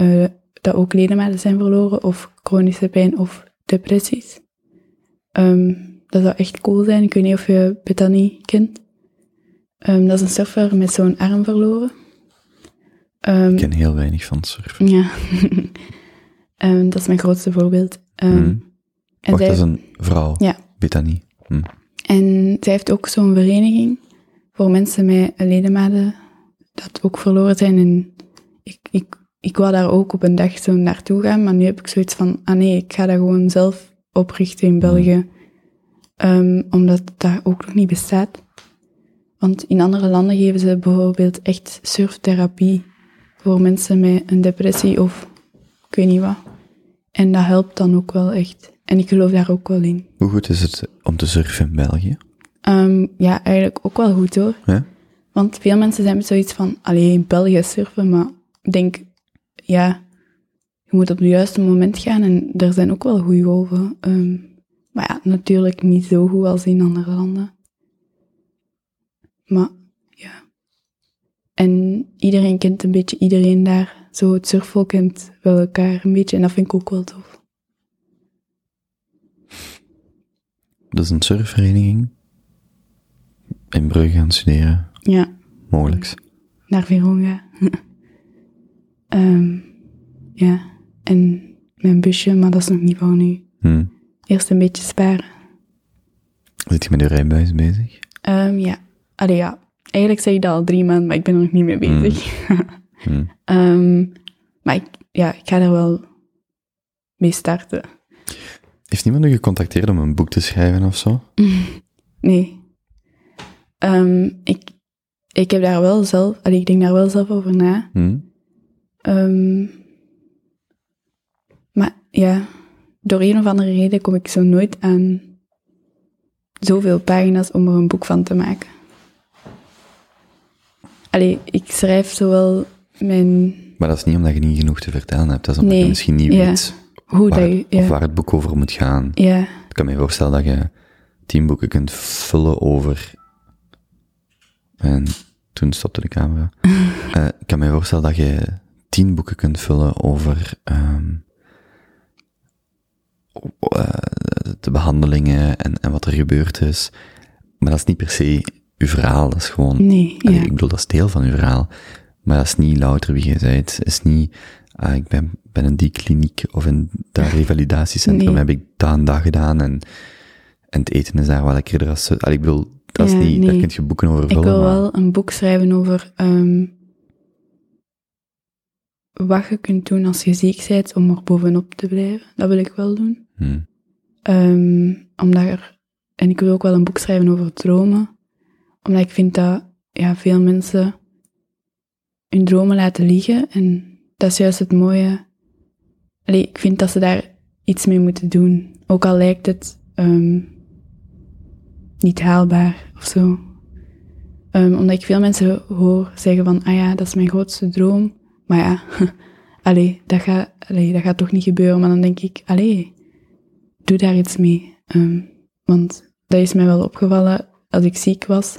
dat ook ledematen zijn verloren, of chronische pijn of depressies. Dat zou echt cool zijn. Ik weet niet of je Bethany kent. Dat is een surfer met zo'n arm verloren. Ik ken heel weinig van surfen. Ja. Dat is mijn grootste voorbeeld. Dat is een vrouw. Ja. Bethany. Mm. En zij heeft ook zo'n vereniging voor mensen met ledematen dat ook verloren zijn. En ik wou daar ook op een dag zo naartoe gaan, maar nu heb ik zoiets van, ik ga dat gewoon zelf oprichten in België. Omdat dat ook nog niet bestaat. Want in andere landen geven ze bijvoorbeeld echt surftherapie voor mensen met een depressie of ik weet niet wat. En dat helpt dan ook wel echt. En ik geloof daar ook wel in. Hoe goed is het om te surfen in België? Ja, eigenlijk ook wel goed hoor. Ja? Want veel mensen zijn met zoiets van, in België surfen, maar ik denk, je moet op het juiste moment gaan en er zijn ook wel goede golven. Maar ja, natuurlijk niet zo goed als in andere landen. Maar, ja. En iedereen kent een beetje iedereen daar. Zo, het surfvolk kent wel elkaar een beetje. En dat vind ik ook wel tof. Dat is een surfvereniging. In Brugge gaan studeren. Ja. Mogelijks. Naar Virunga. En mijn busje, maar dat is nog niet van nu. Hmm. Eerst een beetje sparen. Zit je met de rijbewijs bezig? Ja. Eigenlijk zeg ik dat al 3 maanden, maar ik ben er nog niet mee bezig. Mm. Maar ik ga er wel mee starten. Heeft niemand u gecontacteerd om een boek te schrijven of zo? Nee. Ik heb daar wel zelf... ik denk daar wel zelf over na. Mm. Maar ja... Door een of andere reden kom ik zo nooit aan zoveel pagina's om er een boek van te maken. Ik schrijf zowel mijn... Maar dat is niet omdat je niet genoeg te vertellen hebt. Dat is omdat je misschien niet weet waar het boek over moet gaan. Ja. Ik kan me voorstellen dat je 10 boeken kunt vullen over... En toen stopte de camera. Ik kan me voorstellen dat je 10 boeken kunt vullen over... de behandelingen en wat er gebeurd is. Maar dat is niet per se uw verhaal, dat is gewoon... Nee, ja. Ik bedoel, dat is deel van uw verhaal. Maar dat is niet louter wie je bent. Het is niet, ik ben in die kliniek of in dat revalidatiecentrum heb ik dat en dat gedaan en het eten is daar wel lekkerder als... Ik bedoel, dat is niet... Nee. Daar kun je boeken over vullen. Ik wil wel een boek schrijven over wat je kunt doen als je ziek bent om er bovenop te blijven. Dat wil ik wel doen. En ik wil ook wel een boek schrijven over dromen, omdat ik vind dat veel mensen hun dromen laten liggen en dat is juist het mooie. Ik vind dat ze daar iets mee moeten doen, ook al lijkt het niet haalbaar of zo. Omdat ik veel mensen hoor zeggen van, dat is mijn grootste droom, maar dat gaat toch niet gebeuren. Maar dan denk ik, doe daar iets mee. Want dat is mij wel opgevallen als ik ziek was.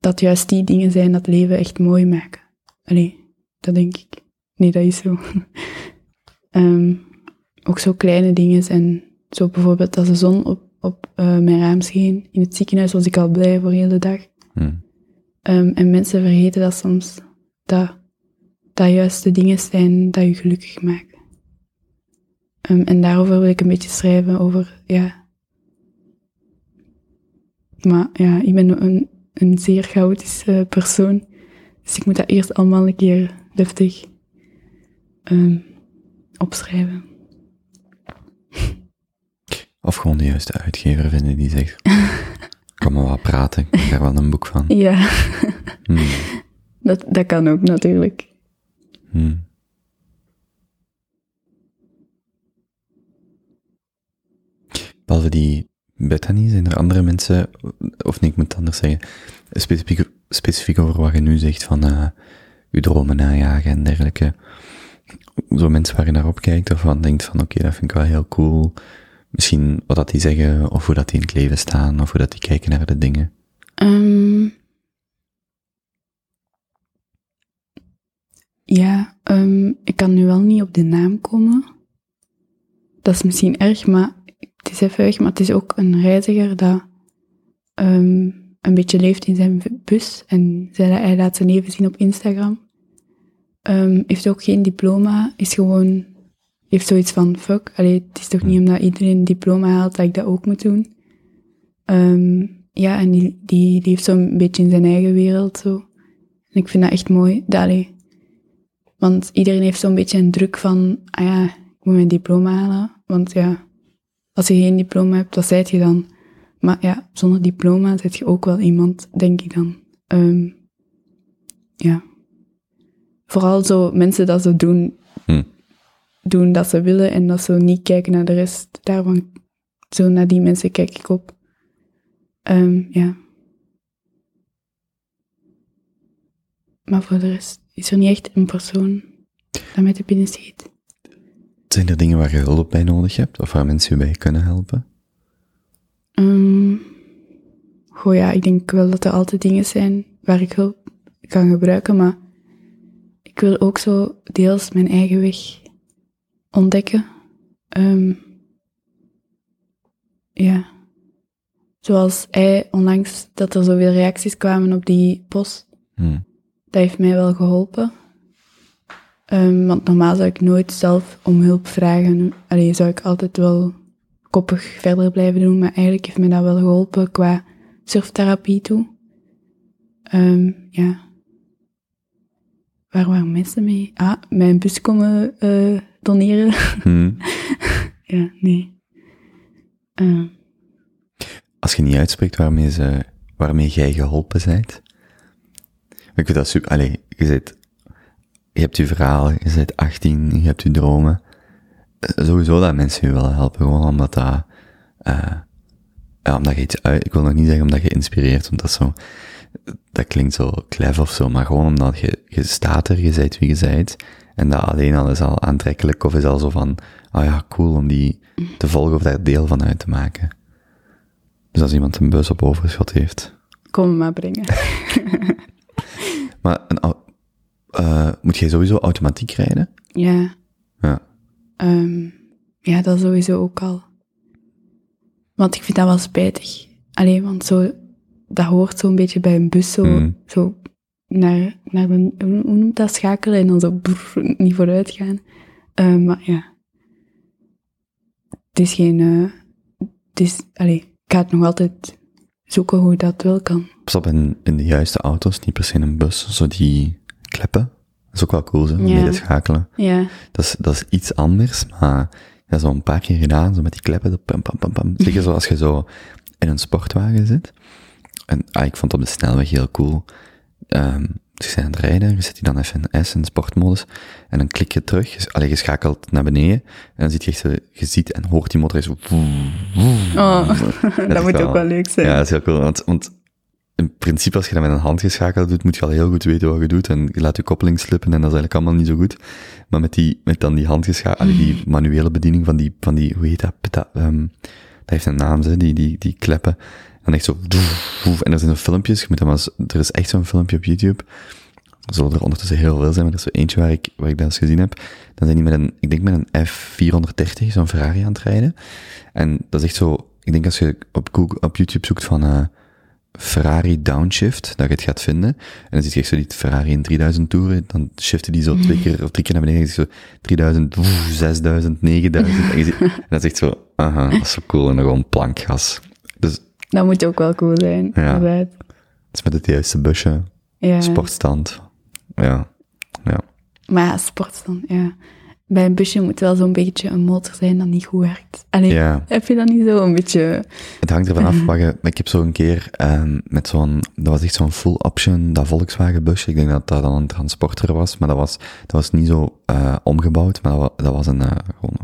Dat juist die dingen zijn dat leven echt mooi maken. Dat denk ik. Nee, dat is zo. Ook zo kleine dingen. En zo bijvoorbeeld als de zon op mijn raam scheen. In het ziekenhuis was ik al blij voor de hele dag. Mm. En mensen vergeten dat soms. Dat juist de dingen zijn dat je gelukkig maken. En daarover wil ik een beetje schrijven, over, ja. Maar ja, ik ben een zeer chaotische persoon. Dus ik moet dat eerst allemaal een keer deftig opschrijven. Of gewoon de juiste uitgever vinden die zegt, kom maar wat praten, ik maak er wel een boek van. Ja, dat kan ook natuurlijk. Hmm. Behalve die Bethany, zijn er andere mensen, of nee, ik moet het anders zeggen, specifiek over wat je nu zegt van je dromen najagen en dergelijke. Zo mensen waar je naar opkijkt of van denkt van oké, dat vind ik wel heel cool. Misschien wat dat die zeggen, of hoe dat die in het leven staan, of hoe dat die kijken naar de dingen. Ik kan nu wel niet op de naam komen. Dat is misschien erg, maar het is even erg, maar het is ook een reiziger dat een beetje leeft in zijn bus. En hij laat zijn leven zien op Instagram. Heeft ook geen diploma, is gewoon... heeft zoiets van, fuck, allee, het is toch niet omdat iedereen een diploma haalt dat ik dat ook moet doen. Ja, en die leeft zo'n beetje in zijn eigen wereld, zo. En ik vind dat echt mooi, allee. Want iedereen heeft zo'n beetje een druk van, ah ja, ik moet mijn diploma halen. Want ja, als je geen diploma hebt, wat zijt je dan? Maar ja, zonder diploma zijt je ook wel iemand, denk ik dan. Ja. Vooral zo mensen dat zo doen dat ze willen en dat ze niet kijken naar de rest daarvan, zo naar die mensen kijk ik op. Ja. Maar voor de rest is er niet echt een persoon dat mij te binnen schiet. Zijn er dingen waar je hulp bij nodig hebt of waar mensen je bij kunnen helpen? Goh ja, ik denk wel dat er altijd dingen zijn waar ik hulp kan gebruiken, maar ik wil ook zo deels mijn eigen weg ontdekken. Ja. Zoals hij onlangs, dat er zoveel reacties kwamen op die post. Dat heeft mij wel geholpen. Want normaal zou ik nooit zelf om hulp vragen. Allee, zou ik altijd wel koppig verder blijven doen. Maar eigenlijk heeft mij dat wel geholpen qua surftherapie toe. Ja. Waar waren mensen mee? Ah, mijn bus komen... doneren. Ja, nee. Als je niet uitspreekt waarmee jij geholpen bent. Ik vind dat super... Allee, je hebt je verhaal, je bent 18, je hebt je dromen. Sowieso dat mensen je willen helpen, gewoon omdat dat... ja, omdat je iets uit... Ik wil nog niet zeggen omdat je inspireert, want dat is zo... Dat klinkt zo klef of zo, maar gewoon omdat je staat er, je bent wie je bent... En dat alleen al is al aantrekkelijk, of is al zo van, oh ja, cool om die te volgen of daar deel van uit te maken. Dus als iemand een bus op overschot heeft... Kom hem maar brengen. Maar moet jij sowieso automatiek rijden? Ja. Ja. Ja, dat sowieso ook al. Want ik vind dat wel spijtig. Allee, want zo, dat hoort zo'n beetje bij een bus, zo naar de, hoe noemt dat, schakelen en dan zo brrr, niet vooruit gaan. Maar ja, het is geen... het is, allez, ik ga het nog altijd zoeken hoe dat wel kan. Stap in de juiste auto's, niet per se een bus, zo die kleppen. Dat is ook wel cool, zo, ja. Mee te schakelen. Ja. Dat is iets anders, maar dat is al een paar keer gedaan, zo met die kleppen, zo pam, pam, pam, pam. Zeker zoals je zo in een sportwagen zit. En ik vond het op de snelweg heel cool. Dus je bent aan het rijden, je zet die dan even in S, in sportmodus, en dan klik je terug, je schakelt naar beneden, en dan ziet je ziet en hoort die motor zo... dat moet ook wel leuk zijn. Ja, dat is heel cool, want in principe als je dat met een hand geschakeld doet, moet je al heel goed weten wat je doet, en je laat je koppeling slippen, en dat is eigenlijk allemaal niet zo goed. Maar met dan die hand geschakeld, die manuele bediening van die hoe heet dat, dat heeft een naam, ze, die kleppen. En echt zo, en er zijn zo filmpjes, je moet dat maar eens, er is echt zo'n filmpje op YouTube, er zullen er ondertussen heel veel zijn, maar er is zo eentje waar ik dat eens gezien heb, dan zijn die met een F430, zo'n Ferrari aan het rijden, en dat is echt zo, ik denk als je op YouTube zoekt van Ferrari downshift, dat je het gaat vinden. En dan zit je echt zo die Ferrari in 3000 toeren, dan shiften die zo twee keer of drie keer naar beneden, en je zit zo 3000, 6000, 9000. En dat is echt zo, dat is zo cool, en dan gewoon plankgas. Dus, dat moet ook wel cool zijn. Ja. Het is met het juiste busje. Ja. Sportstand. Ja. Maar ja, sportstand, ja. Bij een busje moet wel zo'n beetje een motor zijn dat niet goed werkt. Alleen heb je dat niet zo een beetje... Het hangt ervan af. Ik heb zo een keer met zo'n... Dat was echt zo'n full option, dat Volkswagen busje. Ik denk dat dat dan een transporter was. Maar dat was niet zo omgebouwd. Maar dat was een gewoon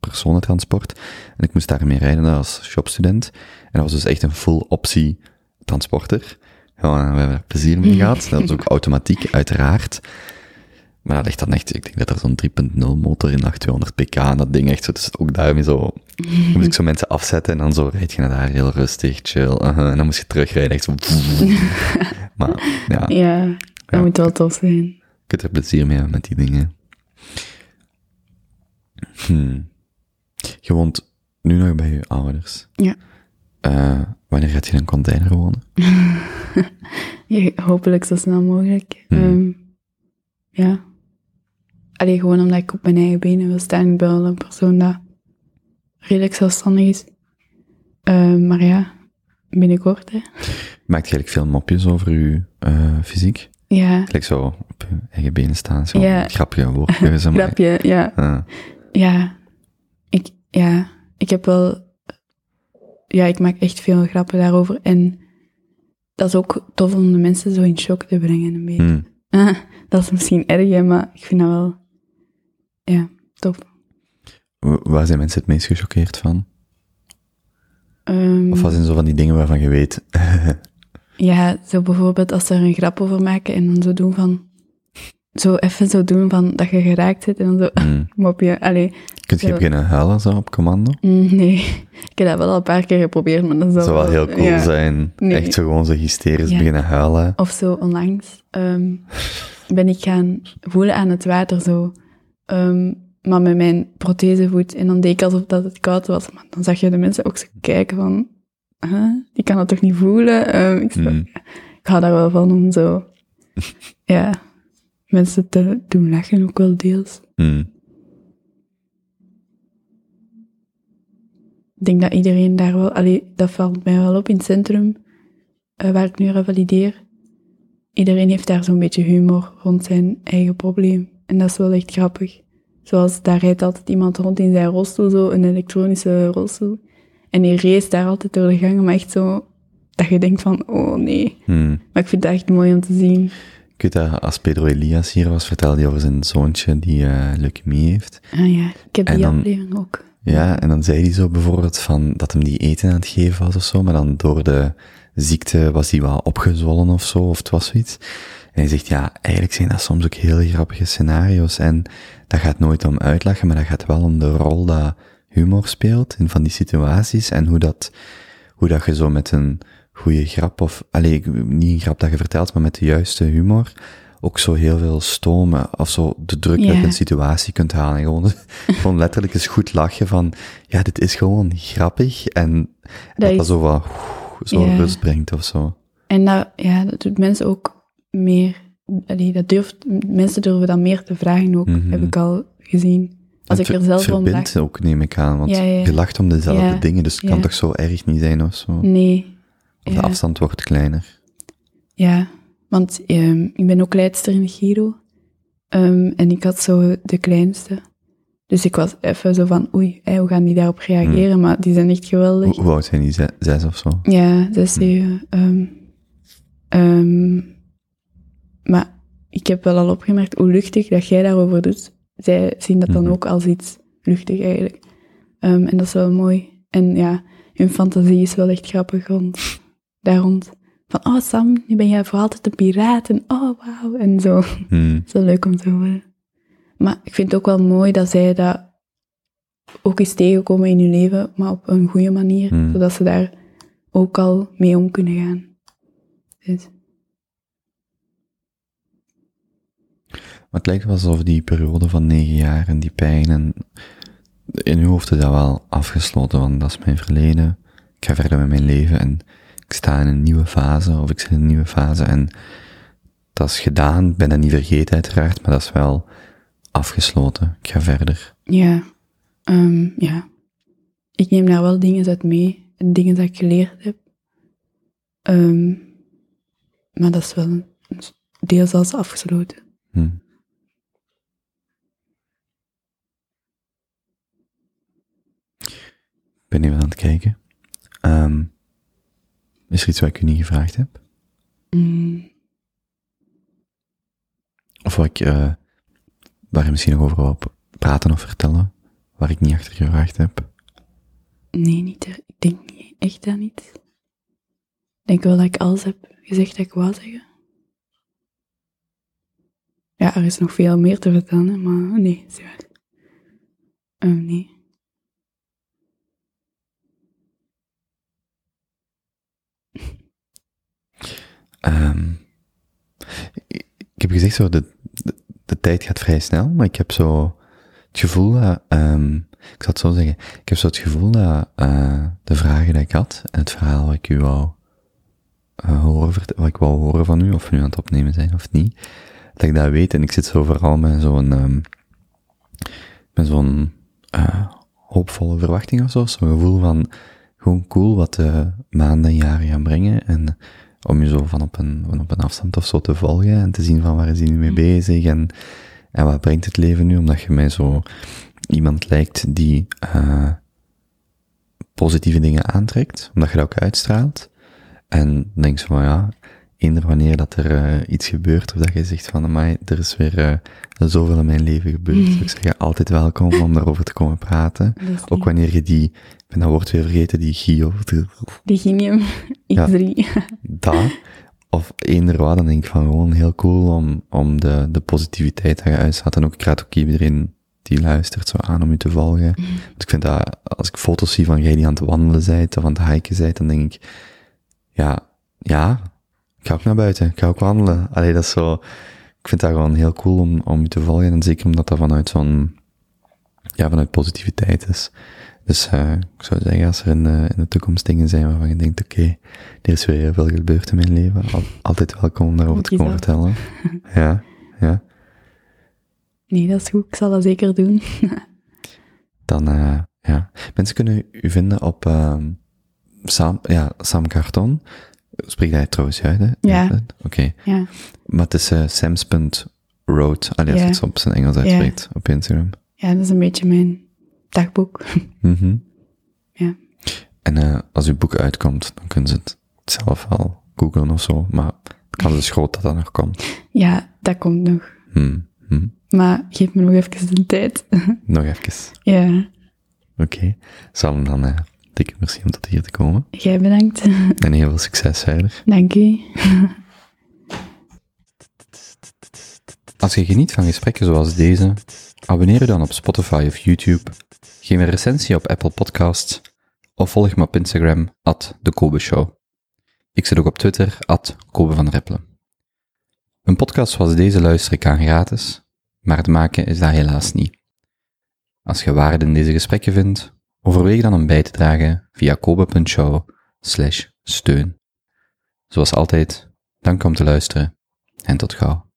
personentransport. En ik moest daarmee rijden als shopstudent. En dat was dus echt een full optie transporter. Ja, we hebben er plezier mee gehad. Dat was ook automatiek, uiteraard. Maar dat ligt dan echt, ik denk dat er zo'n 3.0 motor in lag, 200 pk en dat ding echt zo, dus ook daarmee zo, dan moest ik zo mensen afzetten en dan zo rijd je naar daar heel rustig, chill, en dan moest je terugrijden, echt zo. Maar ja. Ja, dat moet wel tof zijn. Je kunt er plezier mee hebben met die dingen. Je woont nu nog bij je ouders. Ja. Wanneer gaat je in een container wonen? Ja, hopelijk zo snel mogelijk. Ja. Allee, gewoon omdat ik op mijn eigen benen wil staan. Ik ben wel een persoon dat redelijk zelfstandig is. Maar ja, binnenkort, hè. Maakt je eigenlijk veel mopjes over je fysiek? Ja. Gelijk zo op je eigen benen staan. Zo ja. Grapje, woordje. Grapje, ja. Ja. Ik heb wel... Ja, ik maak echt veel grappen daarover. En dat is ook tof om de mensen zo in shock te brengen, een beetje. Dat is misschien erg, hè, maar ik vind dat wel... Ja, tof. Waar zijn mensen het meest gechoqueerd van? Of wat zijn zo van die dingen waarvan je weet? Ja, zo bijvoorbeeld als ze er een grap over maken en dan zo doen van... Zo even zo doen van dat je geraakt zit en dan zo... Mopje, allee. Kun je beginnen huilen zo op commando? Nee, ik heb dat wel al een paar keer geprobeerd, maar dat zou wel heel cool zijn. Nee. Echt zo gewoon zo hysterisch beginnen huilen. Of zo onlangs ben ik gaan voelen aan het water zo, maar met mijn prothesevoet. En dan deed ik alsof dat het koud was, maar dan zag je de mensen ook zo kijken van, die kan dat toch niet voelen? Ik hou daar wel van om zo, ja, mensen te doen lachen ook wel deels. Ik denk dat iedereen daar wel... Allee, dat valt mij wel op in het centrum, waar ik nu revalideer. Iedereen heeft daar zo'n beetje humor rond zijn eigen probleem. En dat is wel echt grappig. Zoals, daar rijdt altijd iemand rond in zijn rolstoel, zo een elektronische rolstoel. En die race daar altijd door de gangen, maar echt zo... Dat je denkt van, oh nee. Maar ik vind dat echt mooi om te zien. Ik weet dat als Pedro Elias hier was, vertelde hij over zijn zoontje die leukemie heeft. Ah ja, ik heb die aflevering ook. Ja, en dan zei hij zo bijvoorbeeld van dat hem die eten aan het geven was of zo, maar dan door de ziekte was hij wel opgezwollen of zo, of het was zoiets. En hij zegt, ja, eigenlijk zijn dat soms ook heel grappige scenario's en dat gaat nooit om uitlachen, maar dat gaat wel om de rol dat humor speelt in van die situaties en hoe dat je zo met een goede grap of, niet een grap dat je vertelt, maar met de juiste humor... ook zo heel veel stomen, of zo de druk uit een situatie kunt halen. En gewoon letterlijk eens goed lachen van, ja, dit is gewoon grappig. En dat zo wat rust brengt of zo. En dat doet mensen ook meer... mensen durven dan meer te vragen ook, heb ik al gezien. Als ik er zelf om lach... ook, neem ik aan, want je lacht om dezelfde dingen, dus het kan toch zo erg niet zijn of zo? Nee. Of de afstand wordt kleiner. Ja. Want ik ben ook leidster in de Giro. En ik had zo de kleinste. Dus ik was even zo van, hoe gaan die daarop reageren? Maar die zijn echt geweldig. Hoe oud zijn die? 6 of zo? Ja, 6, 7. Maar ik heb wel al opgemerkt hoe luchtig dat jij daarover doet. Zij zien dat dan ook als iets luchtig eigenlijk. En dat is wel mooi. En ja, hun fantasie is wel echt grappig daar rond. Van, oh Sam, nu ben jij voor altijd een piraat en oh wauw, en zo. Zo leuk om te horen. Maar ik vind het ook wel mooi dat zij dat ook eens tegenkomen in hun leven, maar op een goede manier, zodat ze daar ook al mee om kunnen gaan. Dus. Maar het lijkt wel alsof die periode van 9 jaar en die pijn, en in uw hoofd is dat wel afgesloten, want dat is mijn verleden, ik ga verder met mijn leven en... ik sta in een nieuwe fase of ik zit in een nieuwe fase en dat is gedaan. Ik ben dat niet vergeten uiteraard, maar dat is wel afgesloten. Ik ga verder. Ja, ja. Ik neem daar wel dingen uit mee, dingen dat ik geleerd heb. Maar dat is wel deels als afgesloten. Ik ben even aan het kijken. Is er iets wat ik u niet gevraagd heb? Of wat ik, waar je misschien nog over wou praten of vertellen, waar ik niet achter gevraagd heb? Nee, niet. Ik denk niet, echt dat niet. Ik denk wel dat ik alles heb gezegd dat ik wou zeggen. Ja, er is nog veel meer te vertellen, maar nee, is waar. Nee. Ik heb gezegd, zo, de tijd gaat vrij snel, maar ik heb zo het gevoel dat, ik zal het zo zeggen, ik heb zo het gevoel dat de vragen die ik had en het verhaal wat ik u wou horen, wat ik wou horen van u, of we nu aan het opnemen zijn of niet, dat ik dat weet en ik zit zo vooral met zo'n hoopvolle verwachting of zo, zo'n gevoel van gewoon cool wat de maanden en jaren gaan brengen en om je zo van op een afstand of zo te volgen en te zien van waar is hij nu mee bezig en wat brengt het leven nu, omdat je mij zo iemand lijkt die positieve dingen aantrekt, omdat je dat ook uitstraalt en denk zo van ja, eender wanneer dat er iets gebeurt of dat je zegt van amai, er is weer zoveel in mijn leven gebeurd. Dus ik zeg je altijd welkom om daarover te komen praten. Ook wanneer je die, ik ben dat woord weer vergeten, die Gio. Die Genium X3. Ja, dat. Of eender wat, dan denk ik van gewoon heel cool om de positiviteit dat je uitstaat. En ook, ik raad ook iedereen die luistert zo aan om u te volgen. Dus ik vind dat, als ik foto's zie van jij die aan het wandelen bent of aan het hiken bent, dan denk ik, ja, ik ga ook naar buiten, ik ga ook wandelen. Allee, dat is zo... Ik vind dat gewoon heel cool om je te volgen. En zeker omdat dat vanuit zo'n... Ja, vanuit positiviteit is. Dus ik zou zeggen, als er in de toekomst dingen zijn waarvan je denkt... Oké, er is weer heel veel gebeurd in mijn leven. Altijd welkom om daarover te komen vertellen. Ja. Nee, dat is goed. Ik zal dat zeker doen. Dan, ja. Mensen kunnen u vinden op Sam Karton... Spreek jij trouwens uit, hè? Ja. Oké. Ja. Maar het is sams.road, als je het op zijn Engels uitspreekt, op Instagram. Ja, dat is een beetje mijn dagboek. Ja. En als uw boek uitkomt, dan kunnen ze het zelf al googlen of zo, maar de kans is groot dat dat nog komt. Ja, dat komt nog. Maar geef me nog even de tijd. Nog even? Ja. Oké. Zal hem dan... Dikke merci om tot hier te komen. Jij bedankt. En heel veel succes verder. Dank u. Als je geniet van gesprekken zoals deze, abonneer je dan op Spotify of YouTube, geef een recensie op Apple Podcasts of volg me op Instagram @TheKobeshow. Ik zit ook op Twitter @KobeVanReppelen. Een podcast zoals deze luister ik aan gratis, maar het maken is daar helaas niet. Als je waarde in deze gesprekken vindt, overweeg dan om bij te dragen via kobe.show/steun. Zoals altijd, dank om te luisteren en tot gauw.